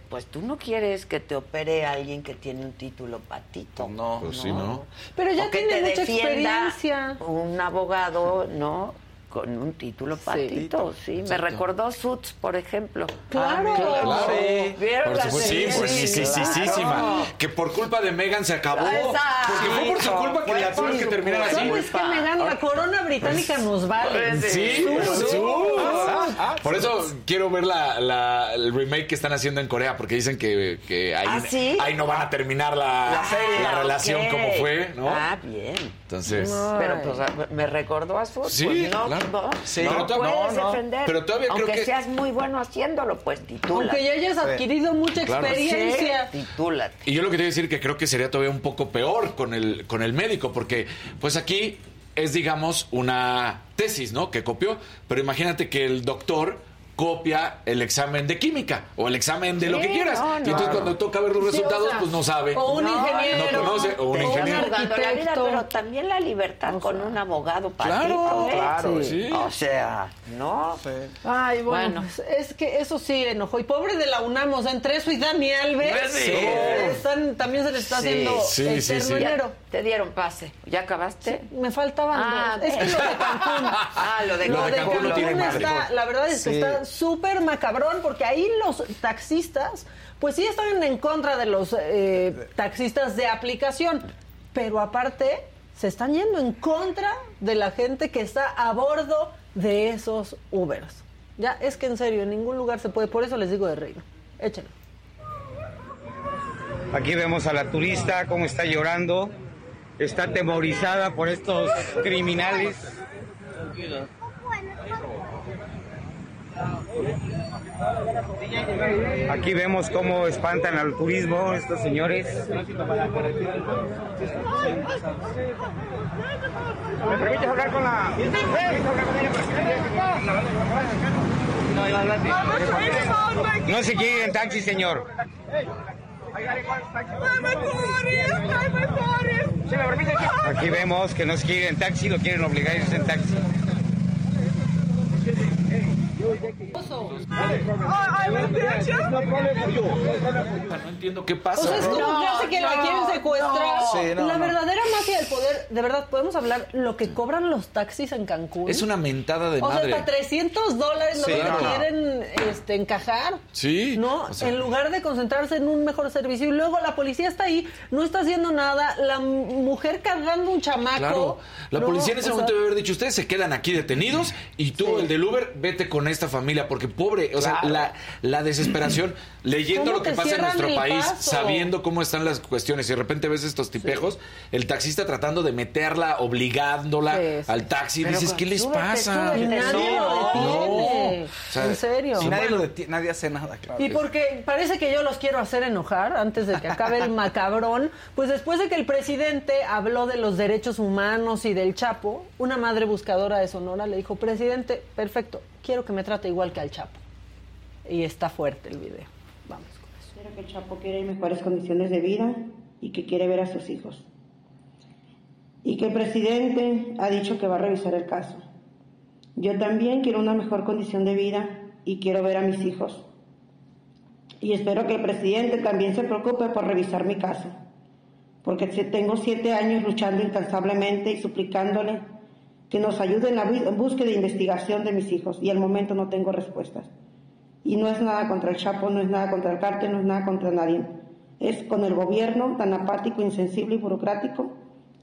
Pues tú no quieres que te opere alguien que tiene un título patito. No, pues no. Sí, no. Pero ya tiene mucha experiencia. Un abogado, ¿no? Con un título patito, sí. Exacto. Me recordó Suits, por ejemplo. Claro, claro. Sí, ¿vieron la serie? Sí, pues sí. Que por culpa de Meghan se acabó. Exacto. Porque fue por su culpa que la tuve que terminar así. ¿Cómo es que Meghan, la corona británica nos vale? Sí, Suits. Por eso quiero ver el remake que están haciendo en Corea, porque dicen que ahí no van a terminar la relación como fue, ¿no? Ah, bien. Entonces. Pero pues me recordó a Suits. Sí, claro. No, sí. no puedes defender. Pero todavía creo que seas muy bueno haciéndolo, pues titula. Aunque ya hayas adquirido mucha experiencia, sí, titúlate. Y yo lo que te voy a decir que creo que sería todavía un poco peor con el médico, porque pues aquí es, digamos, una tesis, ¿no? Que copió, pero imagínate que el doctor copia el examen de química o el examen de lo que quieras. No, y entonces cuando toca ver los resultados, pues no sabe. O un ingeniero. No conoce, o un ingeniero. Pero también la libertad con un abogado patito. Claro, sí. O sea, ¿no? Sí. Ay, bueno. Es que eso sí enojó. Y pobre de la UNAM, o sea, entre eso y Dani Alves. Sí. También se le está haciendo el dinero. Te dieron pase. ¿Ya acabaste? Sí, me faltaban dos. Es que lo de Cancún. Lo de Cancún no tiene madre. La verdad es que está súper macabrón, porque ahí los taxistas, pues sí están en contra de los taxistas de aplicación, pero aparte se están yendo en contra de la gente que está a bordo de esos Ubers. Ya, es que en serio, en ningún lugar se puede, por eso les digo de reino. Échenlo. Aquí vemos a la turista cómo está llorando, está atemorizada por estos criminales. Tranquila. Aquí vemos cómo espantan al turismo estos señores. ¿Me permites hablar con la? No se quiere ir en taxi, señor. Aquí vemos que no se quiere ir en taxi, lo quieren obligar a irse en taxi. No entiendo qué pasa. O sea, es como clase que la quieren secuestrar. La verdadera mafia del poder. De verdad, podemos hablar lo que cobran los taxis en Cancún. Es una mentada de madre. O sea, hasta $300 lo que quieren encajar. Sí. ¿No? O sea, en lugar de concentrarse en un mejor servicio. Y luego la policía está ahí, no está haciendo nada. La mujer cargando un chamaco. Claro. La policía en ese momento debe haber dicho: ustedes se quedan aquí detenidos y tú, el del Uber, vete con esta familia, porque pobre, o sea, la desesperación, leyendo lo que pasa en nuestro país, sabiendo cómo están las cuestiones, y de repente ves estos tipejos, el taxista tratando de meterla, obligándola al taxi, pero dices, ¿qué les pasa? Nadie lo detiene. En serio. Nadie hace nada, claro. Y porque parece que yo los quiero hacer enojar antes de que acabe el macabrón, pues después de que el presidente habló de los derechos humanos y del Chapo, una madre buscadora de Sonora le dijo: presidente, perfecto, quiero que me trate igual que al Chapo. Y está fuerte el video. Vamos con eso. Quiero que el Chapo quiere mejores condiciones de vida y que quiere ver a sus hijos. Y que el presidente ha dicho que va a revisar el caso. Yo también quiero una mejor condición de vida y quiero ver a mis hijos. Y espero que el presidente también se preocupe por revisar mi caso. Porque tengo 7 años luchando incansablemente y suplicándole que nos ayude en la búsqueda de investigación de mis hijos, y al momento no tengo respuestas. Y no es nada contra el Chapo, no es nada contra el cártel, no es nada contra nadie. Es con el gobierno tan apático, insensible y burocrático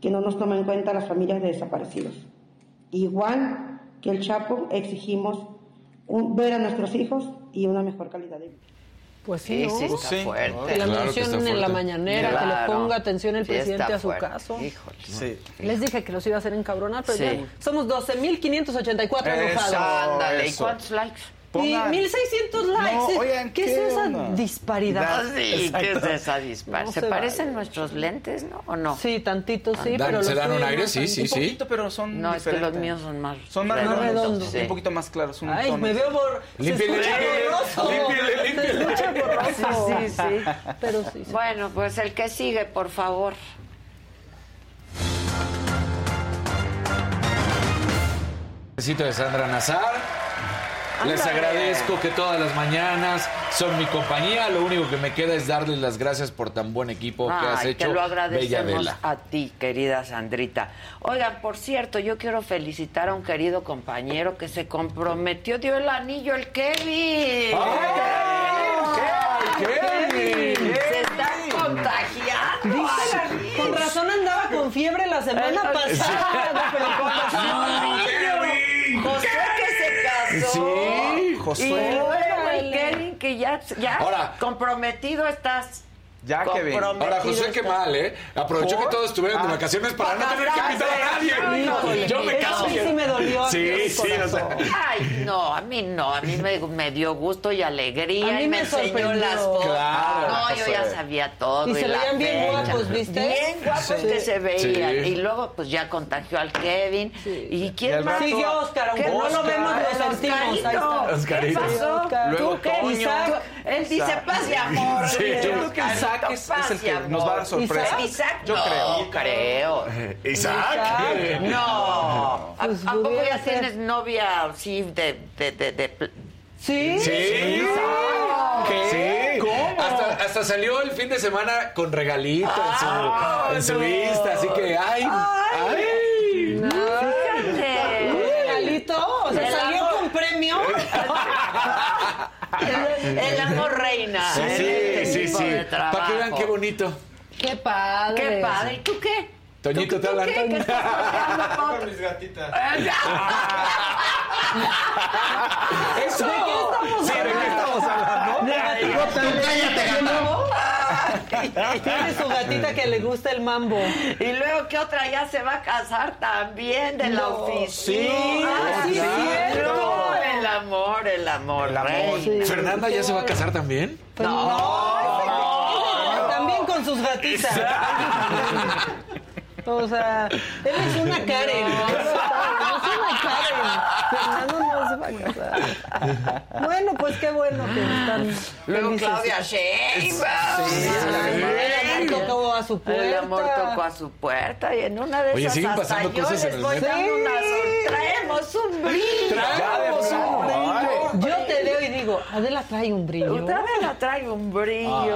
que no nos toma en cuenta las familias de desaparecidos. Igual que el Chapo, exigimos ver a nuestros hijos y una mejor calidad de vida. Pues sí, ¿no? Está fuerte. La mención en la mañanera, que le ponga atención el presidente a su caso. Híjole. Sí. Les dije que los iba a hacer encabronar, pero ya somos 12,584 enojados. Ándale, ¿y cuántos likes? Pongan. Y 1,600 likes. No, oigan, ¿Qué es esa disparidad? No, ¿qué es esa disparidad? No se parecen nuestros lentes, ¿no? ¿O no? Sí, tantito sí, pero se dan un aire, sí. Un poquito, pero son diferentes. Es que los míos son más redondos. Sí. Un poquito más claros. Ay, me veo Límpiale. Se escucha borroso. Sí. Pero sí. Bueno, pues el que sigue, por favor. Besito de Sandra Nazar. Les agradezco que todas las mañanas son mi compañía. Lo único que me queda es darles las gracias por tan buen equipo que has hecho. Te lo agradecemos, Bella, a ti, querida Sandrita. Oigan, por cierto, yo quiero felicitar a un querido compañero que se comprometió, dio el anillo al Kevin. ¡Kevin! Se está contagiando. Dice, con razón andaba con fiebre la semana pasada, pero con razón. José que se casó. Sí, José. Y luego el Kevin, que ya ahora, comprometido estás. Ya que ven. Ahora, José, qué mal, ¿eh? Aprovechó que todos estuvieran de vacaciones para no tener que invitar a nadie. Híjole, yo me caso. Sí, sí me dolió. Sí, o sea. Ay, no. A mí me dio gusto y alegría. A mí me sorprendió. Enseñó las fotos. Claro, no, yo ya sabía todo. Y se veían bien guapos, ¿viste? Bien guapos que se veían. Y luego, pues, ya contagió al Kevin. Sí. ¿Y quién más? Siguió Oscar, aunque no lo vemos, lo sentimos. Oscarito. ¿Qué pasó? Luego Toño. Él dice paz y amor. Sí, yo creo que es el que nos va a dar sorpresa. Isaac, yo creo. Isaac. No. Pues ¿a poco ya tienes novia así de... Sí. ¿Qué? Sí. ¿Cómo? Hasta salió el fin de semana con regalito en su lista, así que ay. No. Fíjate. ¿Un regalito? O sea, salió con premio. El amor reina. Sí. Para que vean qué bonito. Qué padre. ¿Y tú qué? Toñito, te hablan. ¿Qué estás hablando con mis gatitas? ¿Eso? ¿De qué estamos hablando? ¿De qué estamos hablando? ¡Cállate, gato! Tiene su gatita que le gusta el mambo. Y luego, ¿qué otra ya se va a casar también de la oficina? Sí, cierto. El amor. Sí. ¿Fernanda ya se va a casar también? No. También con sus gatitas. O sea, él es una Karen. Fernando no se va a casar. Bueno, pues qué bueno que están. Luego Claudia Sheinbaum. El amor tocó a su puerta. Y en una de esas hasta yo les voy dando una sorpresa. Traemos un brillo. Yo te veo y digo, Adela trae un brillo.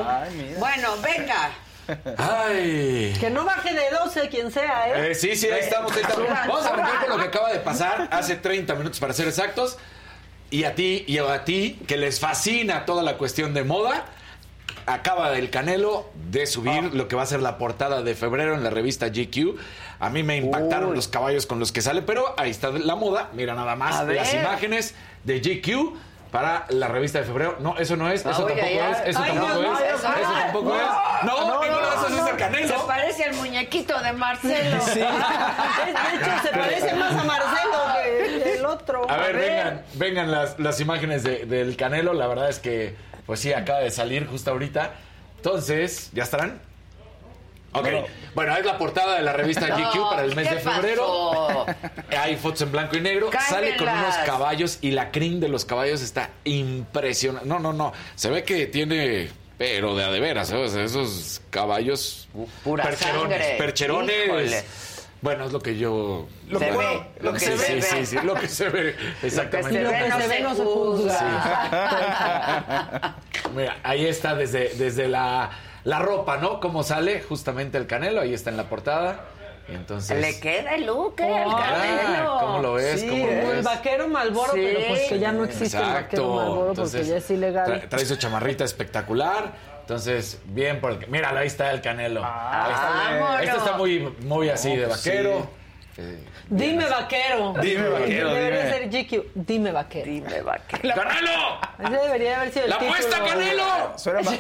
Ay, mira. Bueno, venga. Ay. Que no baje de 12 quien sea, ¿eh? Sí, ahí estamos. Vamos a arrancar con lo que acaba de pasar hace 30 minutos para ser exactos. Y a ti, que les fascina toda la cuestión de moda, acaba el Canelo de subir lo que va a ser la portada de febrero en la revista GQ. A mí me impactaron los caballos con los que sale, pero ahí está la moda. Mira nada más las imágenes de GQ para la revista de febrero. No, eso no es, eso tampoco es. No, ninguno de esos es el Canelo. Se parece al muñequito de Marcelo. Sí. De hecho, se parece más a Marcelo que el otro. A ver. Vengan las imágenes del Canelo. La verdad es que, pues sí, acaba de salir justo ahorita. Entonces, ¿ya estarán? Ok, bueno, es la portada de la revista GQ para el mes de febrero. Hay fotos en blanco y negro. ¡Cámbienlas! Sale con unos caballos y la crin de los caballos está impresionante. No, se ve que tiene, pero de a de veras, esos caballos pura percherones. Híjole. Bueno, es lo que yo... Lo que se ve. Exactamente. Lo que se ve no se juzga. Sí. Mira, ahí está desde la ropa, ¿no? Cómo sale justamente el Canelo. Ahí está en la portada. Y entonces... Le queda el look al Canelo. ¿Cómo lo ves? Sí, el vaquero Malboro, pero pues que ya no existe. Exacto. El vaquero Malboro, entonces, porque ya es ilegal. Trae su chamarrita espectacular. Entonces, bien por el... Mírala, ahí está el Canelo. Este está muy así de vaquero. Sí. Dime vaquero. Debería ser GQ. Dime vaquero. ¡Canelo! Ese debería haber sido el título. ¡La apuesta,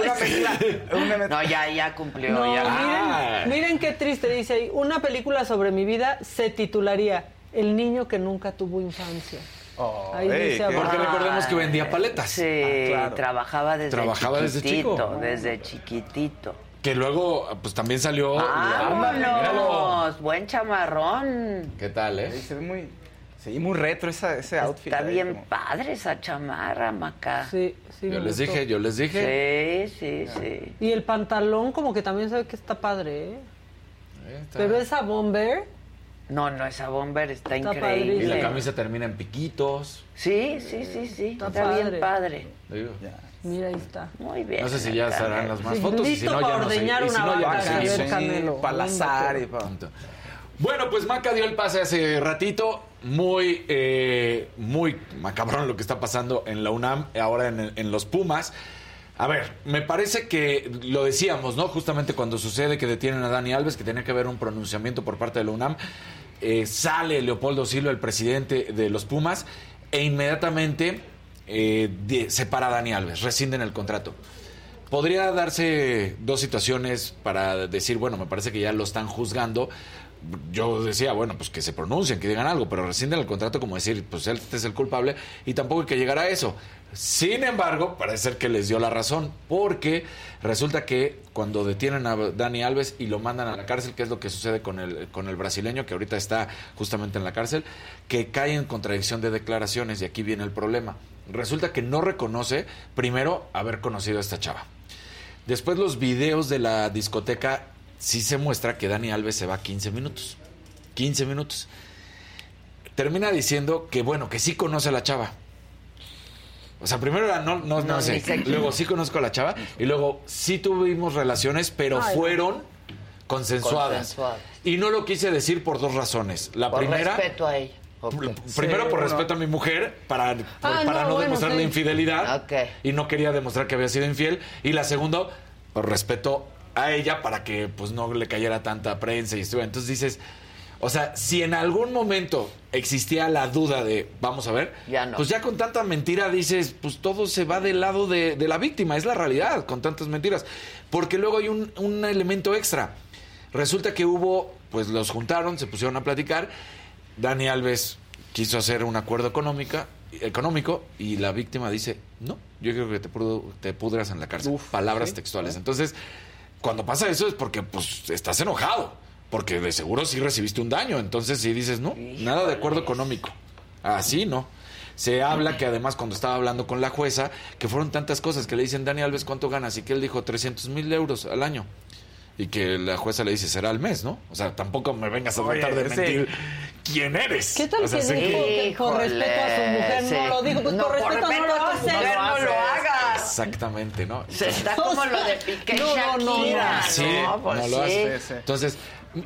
Canelo! No, ya cumplió. No, ya. Miren qué triste, dice ahí. Una película sobre mi vida se titularía El niño que nunca tuvo infancia. Porque recordemos que vendía paletas. Sí, claro. Trabajaba desde chiquitito. Que luego, pues también salió. ¡Vámonos! Buen chamarrón. ¿Qué tal, eh? Se ve muy retro ese outfit. Está bien padre esa chamarra, Maca. Sí. Yo les dije. Sí. Y el pantalón como que también se ve que está padre, ¿eh? Pero esa bomber... No, no, esa bomber está increíble. Padre. Y la camisa termina en piquitos. Sí, sí, sí, sí. Está padre. Bien padre. Digo. Mira, ahí está. Muy bien. No sé si ya estarán las más fotos. Listo y si no, para ya ordeñar no sé. Una vaca. Para lazar y para... Bueno, pues Maca dio el pase hace ratito. Muy, muy macabrón lo que está pasando en la UNAM, ahora en los Pumas. A ver, me parece que lo decíamos, ¿no? Justamente cuando sucede que detienen a Dani Alves, que tenía que haber un pronunciamiento por parte de la UNAM, sale Leopoldo Silva, el presidente de los Pumas, e inmediatamente separa a Dani Alves, rescinden el contrato. Podría darse dos situaciones para decir, bueno, me parece que ya lo están juzgando. Yo decía, bueno, pues que se pronuncien, que digan algo, pero rescinden el contrato como decir, pues él es el culpable y tampoco hay que llegar a eso. Sin embargo, parece ser que les dio la razón, porque resulta que cuando detienen a Dani Alves y lo mandan a la cárcel, que es lo que sucede con el brasileño, que ahorita está justamente en la cárcel, que cae en contradicción de declaraciones, y aquí viene el problema. Resulta que no reconoce, primero, haber conocido a esta chava. Después los videos de la discoteca, sí se muestra que Dani Alves se va 15 minutos. 15 minutos. Termina diciendo que, bueno, que sí conoce a la chava. O sea, primero era no sé. Luego sí conozco a la chava. Y luego sí tuvimos relaciones, pero fueron consensuadas. Y no lo quise decir por dos razones. La por primera... respeto a ella. Okay. Primero sí, por respeto a mi mujer, para no demostrarle infidelidad. Okay. Y no quería demostrar que había sido infiel. Y la segunda, por respeto a ella, para que pues no le cayera tanta prensa y estuviera. Entonces dices, o sea, si en algún momento existía la duda de vamos a ver, ya no. Pues ya con tanta mentira dices, pues todo se va del lado de la víctima, es la realidad con tantas mentiras. Porque luego hay un elemento extra. Resulta que hubo, pues los juntaron, se pusieron a platicar. Dani Alves quiso hacer un acuerdo económico y la víctima dice, no, yo creo que te pudras en la cárcel. Palabras textuales. Entonces, cuando pasa eso es porque pues estás enojado, porque de seguro sí recibiste un daño. Entonces sí dices, no, nada de acuerdo económico. Así no. Se habla que además cuando estaba hablando con la jueza, que fueron tantas cosas que le dicen, Dani Alves, ¿cuánto ganas? Y que él dijo 300,000 euros al año. Y que la jueza le dice, será al mes, ¿no? O sea, tampoco me vengas a tratar de mentir. ¿Quién eres? ¿Qué tal, o sea, que dijo que con respeto a su mujer no lo dijo? Pues no, por respeto no lo hace. No lo haga. Exactamente, ¿no? Se está como lo de Piqué y Shakira. No. Sí, pues no lo hace. Sí. Entonces,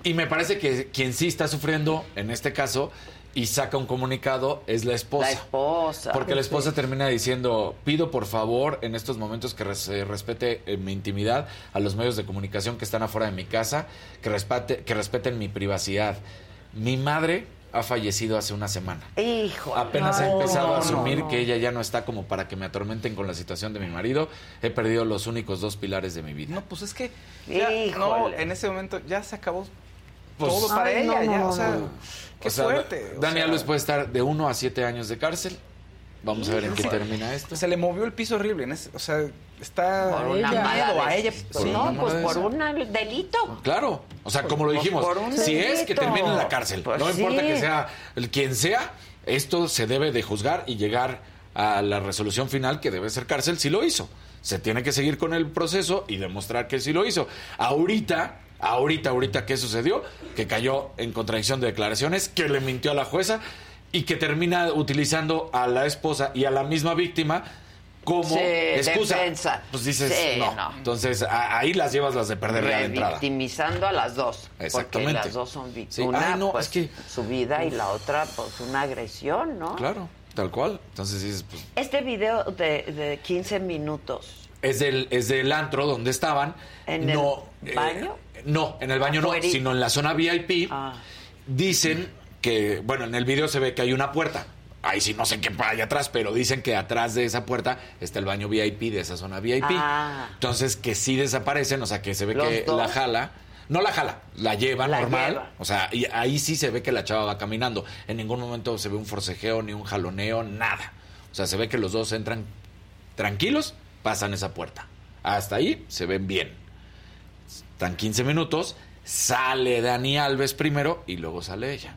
y me parece que quien sí está sufriendo, en este caso, y saca un comunicado, es la esposa. La esposa. Porque la esposa termina diciendo, pido por favor en estos momentos que se respete mi intimidad a los medios de comunicación que están afuera de mi casa, que respeten mi privacidad. Mi madre ha fallecido hace una semana. Hijo. Apenas he empezado a asumir que ella ya no está como para que me atormenten con la situación de mi marido. He perdido los únicos dos pilares de mi vida. No, pues es que ya, no, en ese momento ya se acabó pues, todo para ella. Ya, o sea, qué suerte. Daniel Luis puede estar de 1 a 7 años de cárcel. Vamos a ver en qué termina esto. Se le movió el piso horrible. O sea, está... Por una mala a ella. Sí, no, pues por un delito. Claro. O sea, como lo dijimos, si es que termina en la cárcel, pues no importa que sea quien sea, esto se debe de juzgar y llegar a la resolución final que debe ser cárcel si lo hizo. Se tiene que seguir con el proceso y demostrar que sí lo hizo. Ahorita, ¿qué sucedió? Que cayó en contradicción de declaraciones, que le mintió a la jueza, y que termina utilizando a la esposa y a la misma víctima como excusa. Defensa. Pues dices, no. Entonces, ahí las llevas las de perder la entrada. Victimizando a las dos. Exactamente. Porque las dos son víctimas. Sí. Una, pues, es que... su vida, y la otra, pues, una agresión, ¿no? Claro, tal cual. Entonces dices, pues... Este video de 15 minutos... Es del antro donde estaban. ¿En el baño? No, en el baño no, sino en la zona VIP. Dicen... que, bueno, en el video se ve que hay una puerta. Ahí sí no sé qué hay atrás, pero dicen que atrás de esa puerta está el baño VIP de esa zona VIP. Entonces, que sí desaparecen, o sea, que se ve que la jala. No la jala, la lleva normal. Lleva. O sea, y ahí sí se ve que la chava va caminando. En ningún momento se ve un forcejeo, ni un jaloneo, nada. O sea, se ve que los dos entran tranquilos, pasan esa puerta. Hasta ahí se ven bien. Están 15 minutos, sale Dani Alves primero y luego sale ella.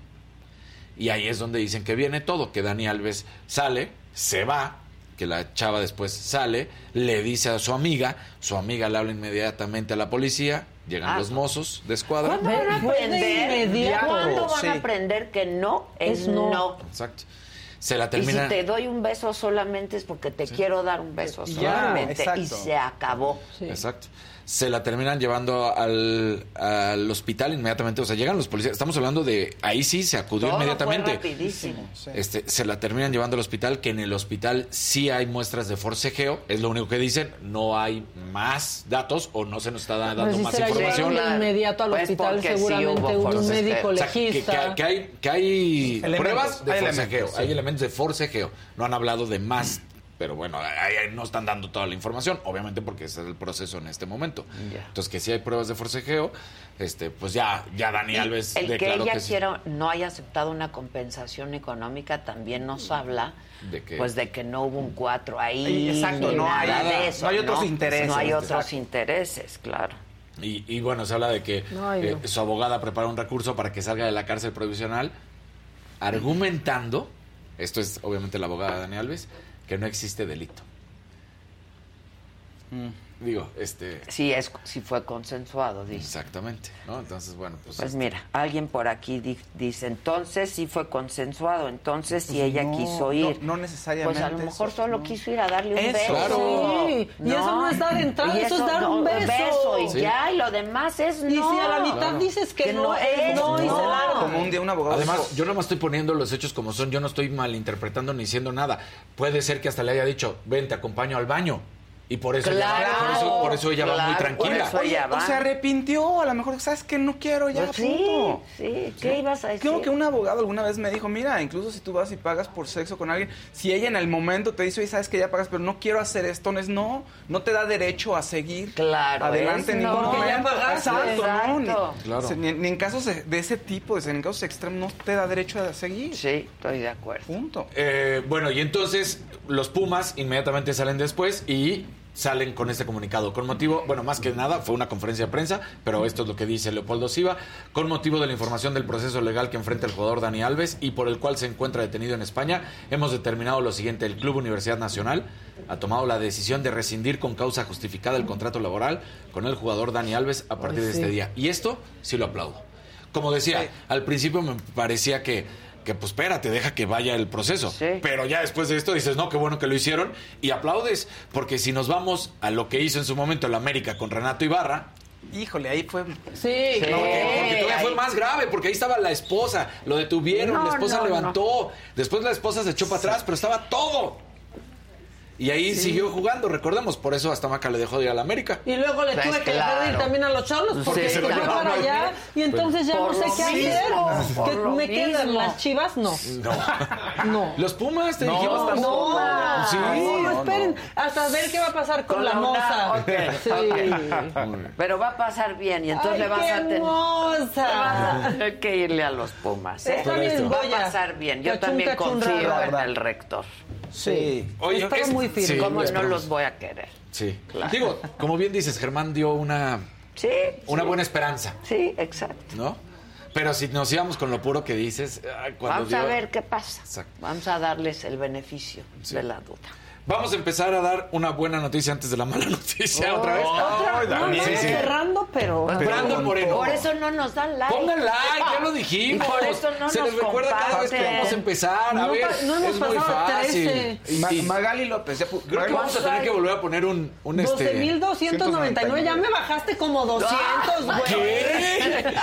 Y ahí es donde dicen que viene todo, que Dani Alves sale, se va, que la chava después sale, le dice a su amiga le habla inmediatamente a la policía, Llegan los mozos de escuadra. ¿Cuándo van a aprender? ¿Cuándo van a aprender que no es no? Exacto. Se la termina. Y si te doy un beso solamente es porque te quiero dar un beso solamente. Ya, y se acabó. Sí. Exacto. Se la terminan llevando al hospital inmediatamente. O sea, llegan los policías. Estamos hablando de... Ahí sí se acudió todo inmediatamente. Fue rapidísimo. Se la terminan llevando al hospital, que en el hospital sí hay muestras de forcejeo. Es lo único que dicen. No hay más datos o no se nos está dando pues más información. Si se la inmediato al hospital, seguramente sí un médico legista. O sea, que hay pruebas de forcejeo. Hay elementos de forcejeo. No han hablado de más... Pero bueno, ahí no están dando toda la información, obviamente porque ese es el proceso en este momento. Yeah. Entonces, que si hay pruebas de forcejeo, pues ya Dani Alves declaró que no haya aceptado una compensación económica también nos habla de que no hubo un 4 ahí. Exacto, no hay nada de eso. No hay otros intereses. No hay otros intereses, claro. Y bueno, se habla de que su abogada prepara un recurso para que salga de la cárcel provisional, argumentando, esto es obviamente la abogada Dani Alves, que no existe delito. Digo, sí fue consensuado, dice. Exactamente, ¿no? Entonces, bueno, pues mira, alguien por aquí dice, entonces sí fue consensuado, entonces si ella quiso ir. No, no necesariamente. Pues a lo mejor solo quiso ir a darle un beso. Claro. Sí. Y eso no es dar entrada, eso es dar un beso. Y ya, y lo demás es no. Y si a la mitad dices que no es, no, y se larga. Como un día un abogado. Además, yo no me estoy poniendo los hechos como son, yo no estoy malinterpretando ni diciendo nada. Puede ser que hasta le haya dicho, ven, te acompaño al baño. Y por eso ella va muy tranquila. O se arrepintió, a lo mejor, ¿sabes qué? No quiero ya, pues punto. Sí, ¿qué ibas a decir? Creo que un abogado alguna vez me dijo, mira, incluso si tú vas y pagas por sexo con alguien, si ella en el momento te dice, oye, ¿sabes qué? Ya pagas, pero no quiero hacer esto, no te da derecho a seguir adelante en ningún momento. Exacto. Claro. Ni en casos de ese tipo, en casos extremos, no te da derecho a seguir. Sí, estoy de acuerdo. Punto. Bueno, y entonces los Pumas inmediatamente salen después y salen con este comunicado. Con motivo, bueno, más que nada, fue una conferencia de prensa, pero esto es lo que dice Leopoldo Siva. Con motivo de la información del proceso legal que enfrenta el jugador Dani Alves y por el cual se encuentra detenido en España, hemos determinado lo siguiente. El Club Universidad Nacional ha tomado la decisión de rescindir con causa justificada el contrato laboral con el jugador Dani Alves a partir de este día. Y esto sí lo aplaudo. Como decía, al principio me parecía que pues espérate, deja que vaya el proceso. Sí. Pero ya después de esto dices, no, qué bueno que lo hicieron y aplaudes, porque si nos vamos a lo que hizo en su momento el América con Renato Ibarra, híjole, ahí fue... Sí. No, porque todavía fue más grave, porque ahí estaba la esposa, lo detuvieron, la esposa levantó, después la esposa se echó para atrás, pero estaba todo. Y ahí siguió jugando, recordemos, por eso hasta Maca le dejó de ir a la América. Y luego le tuve que dejar de ir también a los Cholos, porque se fue para allá, y entonces ya no sé qué hacer. ¿Que me quedan las Chivas? No. ¿Los Pumas? Te dijimos también. No, esperen, hasta ver qué va a pasar con la moza. Pero va a pasar bien, y entonces le vas a tener... moza! Hay que irle a los Pumas. Va a pasar bien, yo también confío en el rector. Sí. Oye, estaba muy firme. Sí, ¿cómo no los voy a querer? Sí, claro. Digo, como bien dices, Germán dio una buena esperanza. Sí, exacto. ¿No? Pero si nos íbamos con lo puro que dices... Vamos a ver qué pasa. Exacto. Vamos a darles el beneficio de la duda. Vamos a empezar a dar una buena noticia antes de la mala noticia otra vez. Cerrando, pero Moreno. Por eso no nos dan like. Pongan like, ya lo dijimos. Y por eso no se nos les recuerda comparten. Cada vez que vamos a empezar. A ver, no hemos pasado 13. Magali López. Creo que vamos a tener que volver a poner un 12.299. Ya me bajaste como 200, güey. ¿Qué?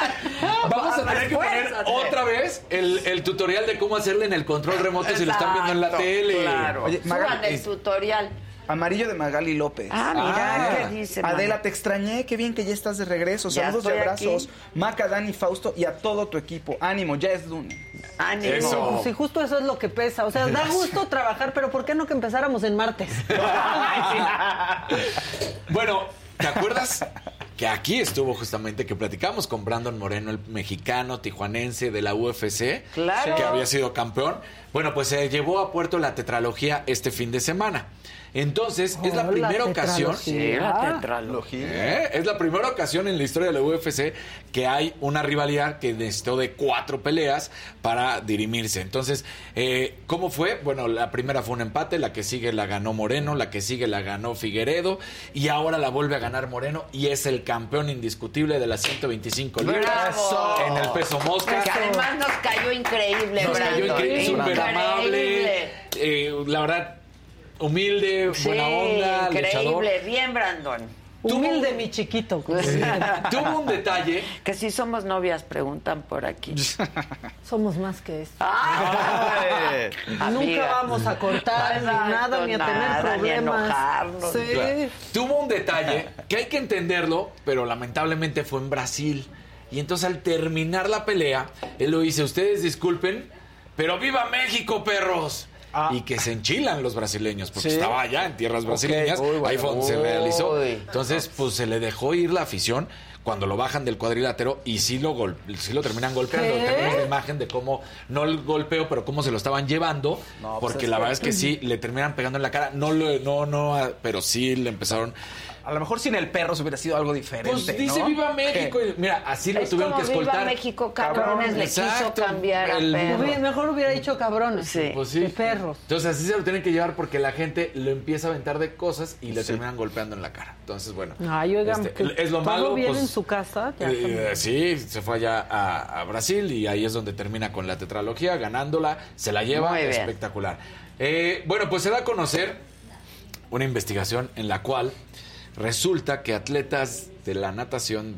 Vamos a tener que poner otra vez el tutorial de cómo hacerle en el control remoto. Exacto, si lo están viendo en la tele. Claro. Oye, Magali, tutorial. Amarillo de Magali López. Mira, ¿qué dice? Adela, te extrañé, qué bien que ya estás de regreso. Saludos y abrazos. Aquí. Maca, Dani, Fausto y a todo tu equipo. Ánimo, ya es lunes. Ánimo. Eso. Sí, justo eso es lo que pesa. O sea, da gusto trabajar, pero ¿por qué no que empezáramos en martes? Bueno, ¿te acuerdas? Que aquí estuvo justamente, que platicamos con Brandon Moreno, el mexicano tijuanense de la UFC, que había sido campeón. Bueno, pues se llevó a puerto la tetralogía este fin de semana. Entonces, es la primera ocasión... Sí, la tetralogía. Es la primera ocasión en la historia de la UFC que hay una rivalidad que necesitó de 4 peleas para dirimirse. Entonces, ¿cómo fue? Bueno, la primera fue un empate, la que sigue la ganó Moreno, la que sigue la ganó Figueredo, y ahora la vuelve a ganar Moreno, y es el campeón. campeón indiscutible de las 125 libras en el peso mosca. Además nos cayó increíble, Nos cayó increíble, súper amable. La verdad, humilde, buena onda, increíble, luchador. Bien, Brandon. Humilde, mi chiquito. Tuvo un detalle. Que si somos novias, preguntan por aquí. Somos más que eso. Nunca vamos a cortar ni a tener problemas. Sí. Claro. Tuvo un detalle que hay que entenderlo, pero lamentablemente fue en Brasil. Y entonces al terminar la pelea, él lo dice, ustedes disculpen, pero ¡viva México, perros! Ah. Y que se enchilan los brasileños, porque estaba allá en tierras brasileñas, ahí fue donde se realizó. Entonces, pues se le dejó ir la afición cuando lo bajan del cuadrilátero y sí lo terminan golpeando. Tenemos la imagen de cómo, no el golpeo, pero cómo se lo estaban llevando, no, porque pues la verdad es que sí, le terminan pegando en la cara. Pero sí le empezaron... A lo mejor sin el perro se hubiera sido algo diferente, pues dice, ¿no? ¡Viva México! Y mira, así lo tuvieron que escoltar. ¡Viva México, cabrones! Le quiso cambiar a perro. Mejor hubiera dicho cabrones. Sí. Pues sí. Perros. Entonces, así se lo tienen que llevar porque la gente lo empieza a aventar de cosas y le terminan golpeando en la cara. Entonces, bueno. Ay, oigan, es lo malo. ¿Todo bien en su casa? Sí, se fue allá a Brasil y ahí es donde termina con la tetralogía, ganándola, se la lleva. Espectacular. Bueno, pues se da a conocer una investigación en la cual... Resulta que atletas de la natación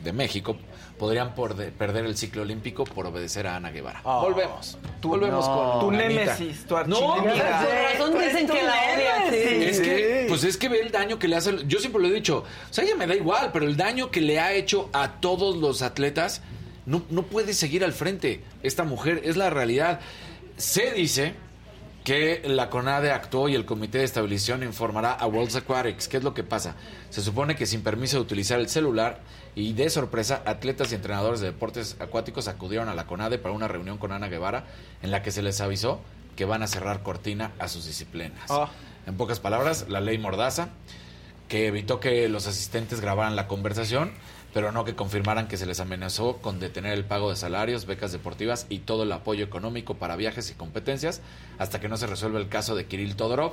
de México podrían perder el ciclo olímpico por obedecer a Ana Guevara. Volvemos con tu némesis, tu archienemiga. No, por razón dicen que la odia. Es que ve el daño que le hace. Yo siempre lo he dicho, o sea, ella me da igual, pero el daño que le ha hecho a todos los atletas no puede seguir al frente. Esta mujer es la realidad. Se dice que la CONADE actuó y el Comité de Estabilización informará a World Aquatics. ¿Qué es lo que pasa? Se supone que sin permiso de utilizar el celular y de sorpresa, atletas y entrenadores de deportes acuáticos acudieron a la CONADE para una reunión con Ana Guevara en la que se les avisó que van a cerrar cortina a sus disciplinas. En pocas palabras, la ley Mordaza, que evitó que los asistentes grabaran la conversación, pero no que confirmaran que se les amenazó con detener el pago de salarios, becas deportivas y todo el apoyo económico para viajes y competencias hasta que no se resuelva el caso de Kiril Todorov.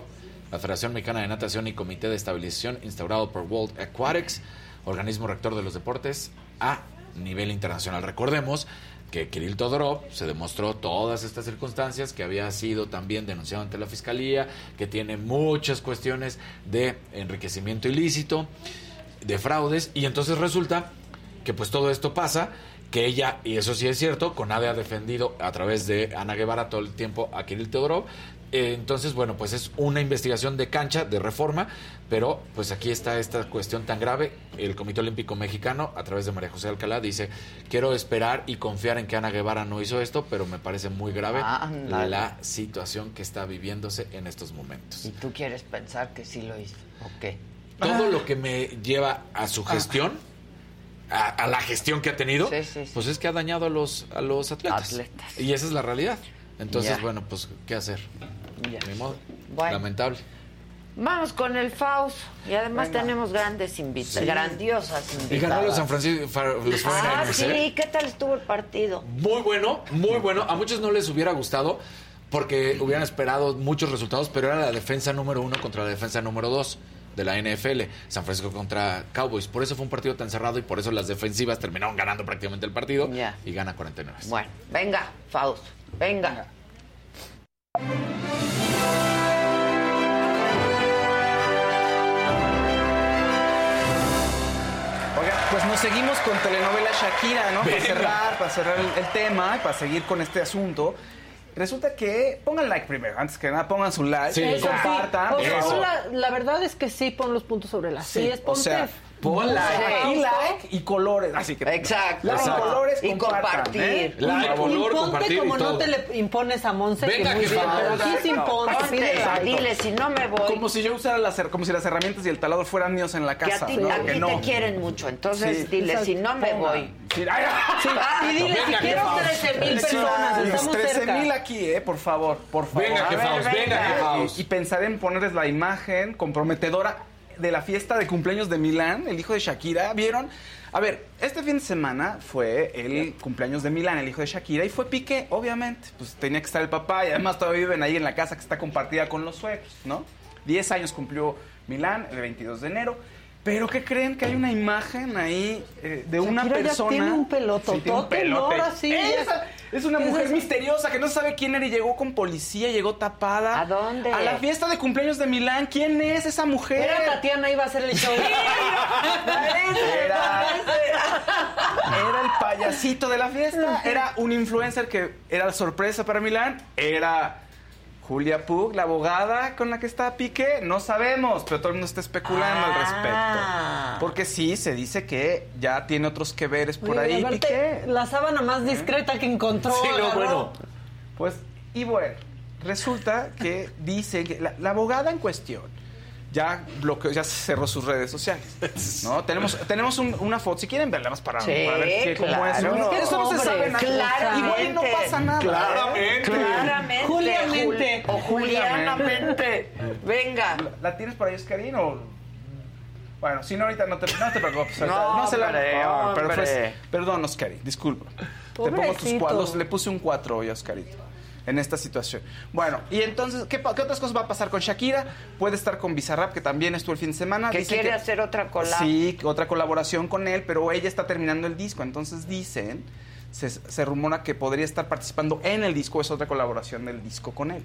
La Federación Mexicana de Natación y Comité de Estabilización instaurado por World Aquatics, organismo rector de los deportes a nivel internacional. Recordemos que Kiril Todorov se demostró todas estas circunstancias, que había sido también denunciado ante la Fiscalía, que tiene muchas cuestiones de enriquecimiento ilícito, de fraudes, y entonces resulta que pues todo esto pasa, que ella, y eso sí es cierto, CONADE ha defendido a través de Ana Guevara todo el tiempo a Kiril Todorov. Entonces, bueno, pues es una investigación de cancha, de reforma, pero pues aquí está esta cuestión tan grave. El Comité Olímpico Mexicano, a través de María José Alcalá, dice, quiero esperar y confiar en que Ana Guevara no hizo esto, pero me parece muy grave la situación que está viviéndose en estos momentos. ¿Y tú quieres pensar que sí lo hizo? Ok. Todo lo que me lleva a su gestión, a la gestión que ha tenido, pues es que ha dañado a los atletas. Y esa es la realidad. Entonces, bueno, pues, ¿qué hacer? Ni modo. Bueno. Lamentable. Vamos con el Faust. Y además tenemos grandes invitadas, grandiosas invitadas. Y ganaron los San Francisco. ¿Qué tal estuvo el partido? Muy bueno, muy bueno. A muchos no les hubiera gustado porque hubieran esperado muchos resultados, pero era la defensa número 1 contra la defensa número 2. De la NFL, San Francisco contra Cowboys. Por eso fue un partido tan cerrado y por eso las defensivas terminaron ganando prácticamente el partido y gana 49. Bueno, venga, Fausto, venga. Oiga, pues nos seguimos con telenovela Shakira, ¿no? Venga. Para cerrar el tema, para seguir con este asunto. Resulta que pongan like primero, antes que nada pongan su like, compartan. Sí. O sea, la verdad es que sí, pon los puntos sobre las sillas, pon like y colores, así que exacto. Colores y compartir. Like, color, compartir como y todo. No te le impones a Monse. Venga, que aquí sí impones. Dile, si no me voy. Como si yo usara como si las herramientas y el taladro fueran míos en la casa. Que a ti, ¿no? A ti te quieren mucho, entonces dile, si no me voy. Y dile, si quiero 13,000 personas, estamos 13,000 aquí, por favor, Venga, que Faust, Y pensar en ponerles la imagen comprometedora de la fiesta de cumpleaños de Milán, el hijo de Shakira. ¿Vieron? A ver, este fin de semana fue el cumpleaños de Milán, el hijo de Shakira, y fue Piqué, obviamente. Pues tenía que estar el papá, y además todavía viven ahí en la casa que está compartida con los suegros, ¿no? 10 años cumplió Milán, el 22 de enero. Pero ¿qué creen? Que hay una imagen ahí de una persona... Tiene un pelototote, sí, tiene un pelote. No, sí, esa, es una mujer misteriosa que no sabe quién era y llegó con policía, llegó tapada. ¿A dónde? A la fiesta de cumpleaños de Milán. ¿Quién es esa mujer? Era Tatiana, iba a hacer el show. Era el payasito de la fiesta. Era un influencer que era la sorpresa para Milán. Era... Julia Pug, la abogada con la que está Piqué, no sabemos, pero todo el mundo está especulando al respecto. Porque sí, se dice que ya tiene otros que veres por ahí, Piqué. La sábana más discreta que encontró. Sí, lo bueno. Pues, y bueno, resulta que dice que la abogada en cuestión ya bloqueó, ya cerró sus redes sociales, ¿no? Tenemos una foto, si quieren verla más para ver qué, cómo es. No, es que eso no se sabe nada. Igual no pasa nada. Claramente. Juliamente. O Julianamente. Venga. ¿La tienes por ahí, Oscarín? Bueno, si no, ahorita no te preocupes. No se la leo. Perdón, Oscarín, disculpa. Te pongo tus cuadros. Le puse un 4 hoy a Oscarito en esta situación. Bueno, y entonces, ¿qué otras cosas va a pasar con Shakira? Puede estar con Bizarrap, que también estuvo el fin de semana. Que quiere hacer otra colaboración. Sí, otra colaboración con él, pero ella está terminando el disco. Entonces dicen, se rumora que podría estar participando en el disco, es otra colaboración del disco con él.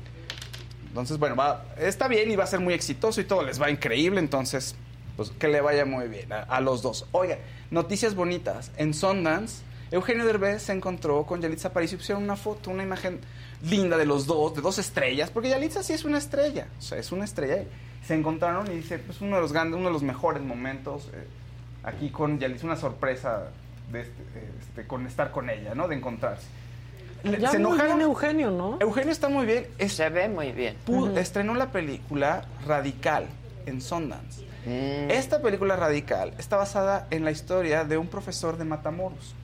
Entonces, bueno, está bien y va a ser muy exitoso y todo les va increíble. Entonces, pues que le vaya muy bien a los dos. Oigan, noticias bonitas. En Sundance, Eugenio Derbez se encontró con Yalitza Aparicio y pusieron una foto, una imagen linda de los dos, de dos estrellas, porque Yalitza sí es una estrella, o sea, es una estrella. Se encontraron y dice, pues uno de los grandes, uno de los mejores momentos aquí con Yalitza, una sorpresa de con estar con ella, ¿no? De encontrarse. Ya se enojaron. Muy bien Eugenio, ¿no? Eugenio está muy bien. Se ve muy bien. Estrenó la película Radical en Sundance. Esta película Radical está basada en la historia de un profesor de Matamoros,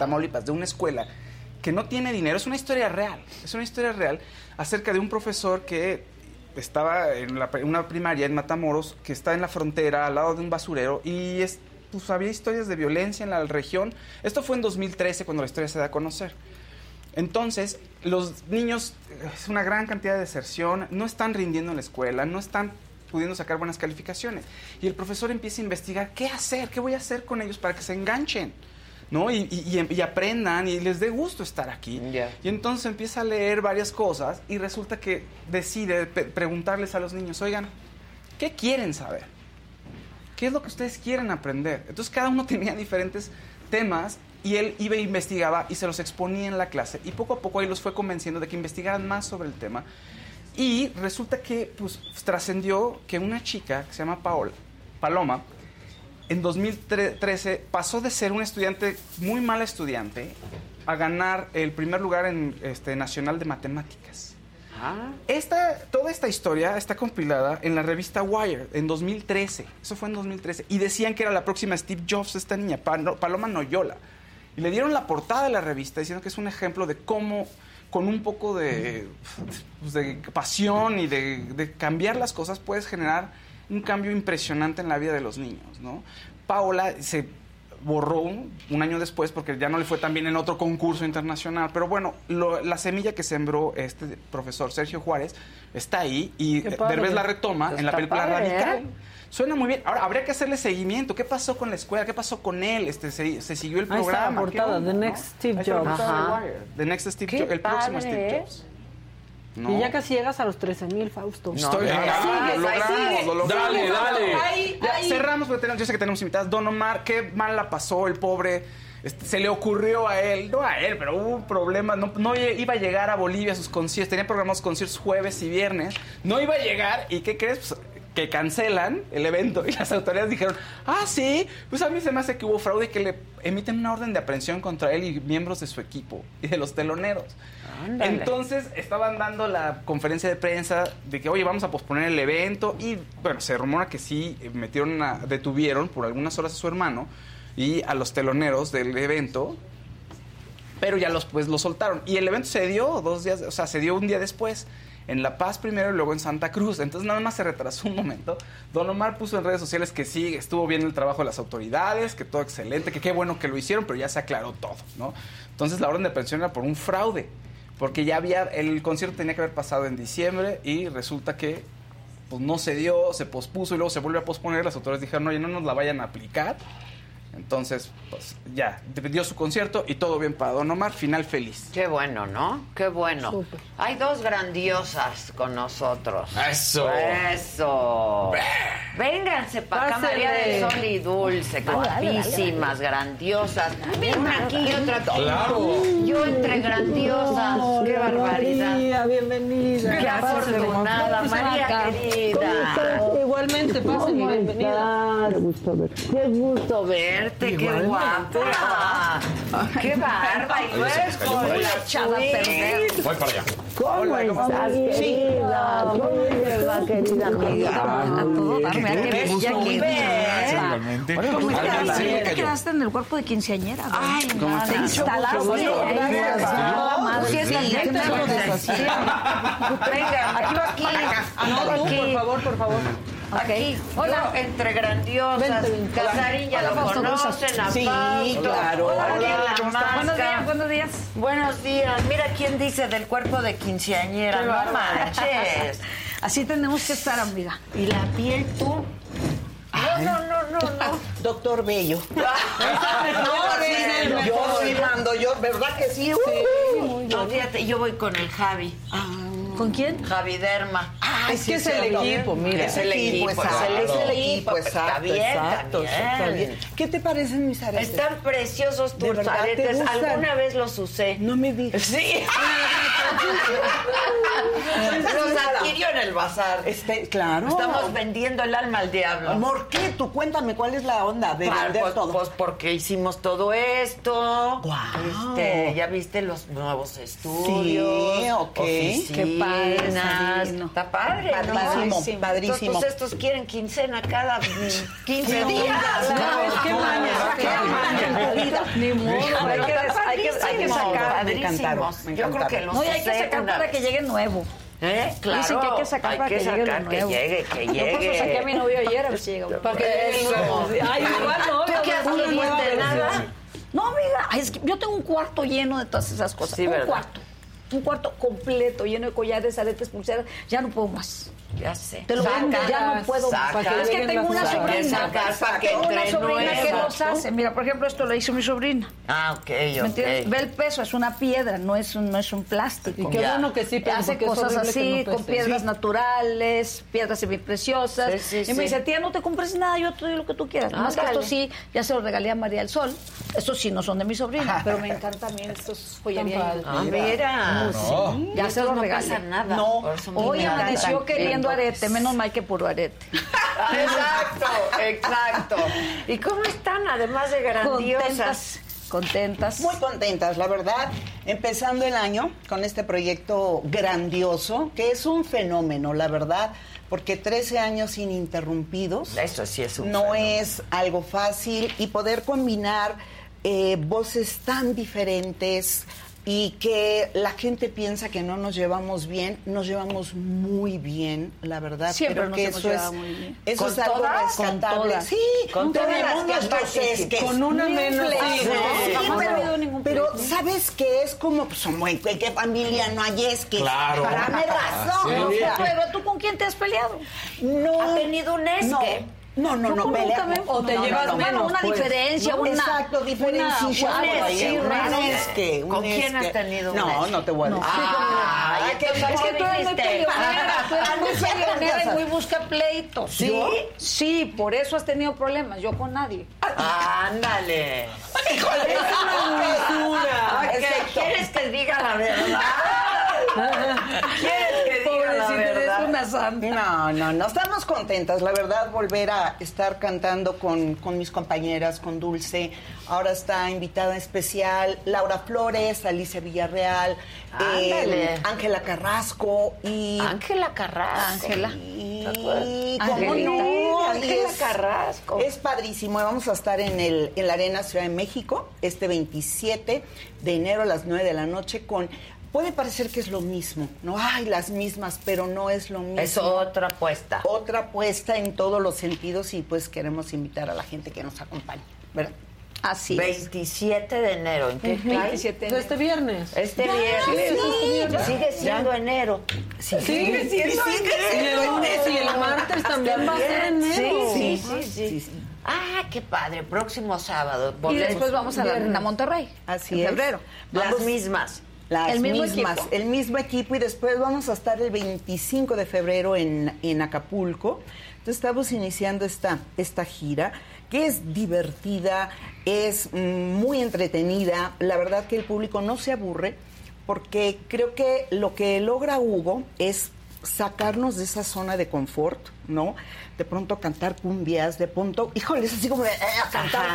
Tamaulipas, de una escuela que no tiene dinero. Es una historia real, acerca de un profesor que estaba en una primaria en Matamoros, que está en la frontera, al lado de un basurero, y pues había historias de violencia en la región. Esto fue en 2013 cuando la historia se da a conocer. Entonces, los niños, es una gran cantidad de deserción, no están rindiendo en la escuela, no están pudiendo sacar buenas calificaciones. Y el profesor empieza a investigar qué hacer, qué voy a hacer con ellos para que se enganchen, ¿no? Y aprendan y les dé gusto estar aquí. Yeah. Y entonces empieza a leer varias cosas y resulta que decide preguntarles a los niños, oigan, ¿qué quieren saber? ¿Qué es lo que ustedes quieren aprender? Entonces cada uno tenía diferentes temas y él iba e investigaba y se los exponía en la clase. Y poco a poco ahí los fue convenciendo de que investigaran más sobre el tema. Y resulta que pues trascendió que una chica que se llama Paloma, en 2013 pasó de ser una estudiante, muy mala estudiante, a ganar el primer lugar en nacional de matemáticas. Toda esta historia está compilada en la revista Wired en 2013. Eso fue en 2013. Y decían que era la próxima Steve Jobs, esta niña, Paloma Noyola. Y le dieron la portada de la revista diciendo que es un ejemplo de cómo, con un poco de pasión y de cambiar las cosas, puedes generar un cambio impresionante en la vida de los niños, ¿no? Paola se borró un año después porque ya no le fue tan bien en otro concurso internacional. Pero bueno, la semilla que sembró este profesor Sergio Juárez está ahí y Derbez la retoma en la película Radical. Suena muy bien. Ahora, habría que hacerle seguimiento. ¿Qué pasó con la escuela? ¿Qué pasó con él? Se siguió el programa. Ahí está la portada, The Next Steve Jobs. The Next Steve Jobs, el próximo Steve Jobs. No. Y ya casi llegas a los 13,000, Fausto. Lo logramos. Dale. Ahí. Cerramos, yo sé que tenemos invitadas. Don Omar, qué mal la pasó el pobre. Se le ocurrió a él, no a él, pero hubo un problema. No iba a llegar a Bolivia a sus conciertos. Tenía programados conciertos jueves y viernes. No iba a llegar. ¿Y qué crees? Pues, que cancelan el evento. Y las autoridades dijeron, sí, pues a mí se me hace que hubo fraude y que le emiten una orden de aprehensión contra él y miembros de su equipo y de los teloneros. Ándale. Entonces estaban dando la conferencia de prensa de que, oye, vamos a posponer el evento. Y bueno, se rumora que sí detuvieron por algunas horas a su hermano y a los teloneros del evento, pero ya los soltaron. Y el evento se dio un día después, en La Paz primero y luego en Santa Cruz. Entonces nada más se retrasó un momento. Don Omar puso en redes sociales que sí, estuvo bien el trabajo de las autoridades, que todo excelente, que qué bueno que lo hicieron, pero ya se aclaró todo, ¿no? Entonces la orden de aprehensión era por un fraude, porque ya el concierto tenía que haber pasado en diciembre y resulta que pues no se dio, se pospuso y luego se volvió a posponer. Las autoridades dijeron, oye, no nos la vayan a aplicar. Entonces, pues ya, dio su concierto y todo bien para Don Omar, final feliz. Qué bueno, ¿no? Qué bueno. Super. Hay dos grandiosas con nosotros. ¡Eso! ¡Eso! Vénganse para acá, María del Sol y Dulce, guapísimas, grandiosas. Una aquí y otra aquí. ¡Claro! Yo entre grandiosas. Oh, ¡qué barbaridad! María, bienvenida. ¡Qué afortunada, María querida! Igualmente, pasen y bienvenida. ¡Qué gusto verte! ¡Qué gusto ver! Qué guapa, qué barba, y tú eres como una chava perfecta. Voy para allá. ¿Cómo estás, querida? ¿Cómo estás, querida amiga? A todo darme a que ya quedé. ¿Cómo quedaste en el cuerpo de quinceañera? Ay, no, te instalaste. Venga, aquí va aquí. Por favor. Okay. Aquí, hola, entre grandiosas, Casarilla, lo conocen, a sí, Pato, claro. Hola, buenos días. Buenos días, mira quién dice del cuerpo de quinceañera, no manches. Así tenemos que estar, amiga. ¿Y la piel tú? No. Doctor Bello. Yo ¿verdad que sí? No, fíjate, yo voy con el Javi. ¿Con quién? Javi Derma. Ah, es que es el equipo, mira. Es el equipo, Está bien. ¿Qué te parecen mis aretes? Están preciosos tus aretes. ¿Alguna vez los usé? No me digas. Sí. Los adquirió en el bazar. Claro. Estamos vendiendo el alma al diablo. ¿Por qué? Tú cuéntame, ¿cuál es la onda de vender todo? Pues porque hicimos todo esto. Wow. Ya viste los nuevos estudios. Sí, ok. Oficinas. Está padre, ¿no? Padrísimo. Entonces estos quieren quincena cada 15 días. ¿Qué maña? Ni modo. Hay que sacar. Me encantaron. Yo creo que los no, hay que sacar para que llegue nuevo. Claro. Dicen que hay que sacar para que llegue nuevo. Que llegue. Yo por eso saqué a mi novio ayer, a ver si llega. Para que llegue. Ay, igual no. ¿Tú qué haces? ¿Nada? No, amiga. Yo tengo un cuarto lleno de todas esas cosas. Un cuarto completo, lleno de collares, aretes, pulseras. Ya no puedo más. Ya sé. Te lo vendo, ya no puedo más. Es que tengo una sobrina. Tengo una sobrina que los hace. Mira, por ejemplo, esto lo hizo mi sobrina. Ah, ok, ¿me entiendes? Ve el peso, es una piedra, no es un plástico. Y qué bueno que sí hace cosas así, con piedras naturales, piedras semipreciosas. Y me dice, tía, no te compres nada, yo te doy lo que tú quieras. Más que esto sí, ya se lo regalé a María del Sol. Estos sí no son de mi sobrina, pero me encantan también estos joyerías. Ah, mira. No. Sí. Ya se los no regalan. No pasa nada. No. Hoy amaneció queriendo arete, menos mal que puro arete. Exacto. ¿Y cómo están, además de grandiosas? Contentas. Muy contentas, la verdad. Empezando el año con este proyecto grandioso, que es un fenómeno, la verdad, porque 13 años ininterrumpidos. Eso sí es un fenómeno. No es algo fácil y poder combinar voces tan diferentes. Y que la gente piensa que no nos llevamos bien, nos llevamos muy bien, la verdad. Siempre creo que nos eso es muy bien. Eso es algo rescatable. Sí, con todas las voces que con una menos. Pero ¿sabes qué? Es como pues, qué familia no hay, es que claro. Para darme razón. Sí. O sea, pero ¿tú con quién te has peleado? No. ¿Ha tenido un esque? No, pelea. O te llevas menos, una pues, diferencia, no, una... Exacto, diferencia. ¿Con quién has tenido una? No te voy a decir. Es que tú eres muy peleonera, y muy busca pleitos. ¿Sí? ¿Yo? Sí, por eso has tenido problemas, yo con nadie. ¡Ándale! ¡Híjole! ¡Es una dulzura! ¿Quieres que diga la verdad? No, estamos contentas, la verdad, volver a estar cantando con mis compañeras, con Dulce. Ahora está invitada especial Laura Flores, Alicia Villarreal, Ángela Carrasco y... Ángela Carrasco. Ángela. Y cómo no, Ángela Carrasco. Es padrísimo. Vamos a estar en la Arena Ciudad de México este 27 de enero a las 9 de la noche con... Puede parecer que es lo mismo, ¿no? Ay, las mismas, pero no es lo mismo. Es otra apuesta. Otra apuesta en todos los sentidos y pues queremos invitar a la gente que nos acompañe, ¿verdad? Así 27 es. De enero. ¿En qué país? Este viernes. Este viernes. Sí. Sigue siendo enero. Sigue siendo enero. El lunes y el martes también va a ser enero. Sí. Ah, qué padre. Próximo sábado. Volvemos. Y después vamos a la Monterrey. Así en es. En febrero. Las mismas. El mismo equipo. Y después vamos a estar el 25 de febrero en Acapulco. Entonces estamos iniciando esta gira, que es divertida, es muy entretenida. La verdad que el público no se aburre, porque creo que lo que logra Hugo es sacarnos de esa zona de confort, ¿no? De pronto cantar cumbias, de pronto, híjole, es así como de cantar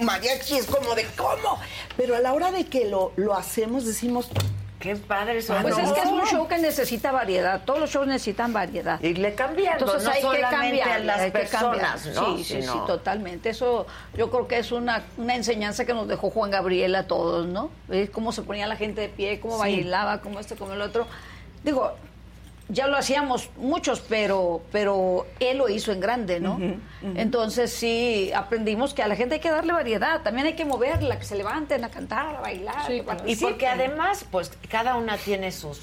mariachi, es como de ¿cómo? Pero a la hora de que lo hacemos decimos... Qué padre eso. Pues es que es un show que necesita variedad. Todos los shows necesitan variedad. Irle cambiando. Entonces no hay que cambiar a las personas, ¿no? Sí, totalmente. Eso yo creo que es una enseñanza que nos dejó Juan Gabriel a todos, ¿no? Es cómo se ponía la gente de pie, cómo bailaba, cómo esto, cómo el otro. Digo, ya lo hacíamos muchos, pero él lo hizo en grande, ¿no? Uh-huh. Entonces sí aprendimos que a la gente hay que darle variedad, también hay que moverla, que se levanten a cantar, a bailar. Sí, claro. Y porque además, pues, cada una tiene sus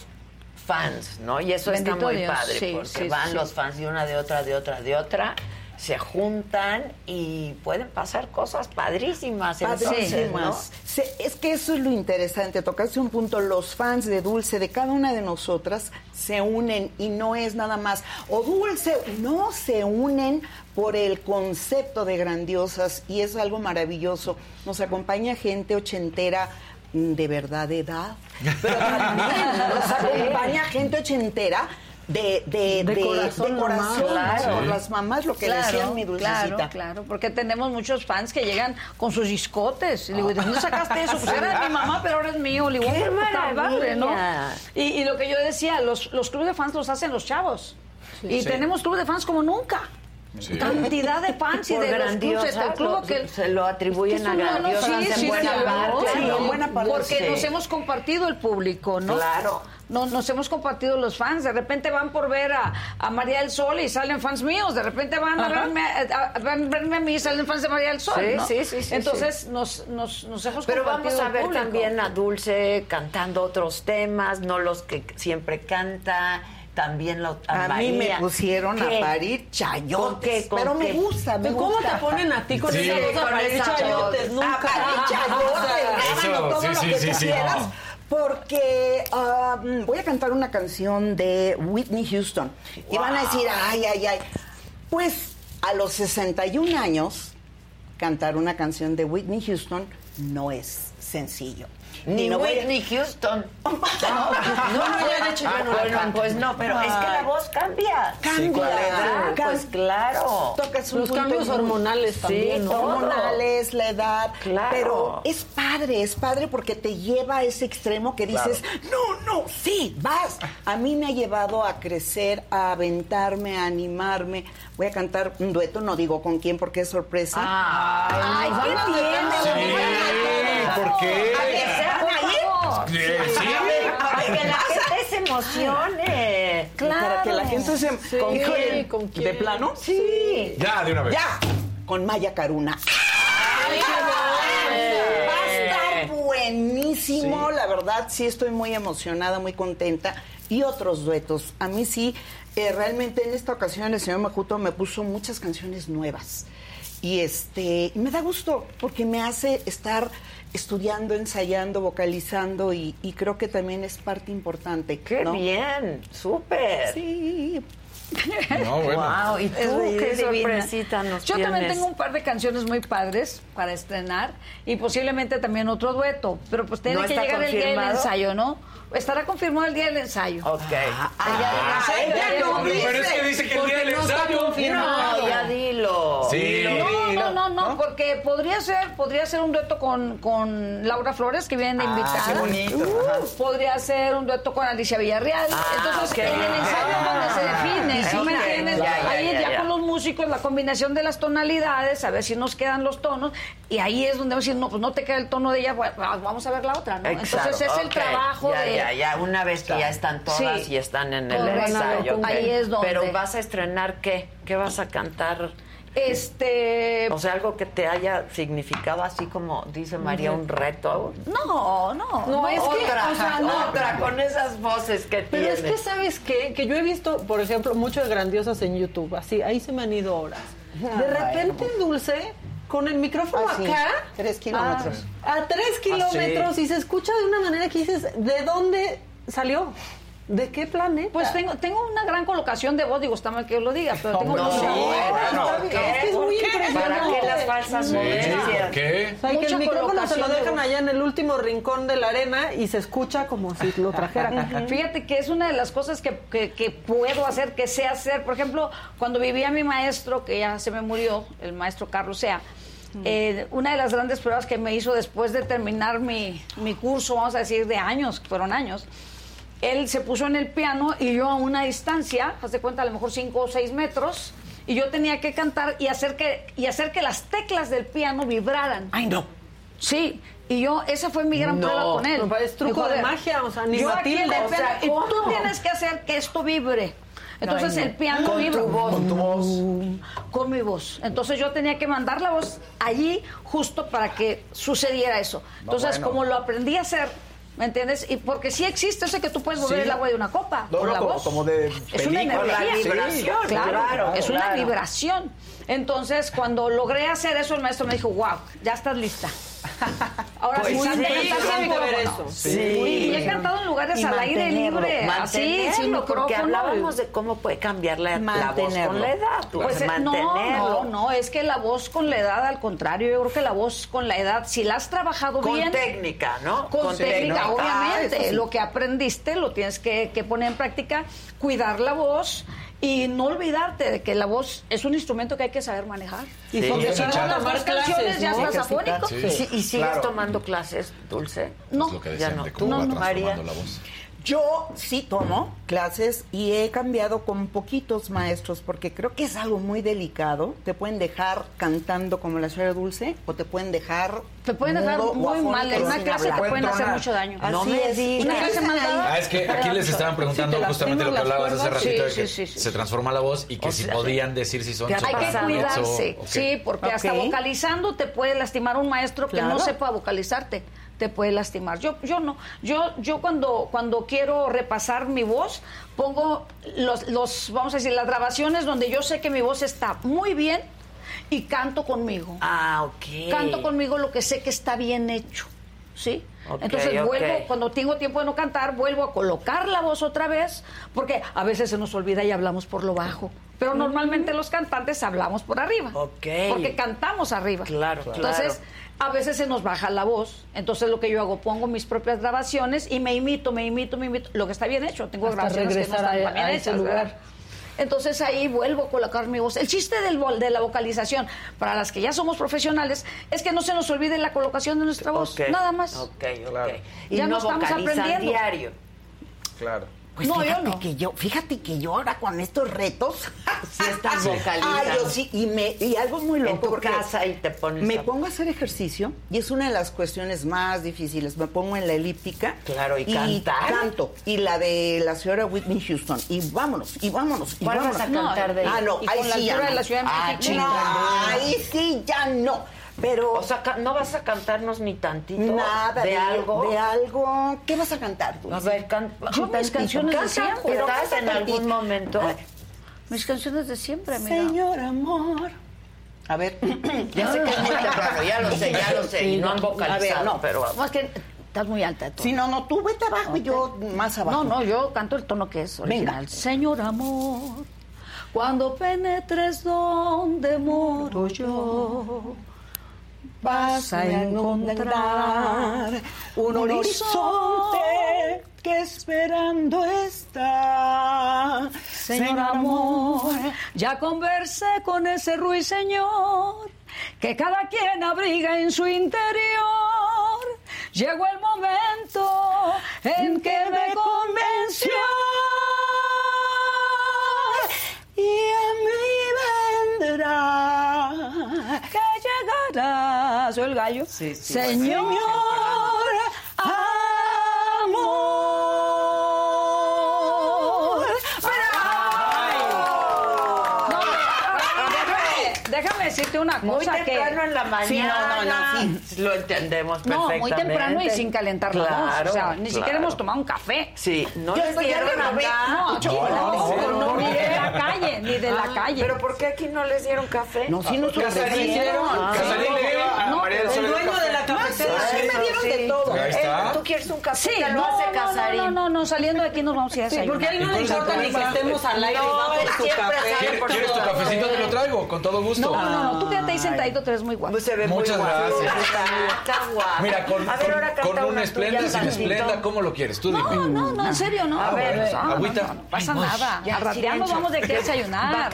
fans, ¿no? Y eso Bendito está muy Dios. Padre, sí, porque van los fans de una, de otra, se juntan y pueden pasar cosas padrísimas. ¿No? Es que eso es lo interesante, tocarse un punto. Los fans de Dulce, de cada una de nosotras, se unen y no es nada más. O Dulce, no, se unen por el concepto de grandiosas y es algo maravilloso. Nos acompaña gente ochentera, de verdad de edad, pero también nos acompaña gente ochentera de corazón, claro. Por las mamás, lo que decían mi Dulcecita. Claro, porque tenemos muchos fans que llegan con sus discotes. Y digo, ¿de dónde sacaste eso? Pues era de mi mamá, pero ahora es mío. Le digo, qué maravilla, ¿no? Y lo que yo decía, los clubes de fans los hacen los chavos. Sí. Y tenemos clubes de fans como nunca. Sí. Cantidad de fans y de grandiosas, que se lo atribuyen a grandiosas en buena parte, porque nos hemos compartido el público, ¿no? Claro. Nos hemos compartido los fans. De repente van por ver a María del Sol y salen fans míos. De repente van a verme a mí y salen fans de María del Sol. Sí. Entonces nos hemos compartido. Pero vamos a ver público. También a Dulce cantando otros temas, no los que siempre canta. También a mí me pusieron a parir chayotes, pero me gusta. ¿Cómo te ponen a ti con esos a parir chayotes? Nunca. A parir chayotes, eso, todo lo que quieras. No. Porque voy a cantar una canción de Whitney Houston. Wow. Y van a decir, ay. Pues a los 61 años, cantar una canción de Whitney Houston no es sencillo. Ni Whitney Houston. Pero es que la voz cambia. Pues claro. Tocas los cambios hormonales también. Sí, hormonales, la edad. Claro. Pero es padre porque te lleva a ese extremo que dices, no, sí, vas. A mí me ha llevado a crecer, a aventarme, a animarme. Voy a cantar un dueto, no digo con quién porque es sorpresa. ¿Qué tiene? ¿Por qué? Que la gente se emocione. Claro. Para que la gente se... ¿Con quién? ¿De plano? Sí. Ya, de una vez. Ya. Con Maya Caruna. Va a estar buenísimo. Sí. La verdad, sí estoy muy emocionada, muy contenta. Y otros duetos. A mí sí, realmente en esta ocasión el señor Majuto me puso muchas canciones nuevas. Y me da gusto porque me hace estar... estudiando, ensayando, vocalizando y creo que también es parte importante. ¡Qué bien! ¡Súper! Sí. No, bueno. Wow, y tú, qué sorpresita nos tienes. Yo también tengo un par de canciones muy padres para estrenar y posiblemente también otro dueto, pero pues tiene que llegar el día del ensayo, ¿no? Estará confirmado el día del ensayo. Ok. Ella no dice. Pero es que dice que el día del ensayo. Está confirmado. Ya dilo. Sí. No, porque podría ser un dueto con Laura Flores, que viene de invitada. Qué bonito. Podría ser un dueto con Alicia Villarreal. Entonces, en el ensayo donde se define. ¿Sí me entiendes? Ahí ya con los músicos, la combinación de las tonalidades, a ver si nos quedan los tonos. Y ahí es donde vamos a decir, no, pues no te queda el tono de ella, vamos a ver la otra, ¿no? Exacto. Entonces, es el trabajo de... Ya, una vez que ya están todas y están en el ensayo. Ahí es donde. Pero vas a estrenar ¿qué? ¿Qué vas a cantar? O sea, algo que te haya significado así como dice María, un reto. No, es que otra, o sea, otra con esas voces que tiene. Pero es que, ¿sabes qué? Que yo he visto, por ejemplo, muchas grandiosas en YouTube, así, ahí se me han ido horas. De repente, Dulce, con el micrófono acá. 3 kilómetros. A 3 kilómetros, y se escucha de una manera que dices, ¿de dónde salió? ¿De qué planeta? Pues tengo una gran colocación de voz, digo, está mal que lo diga, pero tengo... Es muy impresionante. ¿Para qué las falsas molestias? ¿Por qué? O sea, que el micrófono se lo dejan allá en el último rincón de la arena y se escucha como si lo trajeran. Fíjate que es una de las cosas que puedo hacer, que sé hacer. Por ejemplo, cuando vivía mi maestro, que ya se me murió, el maestro Carlos Sea, una de las grandes pruebas que me hizo después de terminar mi curso, vamos a decir, de años, fueron años... Él se puso en el piano y yo a una distancia, haz de cuenta a lo mejor 5 o 6 metros, y yo tenía que cantar y hacer que las teclas del piano vibraran. ¡Ay, no! Sí, y yo, esa fue mi gran prueba con él. No, es truco de magia, o sea, ni Matilda. O sea, y tú tienes que hacer que esto vibre. Entonces el piano vibra. ¿Con tu voz? Con mi voz. Entonces yo tenía que mandar la voz allí justo para que sucediera eso. Entonces, como lo aprendí a hacer... ¿Me entiendes? Y porque sí existe ese que tú puedes mover el agua de una copa con la voz. Como de es una energía, vibración, claro, es una vibración. Entonces, cuando logré hacer eso, el maestro me dijo, wow, ya estás lista. Ahora pues sí, y he cantado en lugares al aire libre, así, sin micrófono. Porque hablábamos de cómo puede cambiar la voz con la edad. Pues no, es que la voz con la edad, al contrario, yo creo que la voz con la edad, si la has trabajado bien... Con técnica, ¿no? Con técnica, obviamente. Lo que aprendiste lo tienes que poner en práctica, cuidar la voz... Y no olvidarte de que la voz es un instrumento que hay que saber manejar. Sí. Y porque si no las más canciones ya estás afónico. Sí. ¿Y sigues tomando clases, Dulce? No, ya no. ¿Tú no, María? Yo sí tomo clases y he cambiado con poquitos maestros porque creo que es algo muy delicado. Te pueden dejar cantando como la señora Dulce o te pueden dejar... Te pueden dejar muy mal. En una clase te pueden hacer mucho daño. No me digas. Es que aquí les estaban preguntando justamente lo que hablabas hace ratito de que se transforma la voz y que si podían decir si son... Hay que cuidarse. Sí, porque hasta vocalizando te puede lastimar un maestro que no sepa vocalizarte. Te puede lastimar. Yo no. Yo cuando quiero repasar mi voz, pongo vamos a decir, las grabaciones donde yo sé que mi voz está muy bien y canto conmigo. Ah, ok. Canto conmigo lo que sé que está bien hecho. ¿Sí? Okay, entonces vuelvo, cuando tengo tiempo de no cantar, vuelvo a colocar la voz otra vez, porque a veces se nos olvida y hablamos por lo bajo. Pero normalmente los cantantes hablamos por arriba. Okay. Porque cantamos arriba. Claro. Entonces, a veces se nos baja la voz. Entonces, lo que yo hago, pongo mis propias grabaciones y me imito. Lo que está bien hecho. Tengo hasta grabaciones que no están bien hechas. Lugar. Entonces, ahí vuelvo a colocar mi voz. El chiste de la vocalización, para las que ya somos profesionales, es que no se nos olvide la colocación de nuestra voz. Nada más. Y ya no estamos aprendiendo. Diario. Claro. Pues no, fíjate que yo ahora con estos retos sí estás vocalizando. Yo sí, y algo muy loco. En tu casa y te pones... Me pongo a hacer ejercicio y es una de las cuestiones más difíciles. Me pongo en la elíptica. Claro, y canto. Y la de la señora Whitney Houston. Y vámonos. ¿Cuál vas a cantar de ella? No, ahí sí ya no. Ahí sí ya no. Pero, o sea, ¿no vas a cantarnos ni tantito? Nada. ¿De algo? ¿Qué vas a cantar tú? A ver, mis canciones de siempre. ¿Estás en algún momento? Mis canciones de siempre, amiga. Señor amor. A ver. Ya sé que es muy temprano, ya lo sé. Y no han vocalizado. Pero... Es que estás muy alta tú. Si no, tú vete abajo y yo más abajo. No, yo canto el tono que es original. Venga. Señor amor, cuando penetres donde moro yo... Vas a encontrar un horizonte que esperando está. Señor amor, ya conversé con ese ruiseñor que cada quien abriga en su interior. Llegó el momento en que me convenció y en mí vendrá que llegará. Soy el gallo. Sí, Señor, amor. ¡Bravo! Ay, no, déjame déjame decirte una cosa. Muy temprano en la mañana. Sí, no, sí, lo entendemos perfectamente. No, muy temprano y sin calentar la voz. O sea, ni siquiera hemos tomado un café. Sí. No les dieron nada. No, aquí no, ni de la calle, ni de la calle. ¿Pero por qué aquí no les dieron café? No, sí nos ofrecieron. Casarín le dio a María del Sol el dueño de la cafetera. No, sí me dieron de todo. ¿Tú quieres un café? Sí, lo hace Casarín. No, saliendo de aquí nos vamos a ir a desayunar. Porque a él no le importa ni que estemos al aire. ¿Quieres tu cafecito? Te lo traigo, con todo gusto. No, tú quédate ahí sentadito, tú eres muy guapo. Se ve muchas muy guapo. Muchas gracias. Está guapo. Mira, con un esplenda, sin esplenda, ¿cómo lo quieres? Tú dime. No, en serio, no. A ver, agüita. No pasa nada. Ya, al ya nos vamos de que desayunar. Va a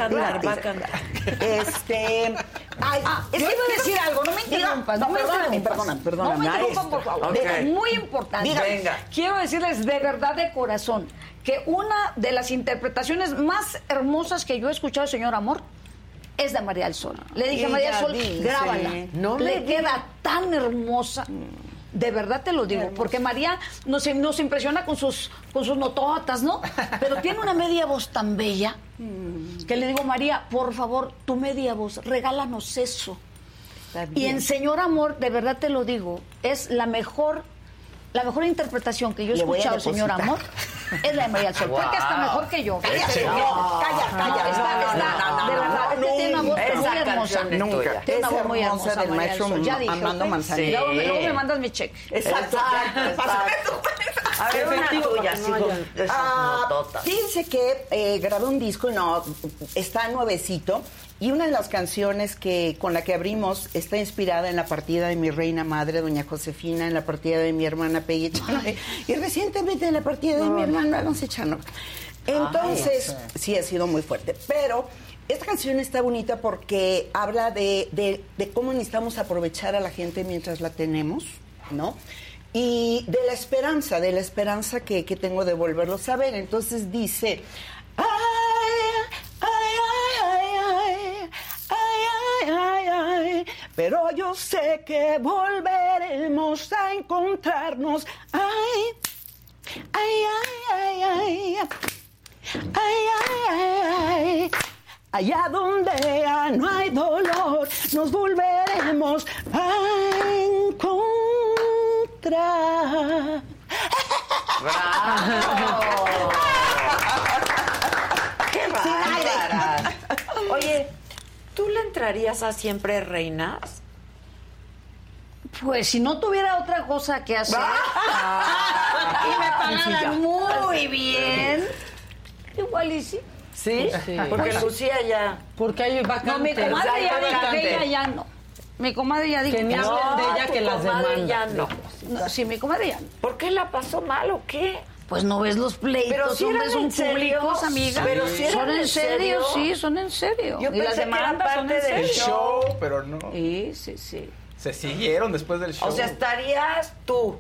cantar. Ay, es que iba a decir algo, no me interrumpas. No, perdóname. No me interrumpan, por favor. Es muy importante. Venga. Quiero decirles de verdad, de corazón, que una de las interpretaciones más hermosas que yo he escuchado, señor Amor, es de María del Sol. Le dije, María del Sol, dice, grábala. No le queda tan hermosa. De verdad te lo digo, porque María nos impresiona con sus nototas, ¿no? Pero tiene una media voz tan bella que le digo, María, por favor, tu media voz, regálanos eso. Y en Señor Amor, de verdad te lo digo, es la mejor interpretación que yo he escuchado, señor Amor, es la de María del Sol. Wow. Porque está mejor que yo. Calla. Tiene una voz muy hermosa del maestro ya dijo, Armando Manzanilla. Sí. Luego me mandas mi cheque. Exacto. A ver, una tuya, así con esas nototas. Fíjense que grabé un disco y está nuevecito. Y una de las canciones con la que abrimos está inspirada en la partida de mi reina madre, doña Josefina, en la partida de mi hermana Peggy Echanoe, y recientemente en la partida de mi hermano Alonso Echanoe. Entonces, sí ha sido muy fuerte. Pero esta canción está bonita porque habla de cómo necesitamos aprovechar a la gente mientras la tenemos, ¿no? Y de la esperanza que tengo de volverlo a saber. Entonces dice... Pero yo sé que volveremos a encontrarnos. Ay. Allá donde ya no hay dolor, nos volveremos a encontrar. ¡Bravo! ¡Qué bárbara! Oye, ¿tú le entrarías a Siempre Reinas? Pues si no tuviera otra cosa que hacer y me pagaran muy bien, igual y sí. ¿Sí? Porque Lucía ya... Porque hay vacantes. No, mi comadre ya dijo que ella ya no. Mi comadre ya dijo que ni hablen de ella, que las demandan. Ya no. Sí, mi comadre ya no. ¿Por qué la pasó mal o qué? Pues no ves los pleitos, hombres son públicos, amiga. Pero si son en serio, sí, son en serio. Yo pensé que eran parte del show, pero no. Sí. Se siguieron después del show. O sea, estarías tú,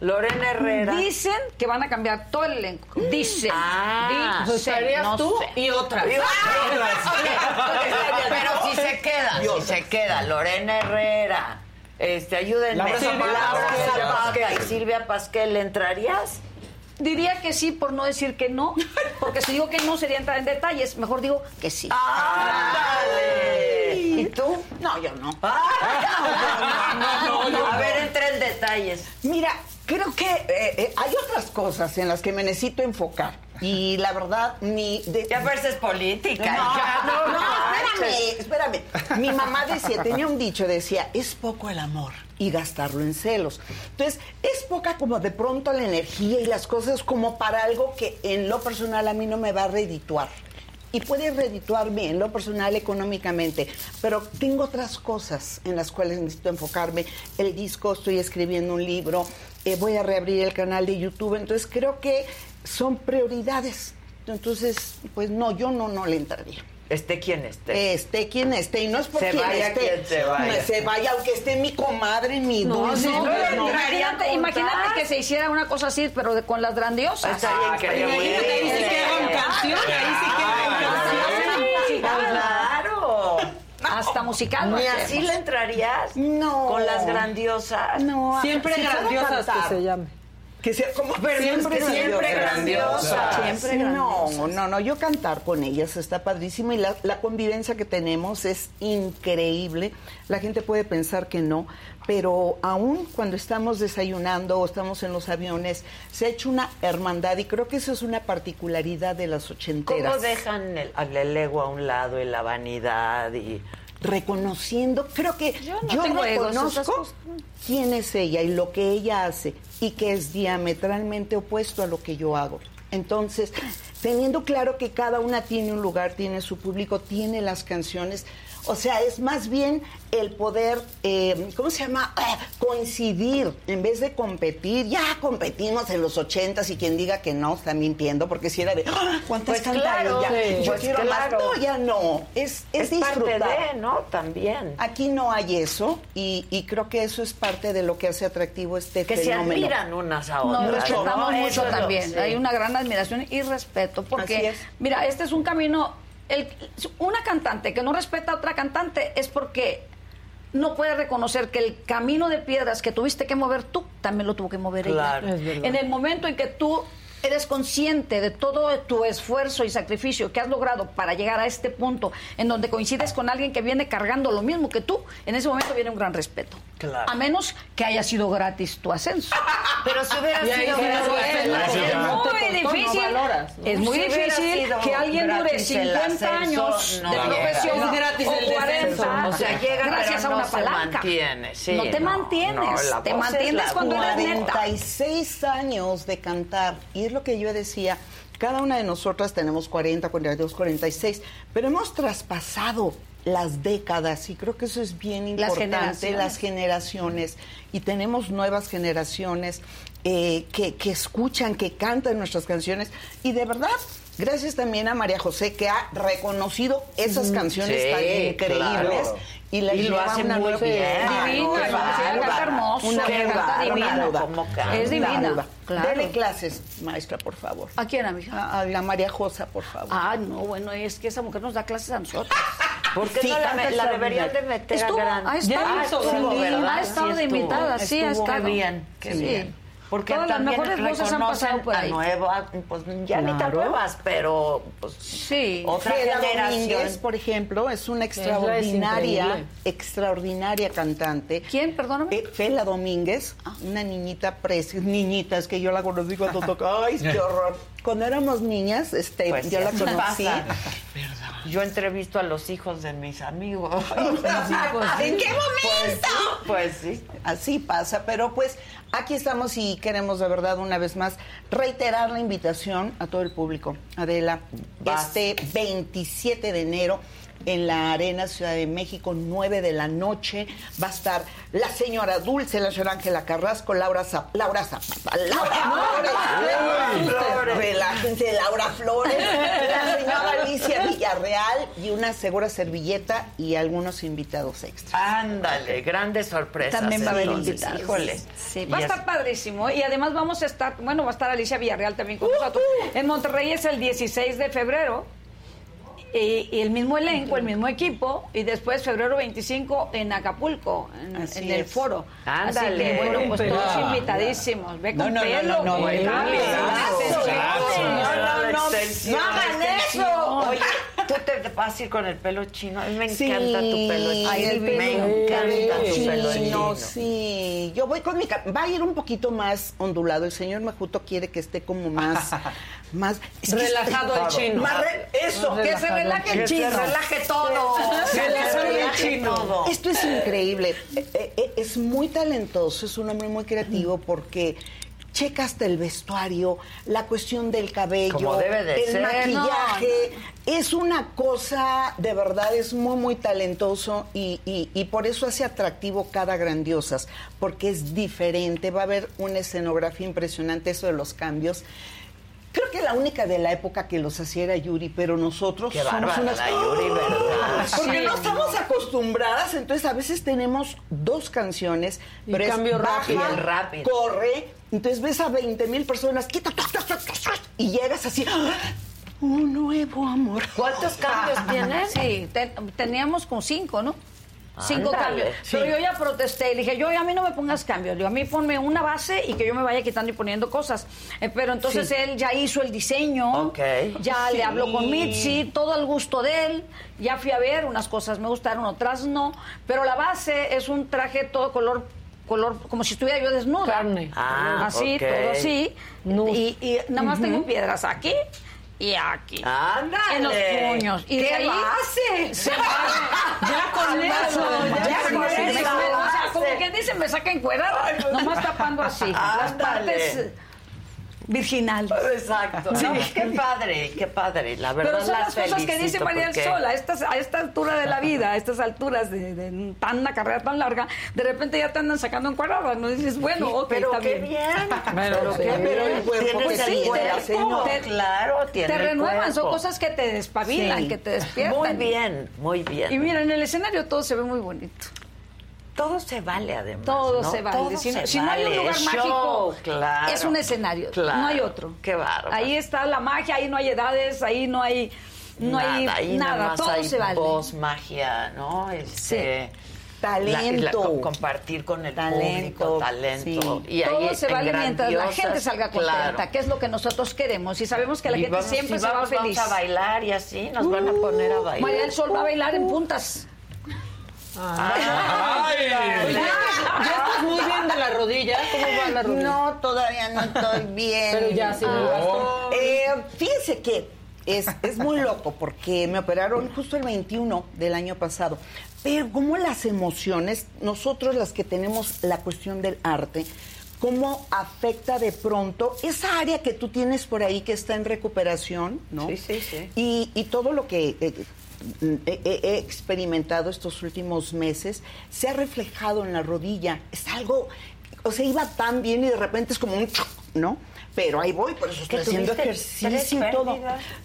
Lorena Herrera. Dicen que van a cambiar todo el elenco. Dicen. Estarías tú y otras. Pero si se queda Lorena Herrera. Ayúdenme. Laura Zapata y Silvia Pasquel, ¿le entrarías? Diría que sí, por no decir que no, porque si digo que no sería entrar en detalles, mejor digo que sí. ¡Ándale! ¿Y tú? No, yo no. A ver, entra en detalles. Mira, creo que hay otras cosas en las que me necesito enfocar. Y la verdad, ya pareces política. No, espérame. Mi mamá tenía un dicho, decía, es poco el amor y gastarlo en celos. Entonces, es poca como de pronto la energía y las cosas como para algo que en lo personal a mí no me va a redituar. Y puede redituarme en lo personal económicamente, pero tengo otras cosas en las cuales necesito enfocarme. El disco, estoy escribiendo un libro, voy a reabrir el canal de YouTube, entonces creo que son prioridades. Entonces, pues no, yo no le entraría. Esté quien esté, y no es porque se vaya, aunque esté mi comadre, mi Dulce. Imagínate que se hiciera una cosa así, pero con las grandiosas. Está bien, imagínate, ahí sí quedan canciones. Hasta musical. ¿Ni así le entrarías? No. Con las grandiosas. No. Siempre Grandiosas que se llame. Que sea como siempre grandiosa. Siempre grandiosa. No, yo cantar con ellas está padrísimo y la convivencia que tenemos es increíble. La gente puede pensar que no, pero aún cuando estamos desayunando o estamos en los aviones, se ha hecho una hermandad y creo que eso es una particularidad de las ochenteras. ¿Cómo dejan el ego a un lado y la vanidad y...? Reconociendo, creo que yo reconozco quién es ella y lo que ella hace y que es diametralmente opuesto a lo que yo hago. Entonces, teniendo claro que cada una tiene un lugar, tiene su público, tiene las canciones, o sea, es más bien el poder, coincidir, en vez de competir. Ya competimos en los 80s y quien diga que no está mintiendo, porque si era de, ¿cuántas cantaron? Claro, ya, sí, yo pues quiero claro. más, no, ya no. Es disfrutar. Parte de, ¿no? También. Aquí no hay eso y creo que eso es parte de lo que hace atractivo este fenómeno. Que se admiran unas a otras. Nos respetamos mucho también. Sí. Hay una gran admiración y respeto, porque, mira, este es un camino... Una cantante que no respeta a otra cantante es porque no puede reconocer que el camino de piedras que tuviste que mover tú, también lo tuvo que mover ella. En el momento en que tú eres consciente de todo tu esfuerzo y sacrificio que has logrado para llegar a este punto en donde coincides con alguien que viene cargando lo mismo que tú, en ese momento viene un gran respeto. Claro. A menos que haya sido gratis tu ascenso. Pero si hubiera sido gratis, es muy difícil. Es muy difícil que alguien dure 50 años de profesión o 40. O sea, llega gracias a una palanca. No te mantienes. Te mantienes cuando eres neta. 46 años de cantar. Y es lo que yo decía, cada una de nosotras tenemos 40, 42, 46, pero hemos traspasado las décadas y creo que eso es bien importante, las generaciones y tenemos nuevas generaciones que escuchan, que cantan nuestras canciones y de verdad, gracias también a María José que ha reconocido esas canciones tan increíbles. Claro. Y lo hacen muy bien. Es divina. Claro. Dele clases, maestra, por favor. ¿A quién, amiga? A la María José, por favor. Ah, no, bueno, es que esa mujer nos da clases a nosotros. Porque la deberían de meter a grande. Ha estado de invitada. Porque todas las mejores voces han pasado por ahí. Nueva, pues ya ni tan nuevas, pero pues, sí. Otra generación. Domínguez, por ejemplo, es una extraordinaria cantante. ¿Quién? Perdóname. Fela Domínguez, una niñita preciosa. Niñita, es que yo la conocí cuando tocó. ¡Ay, qué horror! Cuando éramos niñas, pues, yo la conocí. Yo entrevisto a los hijos de mis amigos. ¿En qué momento? Pues sí. Así pasa, pero pues aquí estamos y queremos de verdad una vez más reiterar la invitación a todo el público. Adela, este 27 de enero en la Arena Ciudad de México, 9 de la noche, va a estar la señora Dulce, la señora Ángela Carrasco, Laura Flores, la señora Alicia Villarreal y una segura servilleta y algunos invitados extras. Ándale, grandes sorpresas. También va a haber invitados. Híjole. Sí, va a estar padrísimo y además vamos a estar, bueno, va a estar Alicia Villarreal también con nosotros. En Monterrey es el 16 de febrero. Y el mismo elenco, el mismo equipo, y después febrero 25 en Acapulco, en el foro. Ándale. Así que bueno, pues todos invitadísimos. Ve con pelo. No hagan eso. Oye, tú te vas a ir con el pelo chino. A mí me encanta tu pelo chino. Sí, yo voy con mi... Va a ir un poquito más ondulado. El señor Majuto quiere que esté como más relajado el chino. Eso, que se relaje el chino. Que se relaje todo. Se le sale el chino. Esto es increíble. Es muy talentoso, es un hombre muy creativo porque checa hasta el vestuario, la cuestión del cabello, el maquillaje. Es una cosa, de verdad, es muy, muy talentoso y por eso hace atractivo cada Grandiosas, porque es diferente. Va a haber una escenografía impresionante, eso de los cambios. Creo que la única de la época que los hacía era Yuri, pero nosotros somos unas... Yuri, ¿verdad? Porque sí, no estamos acostumbradas, entonces a veces tenemos dos canciones, pero es baja, rápido, corre, entonces ves a 20,000 personas, y llegas así... Un nuevo amor. ¿Cuántos cambios tienes? Sí, teníamos como 5, ¿no? 5 cambios. Sí. Pero yo ya protesté y dije, yo a mí no me pongas cambios. Digo, a mí ponme una base y que yo me vaya quitando y poniendo cosas. Pero entonces él ya hizo el diseño, ya le habló con Mitzi, todo al gusto de él. Ya fui a ver, unas cosas me gustaron, otras no. Pero la base es un traje todo color como si estuviera yo desnuda. Carne. Ah, así, todo así. No. Y nada más tengo piedras aquí. Y aquí. ¡Ándale! En los puños. Y ¿qué hace? Ya con eso. Ya con eso. O sea, como que dicen, me saca en cuerda. Nomás tapando así. Las partes virginales. Exacto. Sí. No, qué padre, qué padre. La verdad, pero son las cosas que dice María del Sol. A esta altura de la vida, a estas alturas de una carrera tan larga, de repente ya te andan sacando encuadradas. No dices, bueno, ok, pero está bien. Pero qué bien. Pero el cuerpo, pues sí, te renuevan. Son cosas que te despabilan, que te despiertan. Muy bien, muy bien. Y mira, en el escenario todo se ve muy bonito. Todo se vale, además. Todo, ¿no? Se vale. Todo si no hay un lugar mágico, es un escenario. Claro, no hay otro. Qué bárbaro. Ahí está la magia, ahí no hay edades, ahí no hay nada. Todo hay se vale. Voz, magia, ¿no? Talento. Compartir con el público, talento. Sí. Y todo ahí se vale mientras la gente salga contenta, que es lo que nosotros queremos. Y sabemos que la gente siempre se va feliz. Vamos a bailar y así, nos van a poner a bailar. María del Sol va a bailar en puntas. Ay. ¿Ya estás muy bien de la rodilla? ¿Cómo va la rodilla? No, todavía no estoy bien. Pero ya sí me bastó. Fíjense que es muy loco porque me operaron justo el 21 del año pasado. Pero como las emociones, nosotros las que tenemos la cuestión del arte, cómo afecta de pronto esa área que tú tienes por ahí que está en recuperación, ¿no? Sí. Y todo lo que he experimentado estos últimos meses, se ha reflejado en la rodilla. Es algo, o sea, iba tan bien y de repente es como un choc, ¿no? Pero ahí voy, por eso estoy haciendo ejercicio y todo.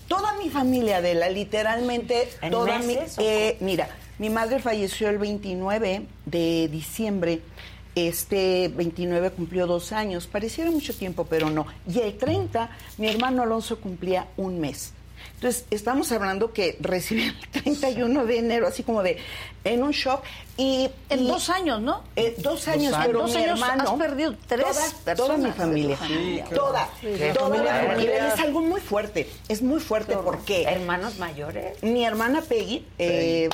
Toda mi familia, Adela, literalmente, toda meses, mira, mi madre falleció el 29 de diciembre. Este 29 cumplió 2 años. Pareciera mucho tiempo, pero no. Y el 30, mi hermano Alonso cumplía 1 mes. Entonces, estamos hablando que recibí el 31 de enero, así como en un shock. Y en 2 años, ¿no? 2 años, pero 2 años mi hermano, has perdido 3 personas. Toda mi familia. Sí, toda mi familia. Es algo muy fuerte. Es muy fuerte porque... ¿Hermanos mayores? Mi hermana Peggy,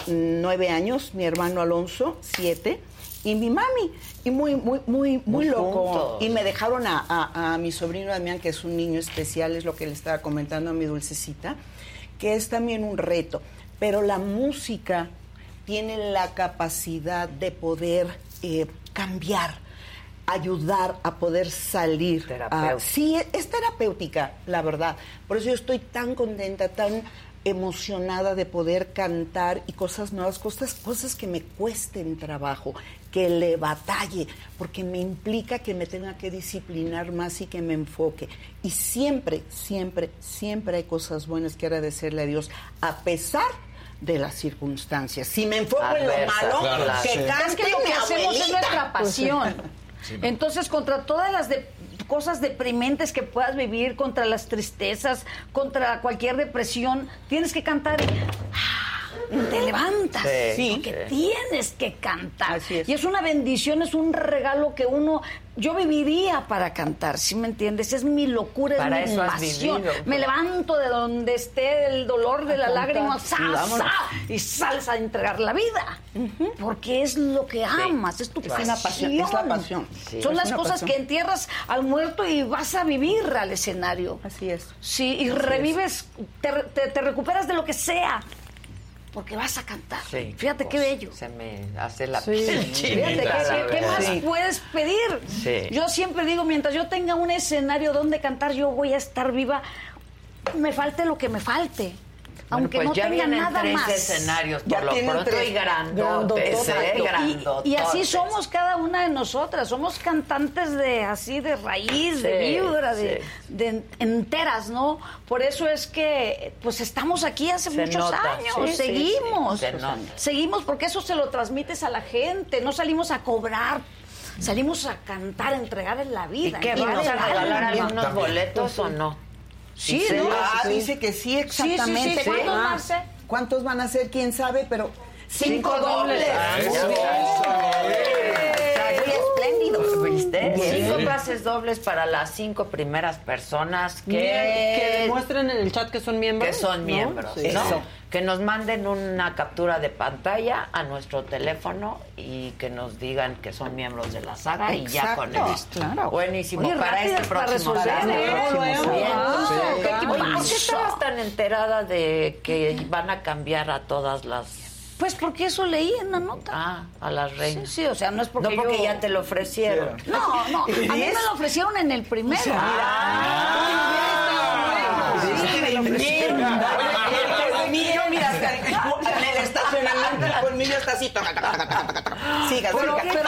9 años, mi hermano Alonso, 7, y mi mami. Y muy loco. Juntos. Y me dejaron a mi sobrino Damián, que es un niño especial, es lo que le estaba comentando a mi Dulcecita, que es también un reto. Pero la música tiene la capacidad de poder cambiar, ayudar a poder salir. Sí, es terapéutica, la verdad. Por eso yo estoy tan contenta, tan emocionada de poder cantar y cosas nuevas, cosas que me cuesten trabajo, que le batalle, porque me implica que me tenga que disciplinar más y que me enfoque. Y siempre, siempre, siempre hay cosas buenas que agradecerle a Dios, a pesar de las circunstancias. Si me enfoco en lo malo, claro, que cante lo que hacemos es nuestra pasión. Sí, no. Entonces, contra todas las cosas deprimentes que puedas vivir, contra las tristezas, contra cualquier depresión, tienes que cantar y te levantas, porque tienes que cantar. Y es una bendición, es un regalo que uno... Yo viviría para cantar, ¿sí me entiendes? Es mi locura, para es mi pasión. Vivido, me levanto de donde esté el dolor de la lágrima, y salsa a entregar la vida. Porque es lo que amas, es tu pasión. Es la pasión. Sí, son las cosas que entierras al muerto y vas a vivir al escenario. Así es. Sí, y así revives, te recuperas de lo que sea. Porque vas a cantar. Sí, fíjate qué bello. Se me hace la piel. Fíjate qué más puedes pedir. Sí. Yo siempre digo, mientras yo tenga un escenario donde cantar, yo voy a estar viva. Me falte lo que me falte. Bueno, aunque pues no tenga nada más. Escenarios por ya lo pronto 3 y grandotes, y así somos cada una de nosotras, somos cantantes de raíz, de vibra, de enteras, ¿no? Por eso es que pues estamos aquí hace muchos años, seguimos. Seguimos porque eso se lo transmites a la gente, no salimos a cobrar. Salimos a cantar, a entregar en la vida. ¿Y vamos a regalar algunos boletos o no? Sí, ¿no? Dice que sí, exactamente. ¿Cuántos van a ser? ¿Quién sabe? Pero 5 dobles. ¿Viste? Sí. 5 pases dobles para las 5 primeras personas que demuestren en el chat que son miembros. Que son miembros, ¿no? Sí. ¿No? Que nos manden una captura de pantalla a nuestro teléfono y que nos digan que son miembros de la saga. Exacto. Y ya con eso. Claro. Buenísimo. Oye, para este próximo ¿Por qué estabas tan enterada de que van a cambiar a todas las? Pues porque eso leí en la nota. Ah, a las reinas. Sí, sí, o sea, no es porque ya te lo ofrecieron. Sí. No, no, a mí me lo ofrecieron en el primero. Sí, pero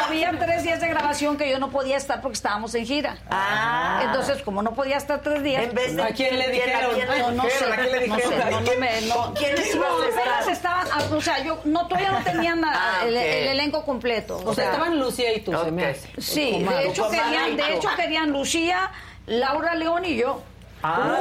había 3 días de grabación que yo no podía estar porque estábamos en gira. Ah. Entonces, como no podía estar 3 días... En vez de, ¿a quién le dijeron? No sé, no sé. ¿Quiénes iban a estar? Estaban, o sea, yo todavía no tenía el elenco completo. O sea, estaban Lucía y tú. Okay. Sí, de hecho querían Lucía, Laura León y yo. ¡Ah!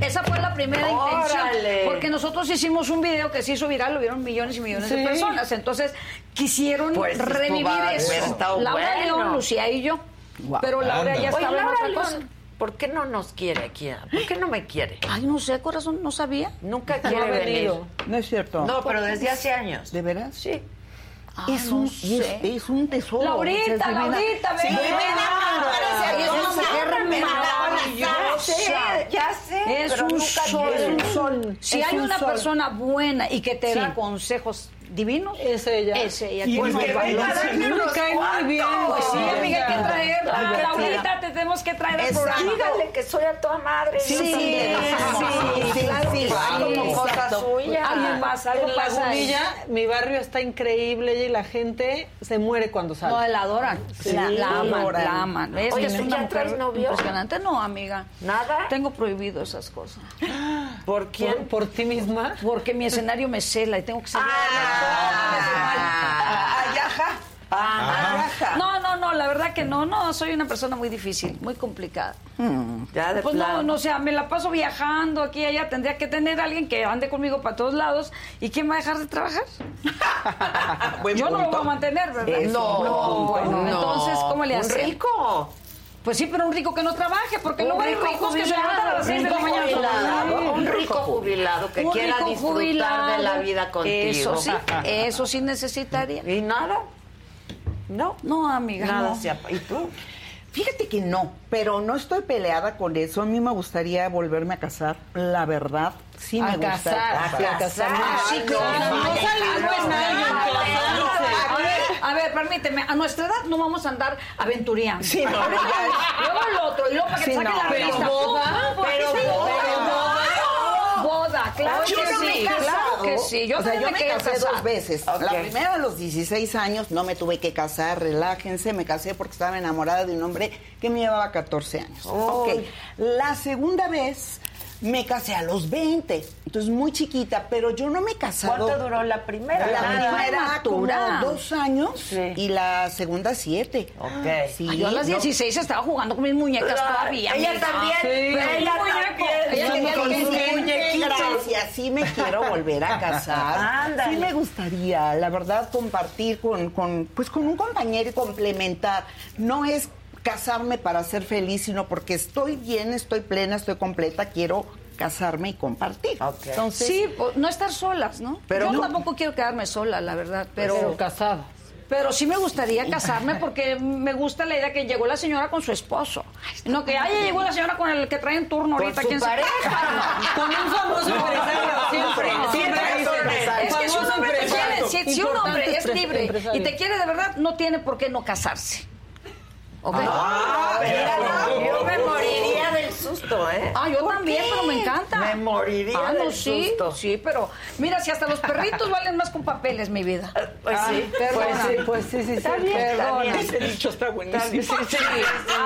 Esa fue la primera intención, porque nosotros hicimos un video que se hizo viral, lo vieron millones y millones de personas, entonces quisieron revivir eso. Laura León, Lucía y yo, pero Laura ya estaba en otra cosa. ¿Por qué no nos quiere aquí? ¿Por qué no me quiere? Ay, no sé, corazón, no sabía. Nunca quiere venir. No es cierto. No, pero desde hace años. ¿De veras? Sí. Es un tesoro. Laurita, ven. Ya sé. Es un sol. Si hay una persona buena y que te da consejos divinos, es ella. Pues que venga a darle unos cuantos. Sí, amiga, hay que traerla. Laurita, te tenemos que traer al programa. Dígale que soy a toda madre. Sí. Como cosa suya. Algo pasa. Gumilla, mi barrio está increíble y la gente se muere cuando sale. No, la adoran. La aman. Oye, ¿tú ya traes novio? Impresionante. No, amiga. ¿Nada? Tengo prohibido esas cosas. ¿Por quién? ¿Por ti misma? Porque mi escenario me cela y tengo que salir. No, la verdad que no, soy una persona muy difícil, muy complicada. Ya de pues plano. No, me la paso viajando aquí y allá, tendría que tener a alguien que ande conmigo para todos lados. ¿Y quién va a dejar de trabajar? Yo no lo voy a mantener, ¿verdad? No. Entonces, ¿cómo le haces? Un rico. Pues sí, pero un rico que no trabaje, porque luego hay ricos que se levantan a las 6 de la mañana. Un rico jubilado que quiera disfrutar de la vida contigo. Eso sí necesitaría. ¿Y nada? No, amiga. Nada. ¿Y tú? Fíjate que no, pero no estoy peleada con eso. A mí me gustaría volverme a casar, la verdad. Sí, me gusta. A casar. A ver, permíteme, a nuestra edad no vamos a andar aventureando. Sí, no. Luego el otro, y luego para que saquen la revista. Boda, claro que sí. Yo me casé 2 veces. Okay. La primera a los 16 años, no me tuve que casar, relájense, me casé porque estaba enamorada de un hombre que me llevaba 14 años. Oh. Okay. La segunda vez me casé a los 20, entonces muy chiquita, pero yo no me he casado. ¿Cuánto duró la primera? La primera como 2 años y la segunda 7. Okay. Sí, yo a las 16 estaba jugando con mis muñecas todavía. Ella también. Y así me quiero volver a casar. Sí me gustaría, la verdad, compartir con un compañero y complementar. No es casarme para ser feliz, sino porque estoy bien, estoy plena, estoy completa, quiero casarme y compartir. Okay. Entonces, sí, no estar solas, ¿no? Pero yo tampoco quiero quedarme sola, la verdad. Pero casada. Pero sí me gustaría casarme porque me gusta la idea que llegó la señora con su esposo. No que haya llegó la señora con el que trae en turno ahorita. ¿Quién sabe? Con un famoso empresario. Siempre. Es que si un hombre es libre empresario y te quiere de verdad, no tiene por qué no casarse. Okay. Yo me moriría del susto, ¿eh? Yo también, pero me encanta. Me moriría del susto. Sí, pero mira, si hasta los perritos valen más con papeles, mi vida. Pues sí. Está bien. Ese dicho está buenísimo. Sí.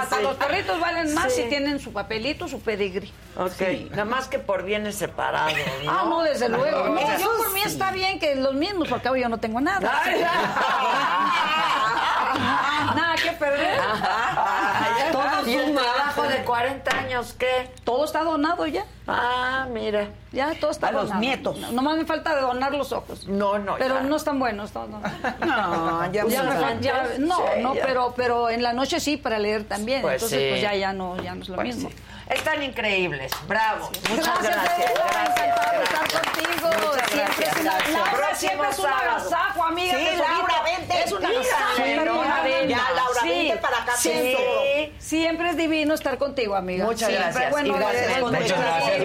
Hasta los perritos valen más si tienen su papelito, su pedigrí. Okay. Sí. Nada más que por bienes separados, ¿no? No, desde luego. No, yo por mí está bien que los mismos, porque yo no tengo nada. Nada que perder. Ajá. Todo suma. 40 años, ¿qué? Todo está donado ya. Ah, mira. Ya todo está donado. A los nietos. Nomás me falta de donar los ojos. No, no. Pero ya no están buenos. No, ya me no, sí, no, ya. Pero en la noche sí, para leer también. Pues entonces, sí. Pues ya no es lo pues mismo. Sí. Están increíbles. Bravo. Sí. Muchas gracias. Encantado de estar contigo. Muchas siempre gracias. Laura siempre es un agasajo, amiga. Sí, Laura, vente. Es una agasajo. Ya, Laura, vente para acá. Sí. Siempre es divino estar contigo, amiga. Muchas gracias. Bueno, muchas gracias.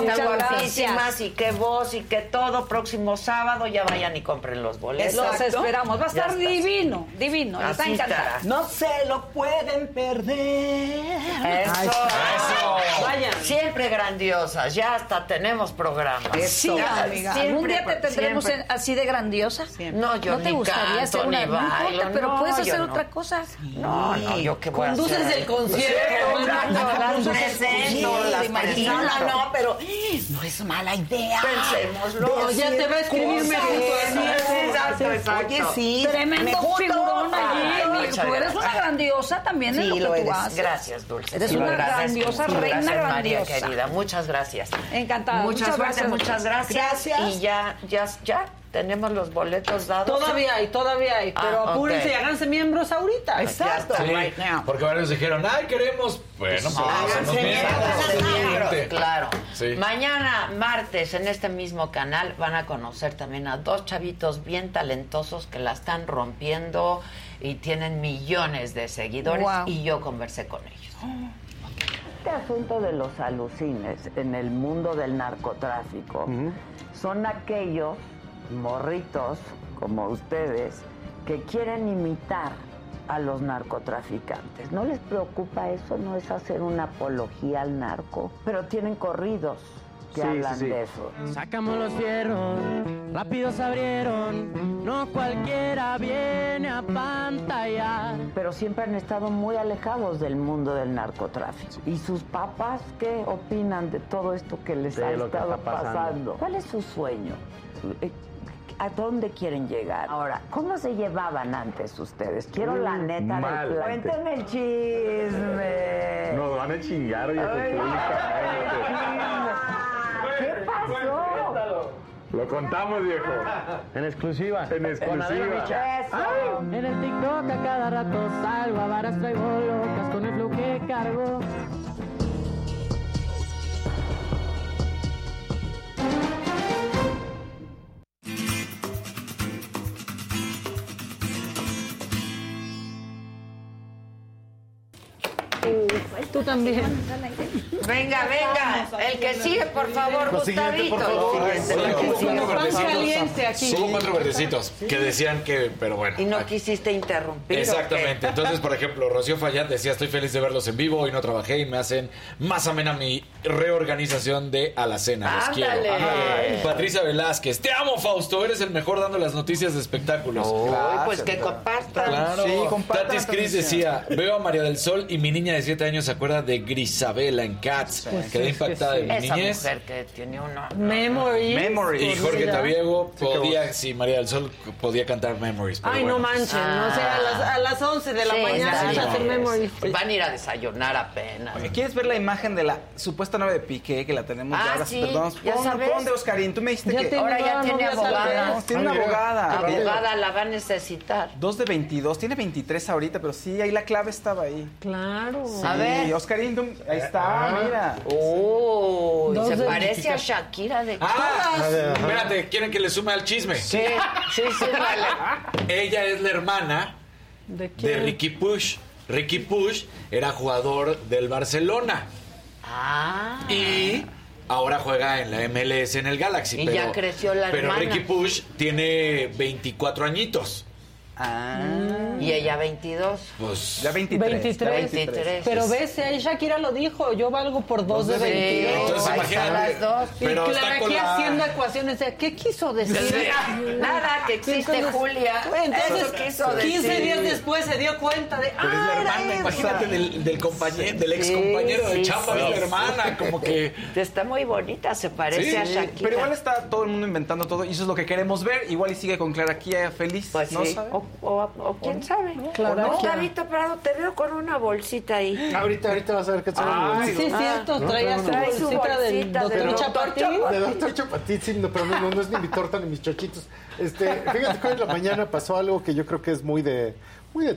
Muchas gracias. Y qué voz y qué todo. Próximo sábado ya vayan y compren los boletos. Los esperamos. Va a estar divino, divino. Está encantada. No se lo pueden perder. Eso. Vayan. Siempre grandiosas. Ya hasta tenemos programas. Eso, sí, amiga. ¿Algún día te tendremos así de grandiosa? Siempre. No, yo no te gustaría hacer una bailo, pero no, puedes hacer otra cosa. No, yo qué voy a hacer. Conduces el concierto. No, pero no es mala idea. Pensémoslo. Pero ya te va a escribirme. Exacto. Oye, sí. Tremendo figurón allí. Tú eres una grandiosa también en lo que tú haces. Gracias, Dulce. Eres una grandiosa reina grandiosa. María querida, muchas gracias. Encantada. Muchas gracias, muchas gracias. Y ya. Tenemos los boletos dados. Todavía hay, pero apúrense y háganse miembros ahorita. Exacto. Sí, right now. Porque varios dijeron, queremos. Bueno, pues háganse miembros. Claro. Sí. Mañana, martes, en este mismo canal, van a conocer también a dos chavitos bien talentosos que la están rompiendo y tienen millones de seguidores. Wow. Y yo conversé con ellos. Este asunto de los alucines en el mundo del narcotráfico son aquellos morritos como ustedes que quieren imitar a los narcotraficantes. ¿No les preocupa eso? ¿No es hacer una apología al narco? Pero tienen corridos que hablan de eso. Sacamos los fierros, rápido se abrieron, no cualquiera viene a pantallar. Pero siempre han estado muy alejados del mundo del narcotráfico. ¿Y sus papás qué opinan de todo esto que les ha estado pasando? ¿Cuál es su sueño? ¿A dónde quieren llegar? Ahora, ¿cómo se llevaban antes ustedes? Quiero la neta del plan. Cuéntenme el chisme. Nos van a chingar. ¿Qué pasó? Lo contamos, viejo. En exclusiva. En el TikTok a cada rato salgo a varas, traigo locas con el flow que cargo. Tú también. Venga. El que sigue, por favor, Gustavito. Pan caliente aquí. Hubo 4 verdecitos que decían que, pero bueno. Y no quisiste interrumpir. Exactamente. Entonces, por ejemplo, Rocío Fayad decía, estoy feliz de verlos en vivo, hoy no trabajé y me hacen más amena mi reorganización de a la cena. Los quiero. Patricia Velázquez, te amo, Fausto, eres el mejor dando las noticias de espectáculos. Pues que compartan. Claro. Sí, compartan. Tatis Cris decía, veo a María del Sol y mi niña de 7 años se acuerda de Grisabela en Cats. Quedé impactada de mi niñez. Esa mujer que tiene una... Memories. Y Jorge Tabiego María del Sol podía cantar Memories. Ay, bueno. No manches. O sea, a las 11 de la mañana van a hacer Memories. Van a ir a desayunar apenas. Oye, ¿quieres ver la imagen de la supuesta novia de Piqué que la tenemos ya? Ahora sí. Perdón, pon de Oscarín. Tú me dijiste que ahora ya tiene abogada. Tiene una abogada. Abogada la va a necesitar. 2 de 22. Tiene 23 ahorita, pero sí, ahí la clave estaba ahí. Claro. A ver. Y Oscarín, ahí está, mira. Oh, se parece a Shakira de Cats. Espérate, ¿quieren que le sume al chisme? Sí, vale. Ella es la hermana de Ricky Puig. Ricky Puig era jugador del Barcelona. Y ahora juega en la MLS en el Galaxy. Y ya creció la hermana. Pero Ricky Puig tiene 24 añitos. Y ella 22. Pues ya 23. Pero ves, ahí Shakira lo dijo, yo valgo por 2 de 22. Entonces imagínate. Pero y Clara aquí haciendo ecuaciones, ¿qué quiso decir? Nada, que existe Julia. Entonces quiso decir. 15 días después se dio cuenta de pero es la hermana, imagínate del compañero, del ex compañero de chamba de la hermana, como que está muy bonita, se parece a Shakira. Pero igual está todo el mundo inventando todo y eso es lo que queremos ver, igual y sigue con Clara aquí feliz, pues, ¿no sabes? o quién sabe. Claro. Octavito Prado, te veo con una bolsita ahí. Ahorita vas a ver qué trae. Sí, es cierto, trae su bolsita del doctor Chapatín. Del doctor Chapatín, sí, pero no es ni mi torta ni mis chochitos. Fíjate que hoy en la mañana pasó algo que yo creo que es muy de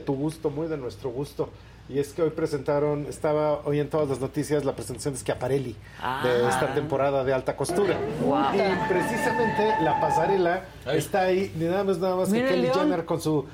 tu gusto, muy de nuestro gusto. Y es que hoy presentaron, estaba hoy en todas las noticias la presentación de Schiaparelli, de esta temporada de alta costura. Wow. Y precisamente la pasarela está ahí, ni nada más que Kylie Jenner con su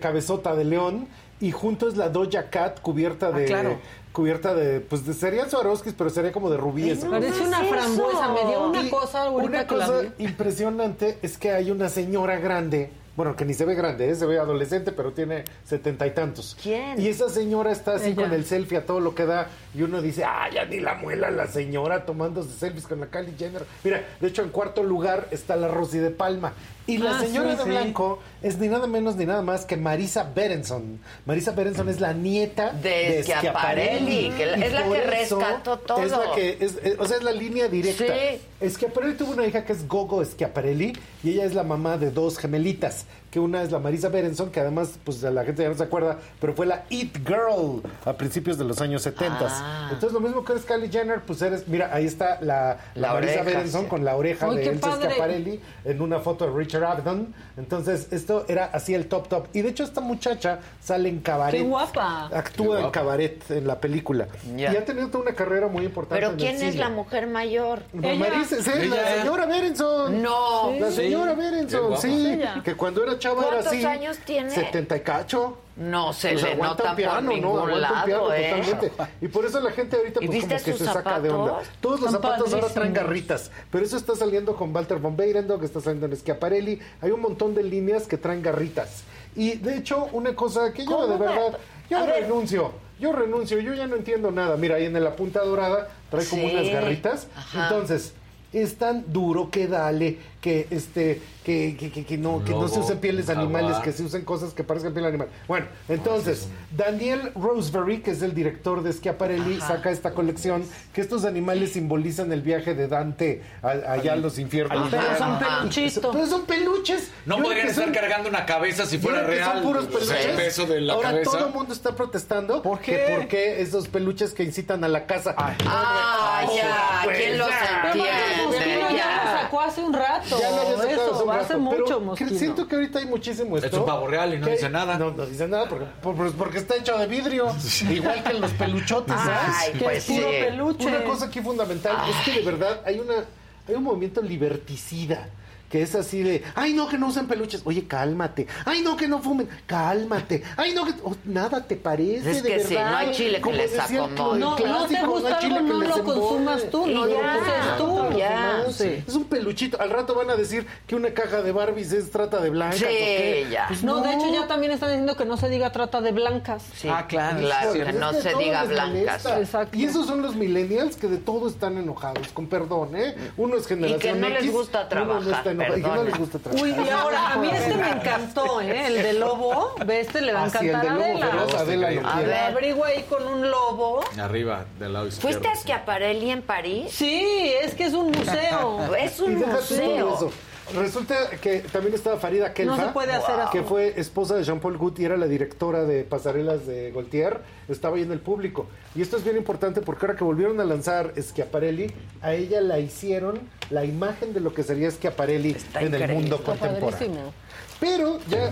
cabezota de león, y junto es la Doja Cat cubierta de... Claro. Cubierta de, pues serían Swarovskis, pero sería como de rubíes. Parece una frambuesa, me dio una cosa. Una cosa impresionante es que hay una señora grande, bueno, que ni se ve grande, se ve adolescente, pero tiene 70 y tantos. ¿Quién? Y esa señora está así con el selfie a todo lo que da, y uno dice, ya ni la muela la señora tomándose selfies con la Kylie Jenner. Mira, de hecho en cuarto lugar está la Rosy de Palma. Y la señora de blanco es ni nada menos ni nada más que Marisa Berenson. Marisa Berenson es la nieta de Schiaparelli. Que es la que rescató todo. Es la que es la línea directa. Sí. Schiaparelli tuvo una hija que es Gogo Schiaparelli, y ella es la mamá de dos gemelitas. Que una es la Marisa Berenson, que además, pues la gente ya no se acuerda, pero fue la It Girl a principios de los años 70. Entonces, lo mismo que eres Kylie Jenner, pues eres... Mira, ahí está la Marisa Berenson con la oreja de Elsa Schiaparelli en una foto de Richard Avedon. Entonces, esto era así el top. Y de hecho, esta muchacha sale en cabaret. ¡Qué guapa! Actúa en cabaret en la película. Yeah. Y ha tenido toda una carrera muy importante. ¿Pero quién es la mujer mayor? Marisa, la señora Berenson. No. La señora Berenson, sí. Que cuando era chava era así. ¿Cuántos años tiene? 70 y cacho. No se le nota por ningún lado, totalmente. Y por eso la gente ahorita pues como que se saca de onda. Todos los zapatos ahora traen garritas, pero eso está saliendo con Walter von Beirendorf, que está saliendo en Schiaparelli. Hay un montón de líneas que traen garritas. Y de hecho, una cosa que yo de verdad, yo renuncio, yo ya no entiendo nada. Mira, ahí en la punta dorada trae como unas garritas. Entonces, es tan duro que dale que no se usen pieles animales, que se usen cosas que parezcan piel animal. Bueno, entonces Daniel Roseberry, que es el director de Schiaparelli, saca esta colección que estos animales simbolizan el viaje de Dante allá a los infiernos. Pero son peluches. Pero son peluches. No podrían estar cargando una cabeza si fuera real. Son puros peluches. El peso de la cabeza. Ahora todo el mundo está protestando. ¿Por qué? ¿Por qué esos peluches que incitan a la casa? ¿Quién los entiende? Ya lo sacó hace un rato. Ya lo había sacado hace un rato, hace mucho, Mosquino. Siento que ahorita hay muchísimo esto. Es un pavo real y no dice nada. No dice nada porque está hecho de vidrio, igual que en los peluchotes. Ay, pues sí. Puro peluche. Una cosa aquí fundamental es que de verdad hay un movimiento liberticida. Que es así de, ay no, que no usen peluches. Oye, cálmate. Ay no, que no fumen. Cálmate. Ay no, que... nada te parece, es de verdad. Es que sí, no hay chile que les acomode. No te gusta algo, no lo consumas tú. No lo uses tú. Ya. Es un peluchito. Al rato van a decir que una caja de Barbies es trata de blancas. Sí, ya. Pues no, de hecho ya también están diciendo que no se diga trata de blancas. Sí, ah, claro. Que no se diga blancas. Exacto. Y esos son los millennials que de todo están enojados. Con perdón, uno es generación X. Y que no les gusta trabajar. No les gusta trabajar. Uy, y ahora, a mí me encantó, el de lobo, le va a encantar a Adela. A ver, abrigo ahí con un lobo. Arriba, del lado izquierdo. ¿Fuiste a Schiaparelli en París? Sí, es que es un museo. Es un museo. Resulta que también estaba Farida Kelfa, no se puede hacer que fue esposa de Jean-Paul Gaultier, era la directora de pasarelas de Gaultier, estaba ahí en el público. Y esto es bien importante porque ahora que volvieron a lanzar Schiaparelli, a ella la hicieron la imagen de lo que sería Schiaparelli en el mundo contemporáneo. Padrísimo. Pero ya,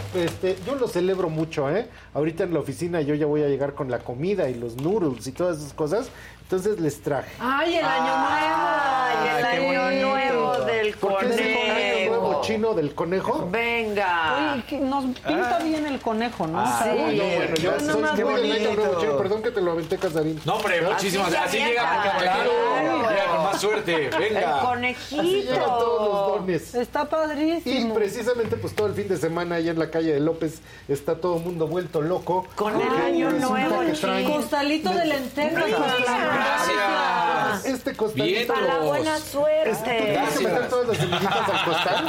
yo lo celebro mucho, Ahorita en la oficina yo ya voy a llegar con la comida y los noodles y todas esas cosas. Entonces les traje. ¡Ay, el año nuevo! ¡Ay, el año nuevo del conejo! Chino del conejo. Venga. Oye, que nos pinta bien el conejo, ¿no? Sí. Bueno, yo soy más bonito. Chino, perdón que te lo aventé, Casarín. No, hombre, muchísimas gracias. Así llega con más suerte. Venga. El conejito. Así llega todos los dones. Está padrísimo. Y precisamente, pues todo el fin de semana allá en la calle de López está todo el mundo vuelto loco. Con el año nuevo, costalito de lentejas para la gracias. Costalito. Para la buena suerte. Tienes que meter todas las semillitas al costal.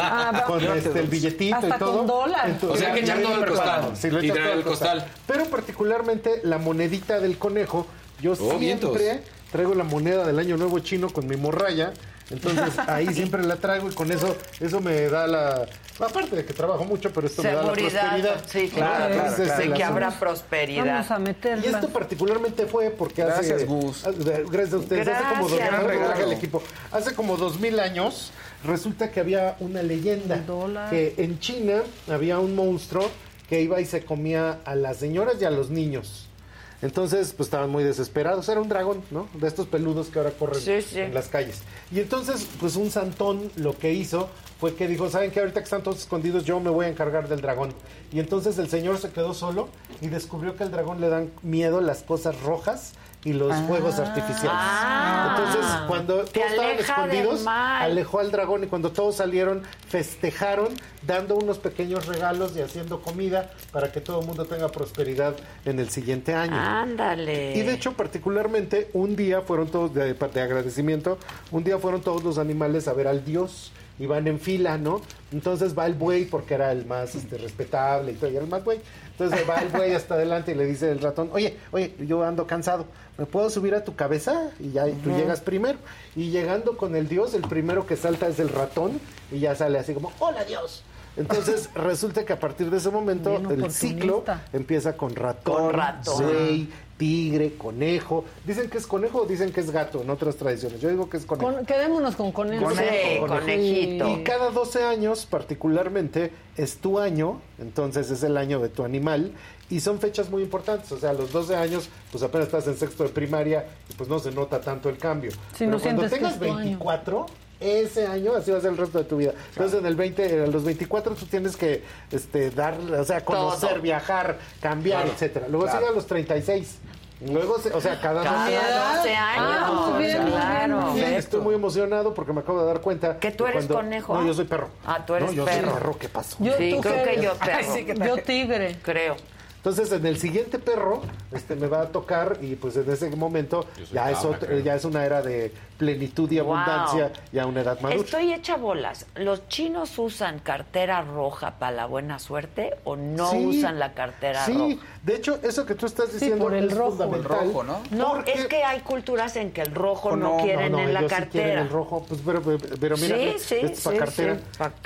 Con el billetito hasta y todo. Con dólar. Entonces, o sea que echar todo el costal. Sí, lo echar todo el costal. Pero particularmente la monedita del conejo. Yo siempre traigo la moneda del año nuevo chino con mi morralla. Entonces, ahí siempre la traigo y con eso me da la... Aparte de que trabajo mucho, pero esto seguridad, me da la prosperidad. Sí, claro, claro, claro, claro. De que habrá prosperidad. Vamos a meterla. Y esto particularmente fue porque hace... Gracias, Gus. Gracias a ustedes. Gracias, hace como 2000 años, resulta que había una leyenda que en China había un monstruo que iba y se comía a las señoras y a los niños. Entonces, pues estaban muy desesperados. Era un dragón, ¿no? De estos peludos que ahora corren en las calles. Y entonces, pues un santón lo que hizo fue que dijo, ¿saben qué? Ahorita que están todos escondidos, yo me voy a encargar del dragón. Y entonces el señor se quedó solo y descubrió que al dragón le dan miedo las cosas rojas y los fuegos artificiales. Entonces, cuando todos estaban escondidos, alejó al dragón, y cuando todos salieron, festejaron dando unos pequeños regalos y haciendo comida para que todo el mundo tenga prosperidad en el siguiente año. ¡Ándale! Y de hecho, particularmente, un día fueron todos, de agradecimiento, un día fueron todos los animales a ver al dios. Y van en fila, ¿no? Entonces va el buey, porque era el más respetable y todo, y era el más buey. Entonces va el buey hasta adelante y le dice el ratón, oye, yo ando cansado, ¿me puedo subir a tu cabeza? Y ya tú llegas primero. Y llegando con el dios, el primero que salta es el ratón, y ya sale así como, ¡hola, dios! Entonces resulta que a partir de ese momento el ciclo empieza con ratón, buey, tigre, conejo. ¿Dicen que es conejo o dicen que es gato en otras tradiciones? Yo digo que es conejo. Quedémonos con conejo. Conejito. Y cada 12 años particularmente es tu año, entonces es el año de tu animal. Y son fechas muy importantes, o sea, a los 12 años, pues apenas estás en sexto de primaria y pues no se nota tanto el cambio. Si pero no cuando tengas 24... año. Ese año, así va a ser el resto de tu vida. Entonces, en el 20, a los 24, tú tienes que dar, o sea, conocer, todo. Viajar, cambiar, etcétera. Luego sigue a los 36. Luego, o sea, cada 12 años. Muy bien, claro. Sí, estoy muy emocionado porque me acabo de dar cuenta. Que tú eres conejo. No, yo soy perro. Ah, tú eres perro. Yo soy perro, ¿qué pasó? Creo que yo perro. Yo tigre. Creo. Entonces, en el siguiente perro me va a tocar y pues en ese momento ya es una era de plenitud y abundancia y a una edad madura. Estoy hecha bolas. ¿Los chinos usan cartera roja para la buena suerte o no usan la cartera roja? Sí, de hecho, eso que tú estás diciendo por el es rojo, fundamental. El rojo, ¿no? No, porque... es que hay culturas en que el rojo no quieren en la cartera. Sí quieren el rojo, pues, pero mira, es para cartera.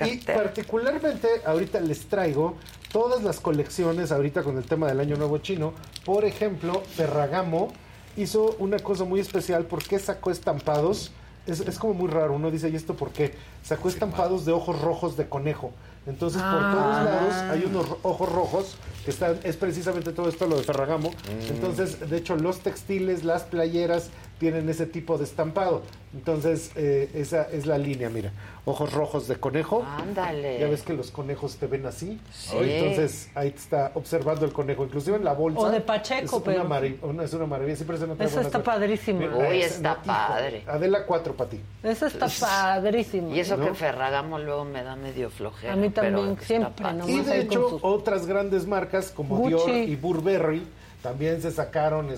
Y particularmente ahorita les traigo todas las colecciones ahorita con el tema del Año Nuevo Chino. Por ejemplo, Ferragamo hizo una cosa muy especial porque sacó estampados. Es como muy raro, uno dice, ¿y esto por qué? Sacó estampados de ojos rojos de conejo. Entonces, por todos lados hay unos ojos rojos que están... Es precisamente todo esto lo de Ferragamo. Entonces, de hecho, los textiles, las playeras tienen ese tipo de estampado. Entonces, esa es la línea, mira. Ojos rojos de conejo. Ándale. Ya ves que los conejos te ven así. Sí. Entonces, ahí te está observando el conejo. Inclusive en la bolsa. O de Pacheco, es una maravilla. Siempre se nota. Eso está padrísimo. Hoy está padre. Adela 4 para ti. Eso está padrísimo. Y eso que Ferragamo luego me da medio flojera. A mí también, siempre. Y de hecho, otras grandes marcas como Gucci, Dior y Burberry también se sacaron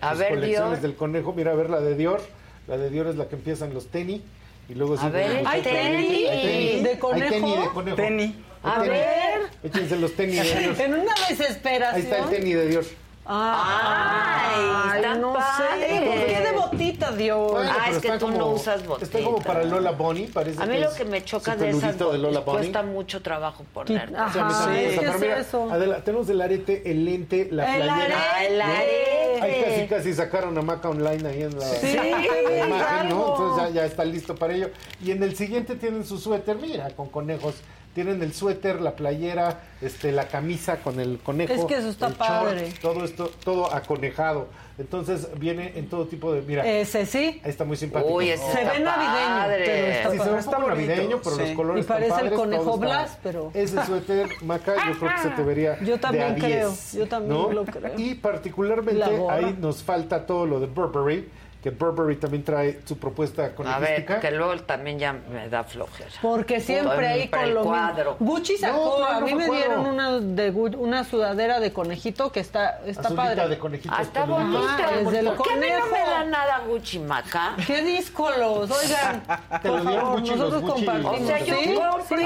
las colecciones del conejo. Mira, a ver la de Dior. La de Dior es la que empiezan los tenis y luego sigue. A ver, hay tenis de conejo. Hay tenis de conejo. A ver. Échense los tenis de Dior. En una desesperación. Ahí está el tenis de Dior. Ay, no sé. ¿Por qué de botita, Dios? Bueno, es que tú no usas botitas. Está como para Lola Bunny, parece. A mí lo que me choca de esas botitas cuesta mucho trabajo poner. Tenemos el arete, el lente, la playera. El arete. Ahí casi sacaron a Maca Online ahí en la imagen, ¿no? Entonces ya está listo para ello. Y en el siguiente tienen su suéter, mira, con conejos. Tienen el suéter, la playera, la camisa con el conejo. Es que eso está padre. Short, todo esto, todo aconejado. Entonces viene en todo tipo de... Mira, ese está muy simpático. Uy, ese se ve navideño. Está navideño, pero los colores están padres. Y parece el conejo Blas, pero... Ese suéter, Maca, yo creo que se te vería de a 10. Yo también creo, lo creo. Y particularmente ahí nos falta todo lo de Burberry, que Burberry también trae su propuesta con la conejística. A ver, que luego también ya me da flojera. Porque siempre ahí con lo mismo. Gucci sacó, a mí me dieron una sudadera de conejito que está padre. De conejito. Está bonita. ¿Por qué a mí no me da nada Gucci, Maca? ¿Qué díscolos? Oigan, por favor, nosotros compartimos. O sea, yo compro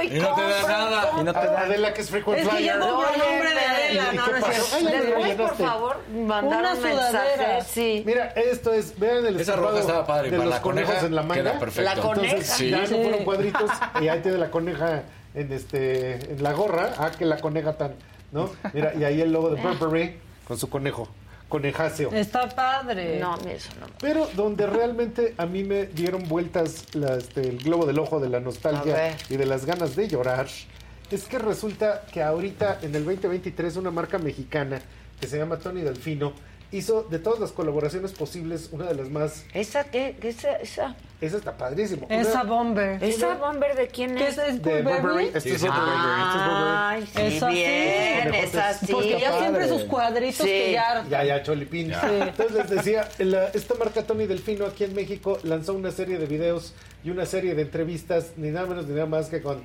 y no te da nada. Y no te da Adela, que es frecuente. Es que yo compro el nombre de Adela. No, no es cierto. Después, por favor, mandar un mensaje. Mira, esto es, vean el escapado padre, de los la conejos en la manga. La coneja. Entonces, sí. Ya no fueron cuadritos y ahí tiene la coneja en la gorra. Ah, que la coneja tan, ¿no? Mira, y ahí el logo de Burberry con su conejo. Conejacio. Está padre. No, eso no. Pero donde realmente a mí me dieron vueltas el globo del ojo de la nostalgia y de las ganas de llorar, es que resulta que ahorita, en el 2023, una marca mexicana que se llama Tony Delfino hizo de todas las colaboraciones posibles una de las más... ¿Esa? Esa está padrísimo. Esa bomber. ¿Esa bomber de quién es? ¿Esa es de Burberry? Este es Burberry. Ay, sí, bien. Esa sí. Porque ya siempre sus cuadritos que ya... Ya, Cholipín. Sí. Entonces les decía, esta marca Tony Delfino aquí en México lanzó una serie de videos y una serie de entrevistas, ni nada menos ni nada más que con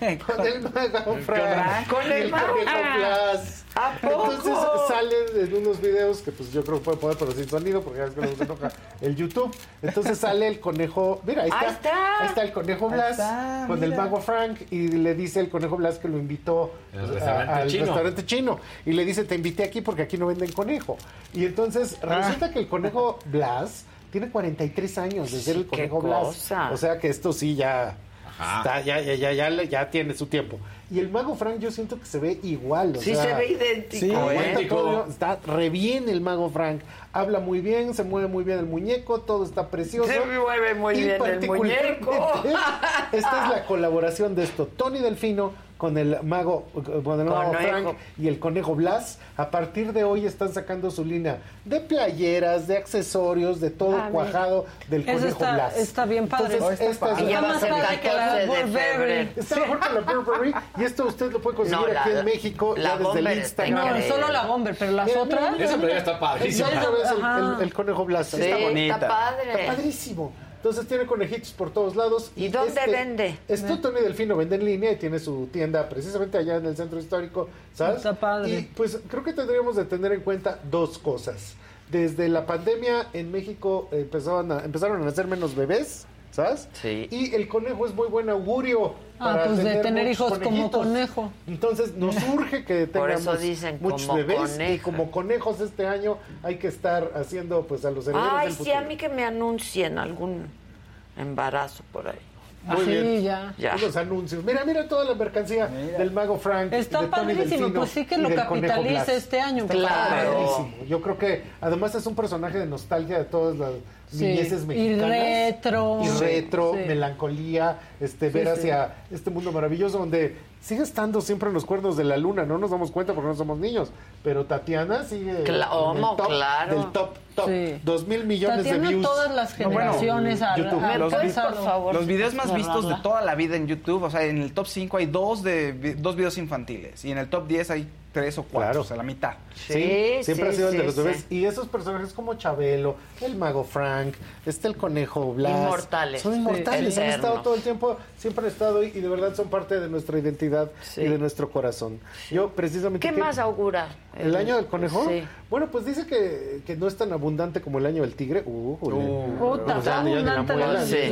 el Mago Fran, con el Mago Flas. ¿A poco? Entonces salen en unos videos que pues yo creo que puede poner pero sin sonido porque es que no se toca el YouTube. Entonces sale el conejo, mira, ahí está el conejo Blas con el Mago Frank y le dice el conejo Blas que lo invitó al restaurante chino y le dice te invité aquí porque aquí no venden conejo. Y entonces resulta que el conejo Blas tiene 43 años de ser el conejo Blas. O sea que esto sí ya... Está, ya tiene su tiempo. Y el Mago Frank yo siento que se ve igual. O sea, se ve idéntico. Sí, está re bien el Mago Frank. Habla muy bien, se mueve muy bien el muñeco, todo está precioso. Se mueve muy bien el muñeco. Esta es la colaboración de esto. Tony Delfino con el Mago, Frank y el Conejo Blas. A partir de hoy están sacando su línea de playeras, de accesorios, de todo cuajado del Conejo Blas. Está bien padre. Entonces, esta es la más que la Burberry. Está mejor que la Burberry. Y esto usted lo puede conseguir aquí en México ya desde el Instagram. No, solo la bomber, pero las otras... Esa playera está padrísima. El Conejo Blas. Sí, está bonita. Está padre. Está padrísimo. Entonces tiene conejitos por todos lados. ¿Y dónde vende? Esto Tony Delfino vende en línea y tiene su tienda precisamente allá en el centro histórico, ¿sabes? Está padre. Y pues creo que tendríamos de tener en cuenta dos cosas. Desde la pandemia en México empezaron a nacer menos bebés, ¿sabes? Sí. Y el conejo es muy buen augurio. Pues de tener hijos conejitos. Como conejo. Entonces nos urge que tengamos muchos bebés coneja. Y como conejos este año hay que estar haciendo pues a los herederos del futuro. Ay, sí, a mí que me anuncien algún embarazo por ahí. Muy bien. Ya. Los anuncios. Mira toda la mercancía del Mago Frank. Está padrísimo, pues sí que lo capitaliza este año. Claro. Yo creo que además es un personaje de nostalgia de todas las niñeces mexicanas. Y retro, melancolía, ver hacia este mundo maravilloso donde sigue estando siempre en los cuernos de la luna, no nos damos cuenta porque no somos niños, pero Tatiana sigue en el top, del top, 2,000 millones Tatiana de views. Todas las generaciones los videos más vistos de toda la vida en YouTube, o sea, en el top 5 hay dos videos infantiles y en el top 10 hay 3 o 4, o sea, la mitad. Sí, siempre ha sido el de los bebés. Y esos personajes como Chabelo, el Mago Frank, el Conejo Blas. Inmortales. Son inmortales, han estado todo el tiempo, siempre han estado y de verdad son parte de nuestra identidad y de nuestro corazón. Yo precisamente... ¿Qué más augura? ¿El año del conejo? Sí. Bueno, pues dice que no es tan abundante como el año del tigre. Abundante,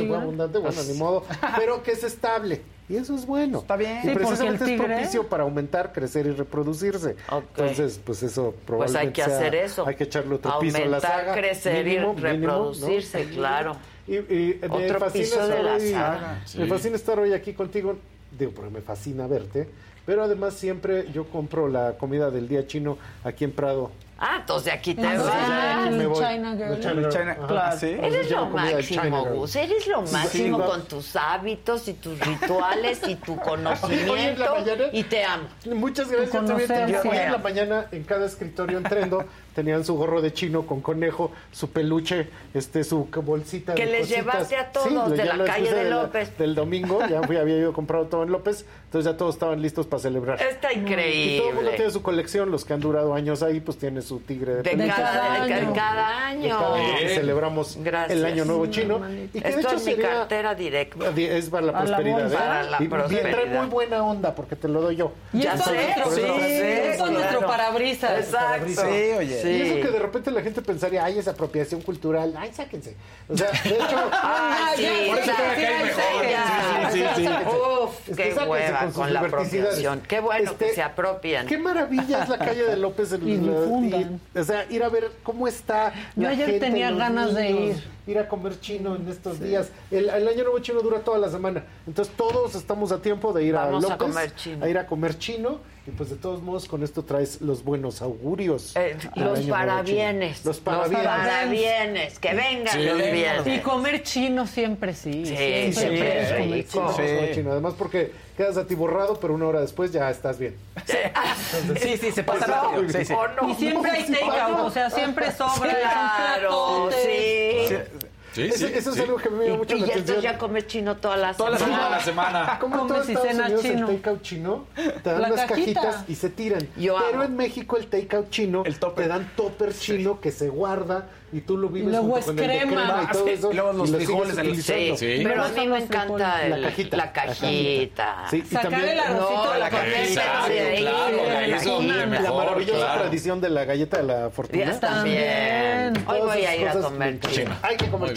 bueno, ni modo. Pero que es estable. Y eso es bueno. Está bien. Y precisamente es propicio para aumentar, crecer y reproducirse. Okay. Entonces, pues eso probablemente hay que hacer eso. Hay que echarle otro piso a la saga. Aumentar, crecer y reproducirse, ¿no? Claro. Y otro piso de la saga. Me fascina estar hoy aquí contigo. Digo, porque me fascina verte. Pero además siempre yo compro la comida del día chino aquí en Prado. Entonces aquí te vas. China Girl. Claro. ¿Sí? Eres lo máximo, Gus. Eres lo máximo con tus hábitos y tus rituales y tu conocimiento. Y te amo. Muchas gracias. Hoy en la mañana en cada escritorio entrando tenían su gorro de chino con conejo, su peluche, su bolsita de cositas. Que les llevaste a todos de la calle de López. Del domingo, ya había yo comprado todo en López, entonces ya todos estaban listos para celebrar. Está increíble. Y todo el mundo tiene su colección, los que han durado años ahí, pues tienen su tigre de cada año que celebramos el año nuevo chino y que esto de hecho es mi cartera directa es para la prosperidad, y trae muy buena onda porque te lo doy yo. Y ya sé, eso es nuestro parabrisas. Exacto. Sí, oye. Sí. Y eso que de repente la gente pensaría, ay, es apropiación cultural, ay, sáquense. O sea, de hecho, ay, sí, por eso mejor. Uf, qué hueva con la apropiación. Qué bueno que se apropian. Qué maravilla es la calle de López Obrador. O sea, ir a ver cómo está. Yo ayer tenía ganas de ir a comer chino en estos días. El año nuevo chino dura toda la semana. Entonces todos estamos a tiempo de ir a comer chino. A ir a comer chino. Y pues de todos modos con esto traes los buenos augurios. Los parabienes. Los parabienes. Que vengan los viernes. Y comer chino siempre siempre es comer chino. Además porque quedas atiborrado, pero una hora después ya estás bien. Entonces, se pasa rápido. No. Y siempre hay take-out, o sea, siempre sobra. Claro, Eso es algo que me dio mucho la atención. Y entonces ya comes chino toda la semana. Como todos Estados Unidos chino. El take-out chino te dan las cajitas y se tiran. Pero en México el take-out chino te dan topper chino que se guarda y tú lo vives junto con el de crema y todo eso. Y luego los frijoles del liceo. Pero a mí me encanta la cajita. Sí, sacar el arrocito de la cajita. La maravillosa tradición de la galleta de la fortuna. También. Hoy voy a ir a comer chino. Hay que comer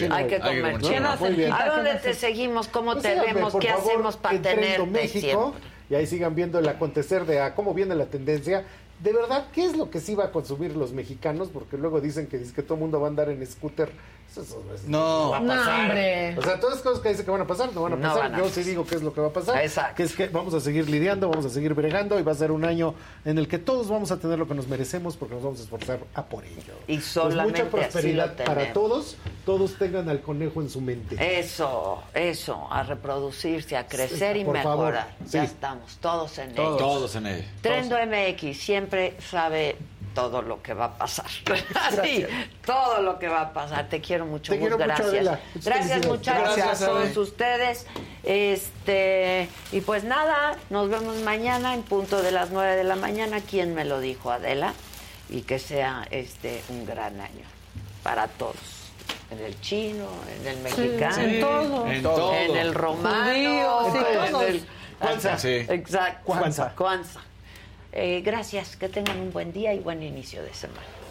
chino. ¿A dónde te seguimos? ¿Cómo te vemos? ¿Qué hacemos para tenerte siempre? Y ahí sigan viendo el acontecer de cómo viene la tendencia. De verdad, ¿qué es lo que sí va a consumir los mexicanos? Porque luego dicen que todo el mundo va a andar en scooter. Eso no va a pasar. Hombre. O sea, todas las cosas que dicen que van a pasar, no van a pasar. Yo sí digo qué es lo que va a pasar. Exacto. Que es que vamos a seguir lidiando, vamos a seguir bregando y va a ser un año en el que todos vamos a tener lo que nos merecemos porque nos vamos a esforzar a por ello. Y solamente mucha prosperidad así para todos tengan al conejo en su mente. Eso, a reproducirse, a crecer y mejorar. Favor. Ya estamos, todos en ello. Trendo MX, siempre sabe todo lo que va a pasar. Sí, todo lo que va a pasar. Te quiero mucho. Gracias. Gracias, muchachos, a todos ustedes. Y pues nada, nos vemos mañana en punto de las 9 de la mañana. ¿Quién me lo dijo? Adela. Y que sea un gran año para todos. En el chino, en el mexicano, en todo. En el romano, en el Kwanzaa. Exacto. Kwanzaa. Gracias, que tengan un buen día y buen inicio de semana.